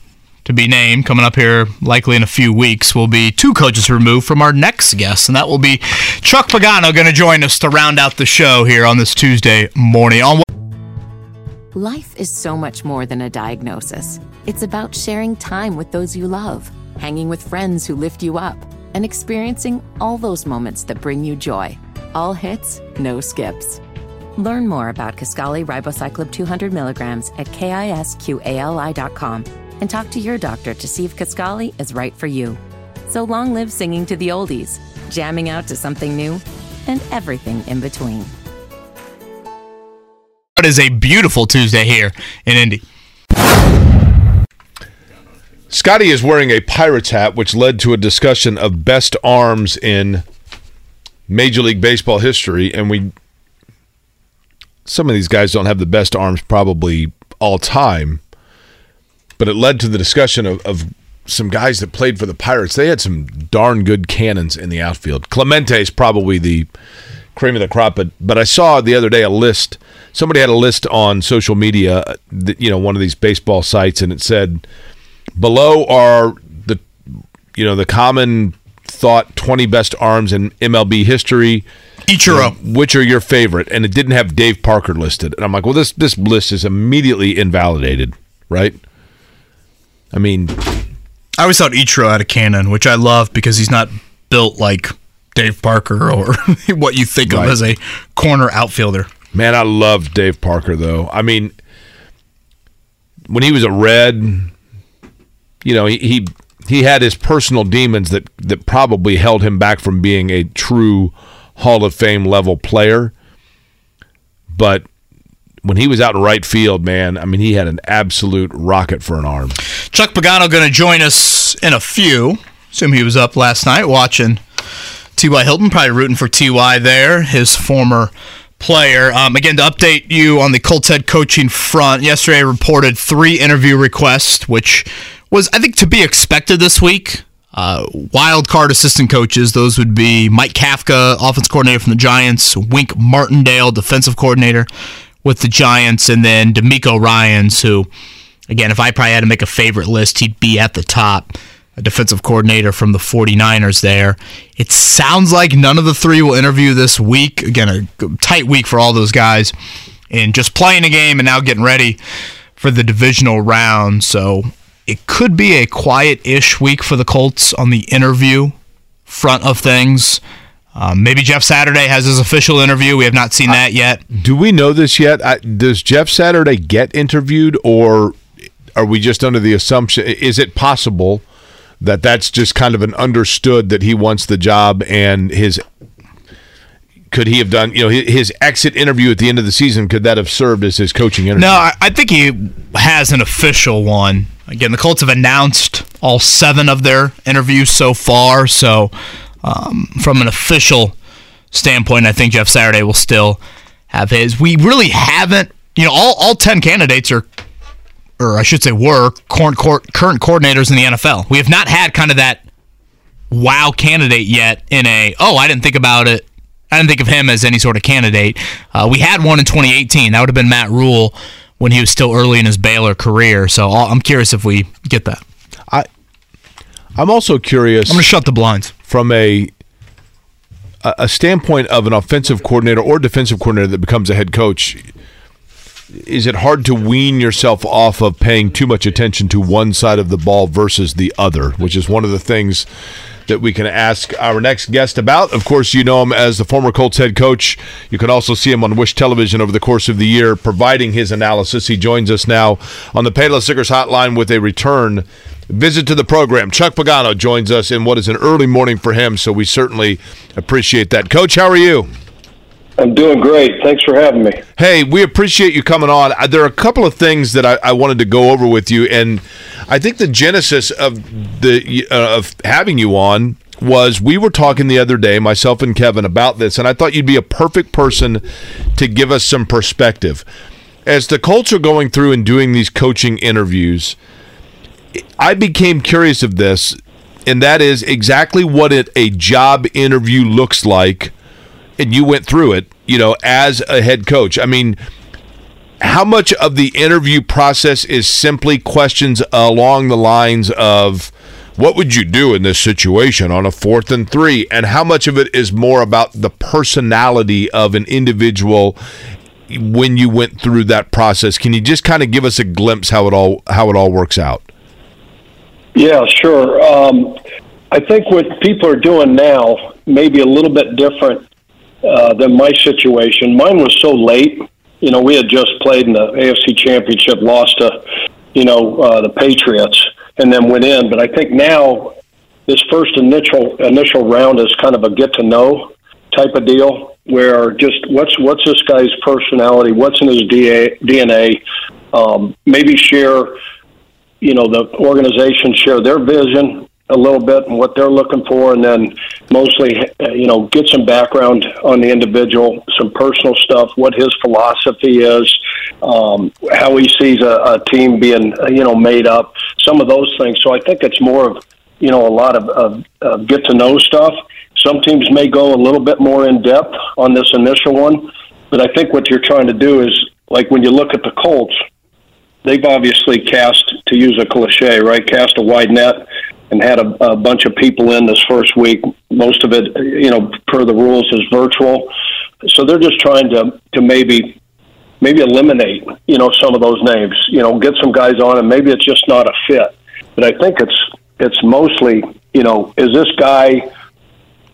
to be named, coming up here likely in a few weeks, will be 2 coaches removed from our next guest, and that will be Chuck Pagano going to join us to round out the show here on this Tuesday morning. Life is so much more than a diagnosis. It's about sharing time with those you love, hanging with friends who lift you up, and experiencing all those moments that bring you joy. All hits, no skips. Learn more about Kisqali Ribocyclib 200 milligrams at KISQALI.com and talk to your doctor to see if Kisqali is right for you. So long live singing to the oldies, jamming out to something new, and everything in between. It is a beautiful Tuesday here in Indy. Scotty is wearing a Pirates hat, which led to a discussion of best arms in Major League Baseball history, and we some of these guys don't have the best arms probably all time, but it led to the discussion of some guys that played for the Pirates. They had some darn good cannons in the outfield. Clemente is probably the cream of the crop, but I saw the other day a list. Somebody had a list on social media, one of these baseball sites, and it said below are the common thought 20 best arms in MLB history. Ichiro. Which are your favorite? And it didn't have Dave Parker listed. And I'm like, well, this list is immediately invalidated, right? I mean, I always thought Ichiro had a cannon, which I love because he's not built like Dave Parker or what you think of as a corner outfielder. Man, I love Dave Parker, though. I mean, when he was a Red, he had his personal demons that probably held him back from being a true Hall of Fame level player. But when he was out in right field, man, I mean, he had an absolute rocket for an arm. Chuck Pagano going to join us in a few. Assume he was up last night watching T.Y. Hilton, probably rooting for T.Y. there, his former player. Again, to update you on the Colts head coaching front, yesterday reported 3 interview requests, which was, I think, to be expected this week. Wild card assistant coaches, those would be Mike Kafka, offense coordinator from the Giants, Wink Martindale, defensive coordinator with the Giants, and then DeMeco Ryans, who, again, if I probably had to make a favorite list, he'd be at the top, a defensive coordinator from the 49ers there. It sounds like none of the 3 will interview this week. Again, a tight week for all those guys, and just playing a game and now getting ready for the divisional round, so it could be a quiet-ish week for the Colts on the interview front of things. Maybe Jeff Saturday has his official interview. We have not seen that yet. Do we know this yet? Does Jeff Saturday get interviewed, or are we just under the assumption? Is it possible that that's just kind of an understood that he wants the job, and could he have done, his exit interview at the end of the season, could that have served as his coaching interview? No, I think he has an official one. Again, the Colts have announced all 7 of their interviews so far, so from an official standpoint, I think Jeff Saturday will still have his. We really haven't, all 10 candidates were current coordinators in the NFL. We have not had kind of that wow candidate yet I didn't think about it. I didn't think of him as any sort of candidate. We had one in 2018. That would have been Matt Rhule when he was still early in his Baylor career. So I'm curious if we get that. I'm also curious. I'm going to shut the blinds. From a standpoint of an offensive coordinator or defensive coordinator that becomes a head coach, is it hard to wean yourself off of paying too much attention to one side of the ball versus the other, which is one of the things that we can ask our next guest about. Of course, you know him as the former Colts head coach. You can also see him on Wish Television over the course of the year providing his analysis. He joins us now on the Payless Liquors Hotline with a return visit to the program. Chuck Pagano joins us in what is an early morning for him, so we certainly appreciate that. Coach, how are you? I'm doing great. Thanks for having me. Hey, we appreciate you coming on. There are a couple of things that I wanted to go over with you, and I think the genesis of having you on was we were talking the other day, myself and Kevin, about this, and I thought you'd be a perfect person to give us some perspective. As the Colts are going through and doing these coaching interviews, I became curious of this, and that is exactly what a job interview looks like. And you went through it, as a head coach. I mean, how much of the interview process is simply questions along the lines of what would you do in this situation on a 4th and 3, and how much of it is more about the personality of an individual when you went through that process? Can you just kind of give us a glimpse how it all works out? Yeah, sure. I think what people are doing now may be a little bit different than my situation. Mine was so late. We had just played in the AFC Championship, lost to, the Patriots, and then went in. But I think now this first initial round is kind of a get to know type of deal, where just what's this guy's personality, what's in his DNA, maybe share, the organization share their vision a little bit and what they're looking for, and then mostly, get some background on the individual, some personal stuff, what his philosophy is, how he sees a team being, made up, some of those things. So I think it's more of, a lot of get-to-know stuff. Some teams may go a little bit more in-depth on this initial one, but I think what you're trying to do is, like when you look at the Colts, they've obviously cast, to use a cliche, right, cast a wide net and had a bunch of people in this first week. Most of it, per the rules, is virtual. So they're just trying to maybe eliminate, some of those names, get some guys on, and maybe it's just not a fit. But I think it's mostly, is this guy,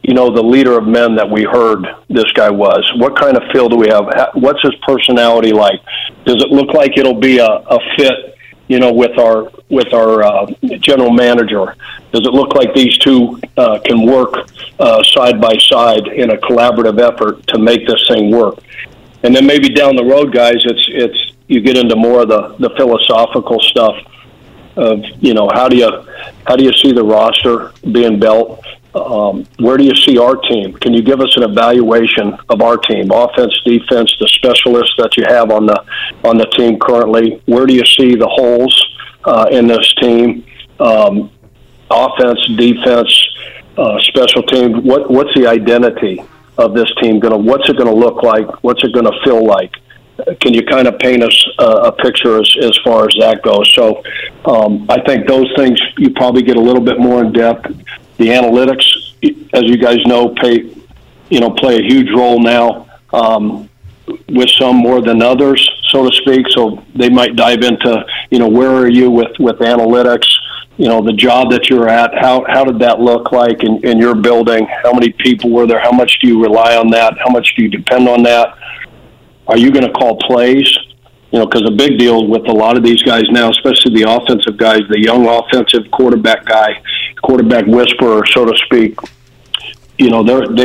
the leader of men that we heard this guy was? What kind of feel do we have? What's his personality like? Does it look like it'll be a fit, with our general manager? Does it look like these two can work side by side in a collaborative effort to make this thing work? And then maybe down the road, guys, it's you get into more of the philosophical stuff of, how do you see the roster being built? Where do you see our team? Can you give us an evaluation of our team, offense, defense, the specialists that you have on the team currently? Where do you see the holes in this team? Offense, defense, special team. What's the identity of this team going to? What's it going to look like? What's it going to feel like? Can you kind of paint us a picture as far as that goes? So I think those things you probably get a little bit more in depth. The analytics, as you guys know, play a huge role now, with some more than others, so to speak. So they might dive into, where are you with analytics, the job that you're at, how did that look like in your building? How many people were there? How much do you rely on that? How much do you depend on that? Are you going to call plays? Because a big deal with a lot of these guys now, especially the offensive guys, the young offensive quarterback guy, quarterback whisperer, so to speak, they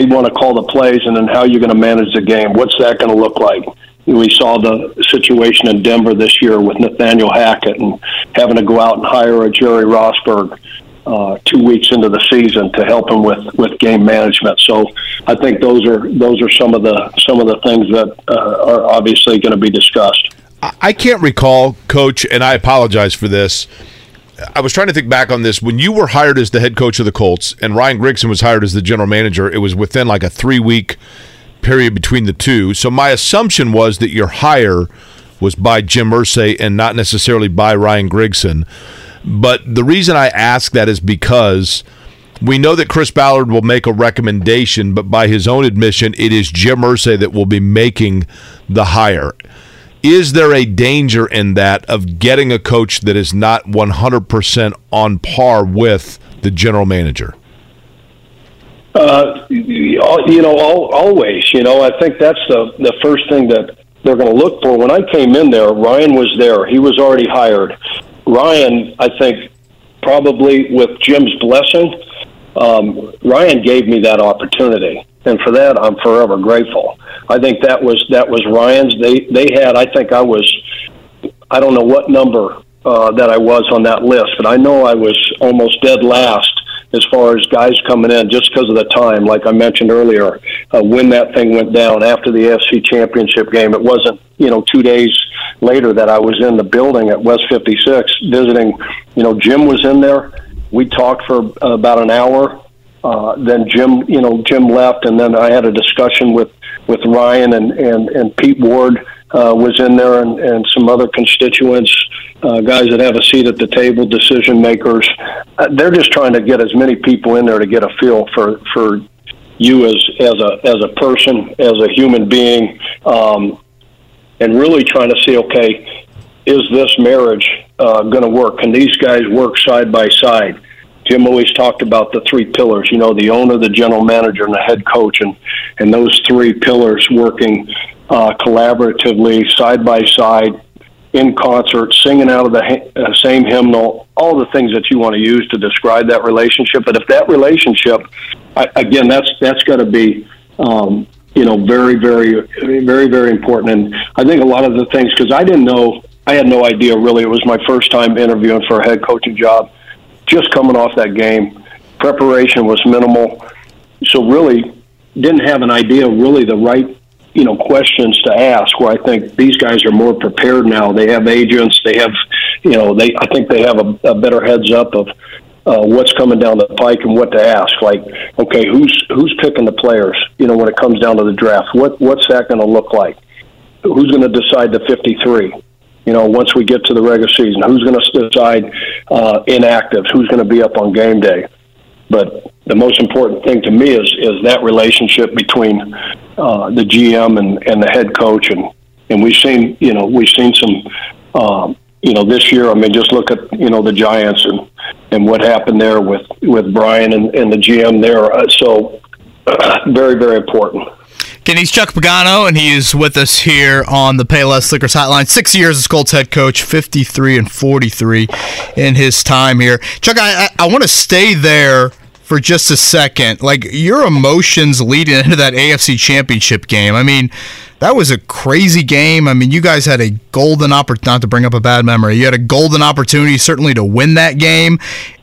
want to call the plays, and then how you're going to manage the game. What's that going to look like? We saw the situation in Denver this year with Nathaniel Hackett and having to go out and hire a Jerry Rosberg 2 weeks into the season to help him with game management. So I think those are some of the things that are obviously going to be discussed. I can't recall, Coach, and I apologize for this. I was trying to think back on this. When you were hired as the head coach of the Colts and Ryan Grigson was hired as the general manager, it was within like a 3-week period between the two. So my assumption was that your hire was by Jim Irsay and not necessarily by Ryan Grigson. But the reason I ask that is because we know that Chris Ballard will make a recommendation, but by his own admission, it is Jim Irsay that will be making the hire. Is there a danger in that of getting a coach that is not 100% on par with the general manager? Always. I think that's the first thing that they're going to look for. When I came in there, Ryan was there. He was already hired. Ryan, I think, probably with Jim's blessing, Ryan gave me that opportunity. And for that, I'm forever grateful. I think that was Ryan's. They had. I think I don't know what number that I was on that list, but I know I was almost dead last as far as guys coming in, just because of the time. Like I mentioned earlier, when that thing went down after the AFC Championship game, it wasn't 2 days later that I was in the building at West 56 visiting. Jim was in there. We talked for about an hour. Then Jim left, and then I had a discussion with Ryan and Pete Ward was in there and some other constituents, guys that have a seat at the table, decision makers. They're just trying to get as many people in there to get a feel for you as a person, as a human being, and really trying to see, okay, is this marriage going to work? Can these guys work side by side? Jim always talked about the three pillars, the owner, the general manager, and the head coach, and those three pillars working collaboratively, side by side, in concert, singing out of the same hymnal, all the things that you want to use to describe that relationship. But if that relationship, again, that's got to be, very, very, very, very important. And I think a lot of the things, because I had no idea really. It was my first time interviewing for a head coaching job. Just coming off that game, preparation was minimal. So really didn't have an idea, really the right, you know, questions to ask, where I think these guys are more prepared now. They have agents, they have, you know, they, I think they have a better heads up of what's coming down the pike and what to ask. Like, okay, who's picking the players, you know, when it comes down to the draft? What's that going to look like? Who's going to decide the 53? You know, once we get to the regular season, who's going to decide inactives? Who's going to be up on game day? But the most important thing to me is that relationship between the GM and the head coach. And we've seen some, this year. I mean, just look at, you know, the Giants and what happened there with Brian and the GM there. So very, very important. Again, he's Chuck Pagano, and he is with us here on the Payless Liquors Hotline. 6 years as Colts head coach, 53-43 in his time here. Chuck, I want to stay there for just a second. Like, your emotions leading into that AFC Championship game. I mean, that was a crazy game. I mean, you guys had a golden opportunity, not to bring up a bad memory, you had a golden opportunity certainly to win that game.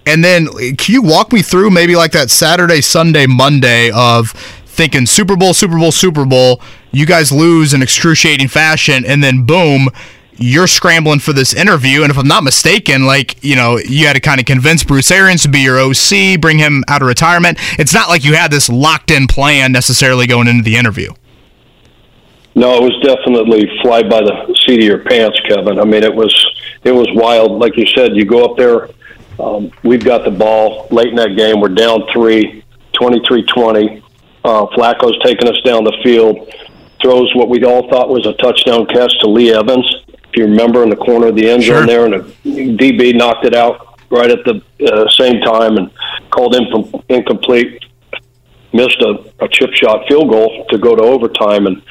And then can you walk me through maybe like that Saturday, Sunday, Monday of thinking Super Bowl, Super Bowl, Super Bowl, you guys lose in excruciating fashion, and then boom, you're scrambling for this interview. And if I'm not mistaken, like, you know, you had to kind of convince Bruce Arians to be your OC, bring him out of retirement. It's not like you had this locked-in plan necessarily going into the interview. No, it was definitely fly by the seat of your pants, Kevin. I mean, it was wild. Like you said, you go up there, we've got the ball late in that game. We're down 3, 23-20. Flacco's taking us down the field, throws what we all thought was a touchdown catch to Lee Evans, if you remember, in the corner of the end zone there, and a DB knocked it out right at the same time and called incomplete, missed a chip shot field goal to go to overtime, and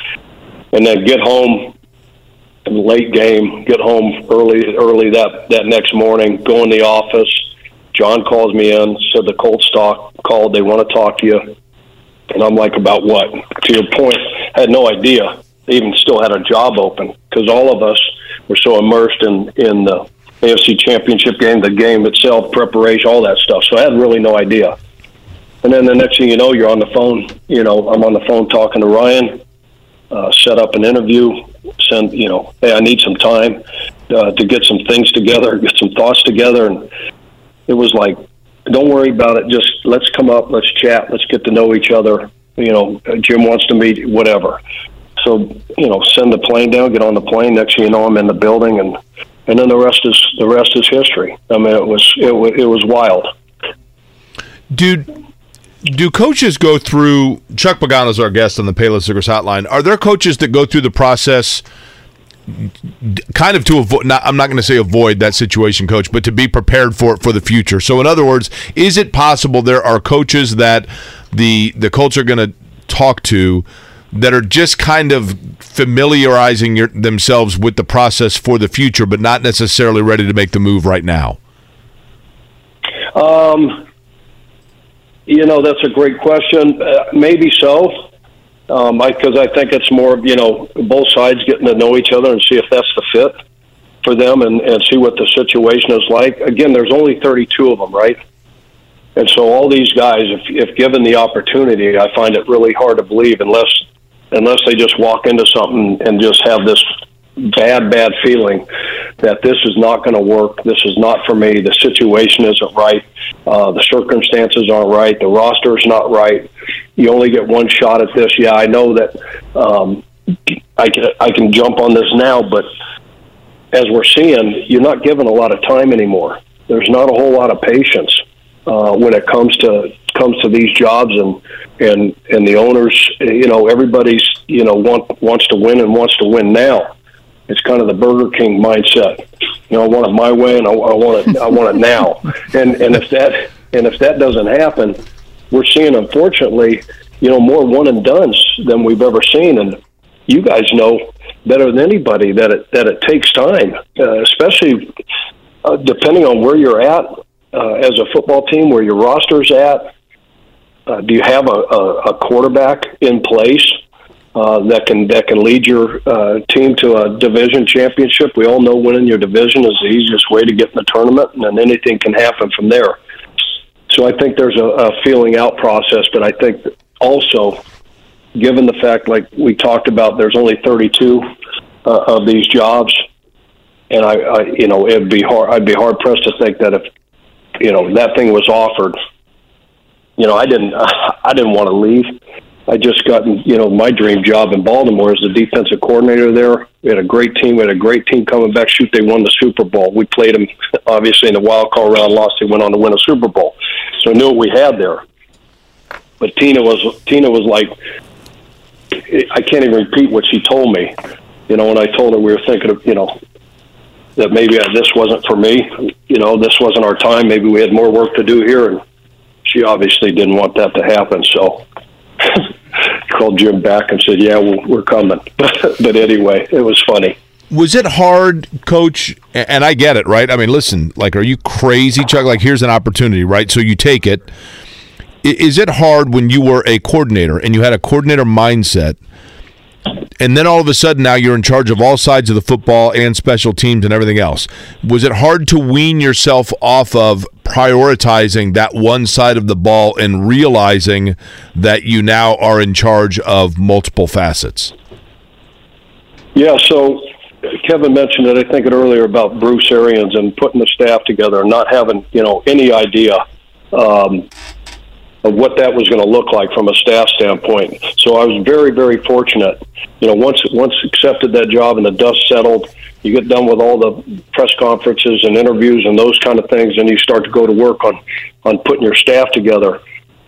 then get home in the late game, get home early that next morning, go in the office. John calls me in, said the Colts called, they want to talk to you. And I'm like, about what? To your point, I had no idea they even still had a job open, because all of us were so immersed in the AFC Championship game, the game itself, preparation, all that stuff. So I had really no idea. And then the next thing you know, you're on the phone. You know, I'm on the phone talking to Ryan, set up an interview, send, you know, hey, I need some time to get some things together, get some thoughts together. And it was like, don't worry about it. Just let's come up, let's chat, let's get to know each other. You know, Jim wants to meet, whatever. So, you know, send the plane down, get on the plane. Next thing you know, I'm in the building, and then the rest is history. I mean, it was wild. Do coaches go through? Chuck Pagano's our guest on the Payless Liquors Hotline. Are there coaches that go through the process? Kind of to avoid, I'm not going to say avoid that situation, Coach, but to be prepared for it for the future. So in other words, is it possible there are coaches that the Colts are going to talk to that are just kind of familiarizing themselves with the process for the future, but not necessarily ready to make the move right now? You know, that's a great question. Maybe so. Because I think it's more, you know, both sides getting to know each other and see if that's the fit for them, and see what the situation is like. Again, there's only 32 of them, right? And so all these guys, if given the opportunity, I find it really hard to believe unless they just walk into something and just have this bad feeling that this is not going to work, this is not for me, the situation isn't right, the circumstances aren't right, the roster's not right, you only get one shot at this. Yeah, I know that I can jump on this now, but as we're seeing, you're not given a lot of time anymore. There's not a whole lot of patience when it comes to these jobs, and the owners, you know, everybody's, you know, wants to win and wants to win now. It's kind of the Burger King mindset. You know, I want it my way, and I want it now. And if that doesn't happen, we're seeing, unfortunately, you know, more one and dones than we've ever seen. And you guys know better than anybody that it takes time, especially depending on where you're at as a football team, where your roster's at. Do you have a quarterback in place that can lead your team to a division championship? We all know winning your division is the easiest way to get in the tournament, and then anything can happen from there. So I think there's a feeling out process, but I think also, given the fact, like we talked about, there's only 32 of these jobs, and I you know, it'd be hard. I'd be hard pressed to think that if, you know, that thing was offered, you know, I didn't want to leave. I just got, you know, my dream job in Baltimore as the defensive coordinator there. We had a great team. We had a great team coming back. Shoot, they won the Super Bowl. We played them, obviously, in the wild card round, lost. They went on to win a Super Bowl. So I knew what we had there. But Tina was like, I can't even repeat what she told me. You know, when I told her we were thinking of, you know, that maybe this wasn't for me. You know, this wasn't our time. Maybe we had more work to do here. And she obviously didn't want that to happen. So called Jim back and said, yeah, we're coming. But anyway, it was funny. Was it hard, Coach? And I get it, right? I mean, listen, like, are you crazy, Chuck? Like, here's an opportunity, right? So you take it. Is it hard when you were a coordinator and you had a coordinator mindset, and then all of a sudden now you're in charge of all sides of the football and special teams and everything else? Was it hard to wean yourself off of prioritizing that one side of the ball and realizing that you now are in charge of multiple facets? Yeah, so Kevin mentioned it, I think, earlier about Bruce Arians and putting the staff together and not having, you know, any idea of what that was going to look like from a staff standpoint. So I was very, very fortunate. You know, once accepted that job and the dust settled, you get done with all the press conferences and interviews and those kind of things, and you start to go to work on putting your staff together.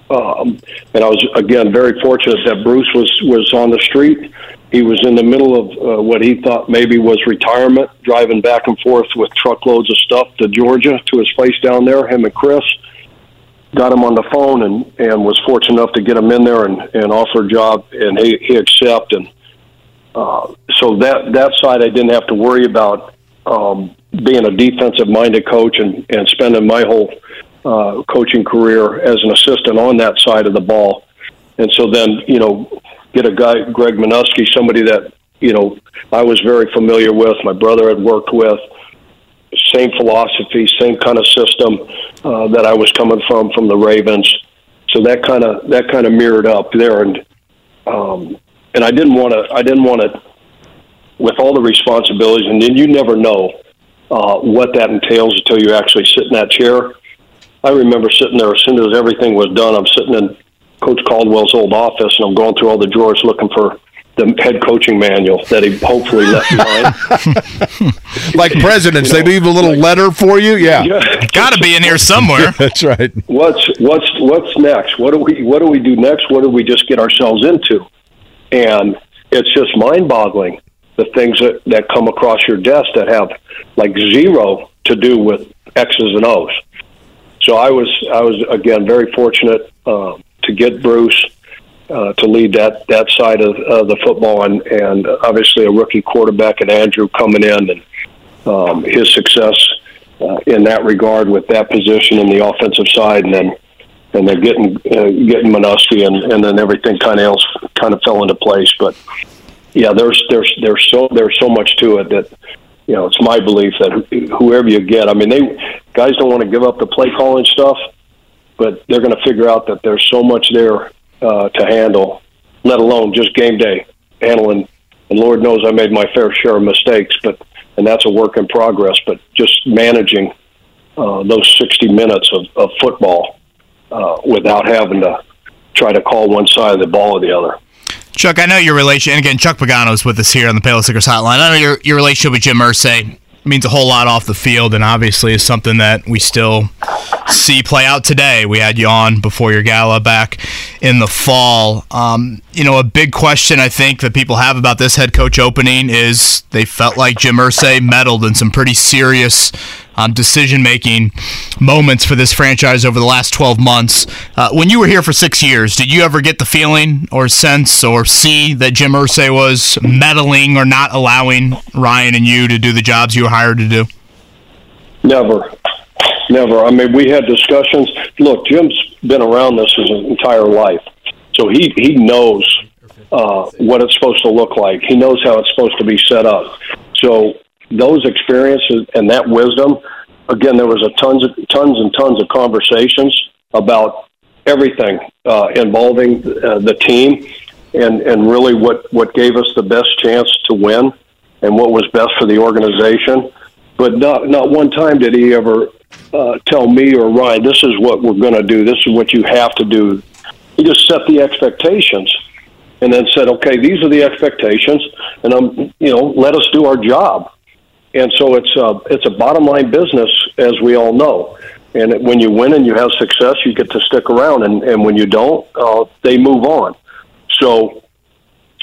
And I was, again, very fortunate that Bruce was on the street. He was in the middle of what he thought maybe was retirement, driving back and forth with truckloads of stuff to Georgia, to his place down there, him and Chris. Got him on the phone and was fortunate enough to get him in there and offer a job, and he accepted. So that side I didn't have to worry about, being a defensive-minded coach and spending my whole coaching career as an assistant on that side of the ball. And so then, you know, get a guy, Greg Minuski, somebody that, you know, I was very familiar with, my brother had worked with, same philosophy, same kind of system that I was coming from the Ravens. So that kind of mirrored up there, and I didn't want to, with all the responsibilities, and then you never know what that entails until you actually sit in that chair. I remember sitting there as soon as everything was done. I'm sitting in Coach Caldwell's old office, and I'm going through all the drawers looking for the head coaching manual that he hopefully left behind. Like presidents, you know, they leave a little letter for you. Yeah. Got to be in here somewhere. Yeah, that's right. What's next? What do we do next? What do we just get ourselves into? And it's just mind-boggling, the things that come across your desk that have like zero to do with X's and O's. So I was again very fortunate to get Bruce. To lead that side of the football, and obviously a rookie quarterback and Andrew coming in, and his success in that regard with that position in the offensive side, and then getting Minuski, and then everything else fell into place. But yeah, there's so much to it that, you know, it's my belief that whoever you get, I mean, guys don't want to give up the play calling stuff, but they're going to figure out that there's so much there to handle, let alone just game day handling. And Lord knows I made my fair share of mistakes, and that's a work in progress. But just managing those 60 minutes of football without having to try to call one side of the ball or the other. Chuck, I know your relationship, and again, Chuck Pagano's with us here on the Paleo Sickers Hotline. I know your relationship with Jim Irsay means a whole lot off the field, and obviously is something that we still see play out today. We had you on before your gala back in the fall. You know, a big question I think that people have about this head coach opening is they felt like Jim Irsay meddled in some pretty serious decision-making moments for this franchise over the last 12 months. When you were here for 6 years, did you ever get the feeling or sense or see that Jim Irsay was meddling or not allowing Ryan and you to do the jobs you were hired to do? Never. I mean, we had discussions. Look, Jim's been around this his entire life, so he knows what it's supposed to look like. He knows how it's supposed to be set up. So those experiences and that wisdom, again, there was tons and tons of conversations about everything involving the team and really what gave us the best chance to win and what was best for the organization. But not one time did he ever tell me or Ryan, this is what we're going to do, this is what you have to do. He just set the expectations and then said, okay, these are the expectations, and let us do our job. And so it's a bottom-line business, as we all know. And when you win and you have success, you get to stick around. And when you don't, they move on. So,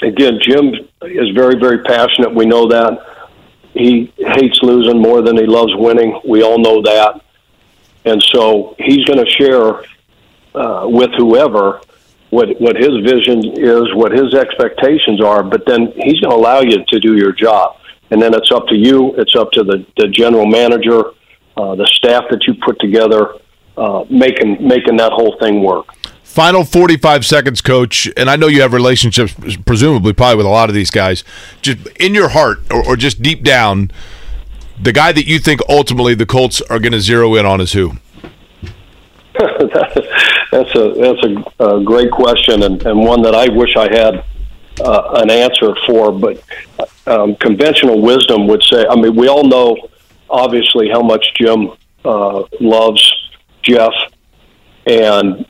again, Jim is very, very passionate. We know that. He hates losing more than he loves winning. We all know that. And so he's going to share with whoever what his vision is, what his expectations are, but then he's going to allow you to do your job. And then it's up to you. It's up to the general manager, the staff that you put together, making that whole thing work. Final 45 seconds, Coach, and I know you have relationships, presumably, probably with a lot of these guys. Just in your heart, or just deep down, the guy that you think ultimately the Colts are going to zero in on is who? That's a great question, and one that I wish I had an answer for, but conventional wisdom would say, I mean, we all know, obviously, how much Jim loves Jeff, and,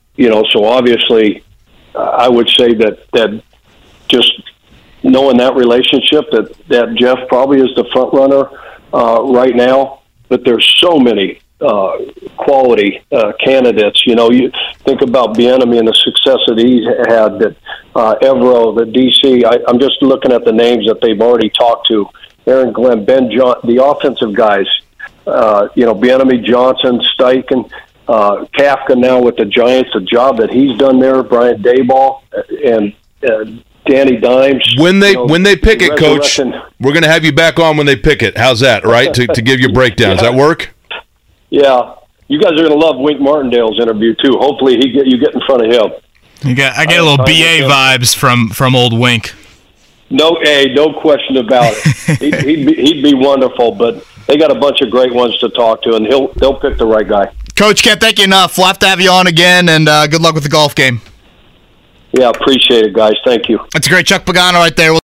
so obviously, I would say that just knowing that relationship, that Jeff probably is the front runner right now, but there's so many quality candidates. You think about Bieniemy and the success that he's had, that Evro, the DC. I'm just looking at the names that they've already talked to: Aaron Glenn, Ben John, the offensive guys. Bieniemy, Johnson, Steichen, Kafka now with the Giants. The job that he's done there, Brian Daboll, and Danny Dimes. When they pick it, Coach, we're going to have you back on when they pick it. How's that? Right to give you breakdowns. Yeah. Does that work? Yeah, you guys are going to love Wink Martindale's interview too. Hopefully, you get in front of him. I get a little BA vibes from old Wink. No question about it. he'd be wonderful, but they got a bunch of great ones to talk to, and they'll pick the right guy. Coach, can't thank you enough. We'll have to have you on again, and good luck with the golf game. Yeah, appreciate it, guys. Thank you. That's a great Chuck Pagano right there.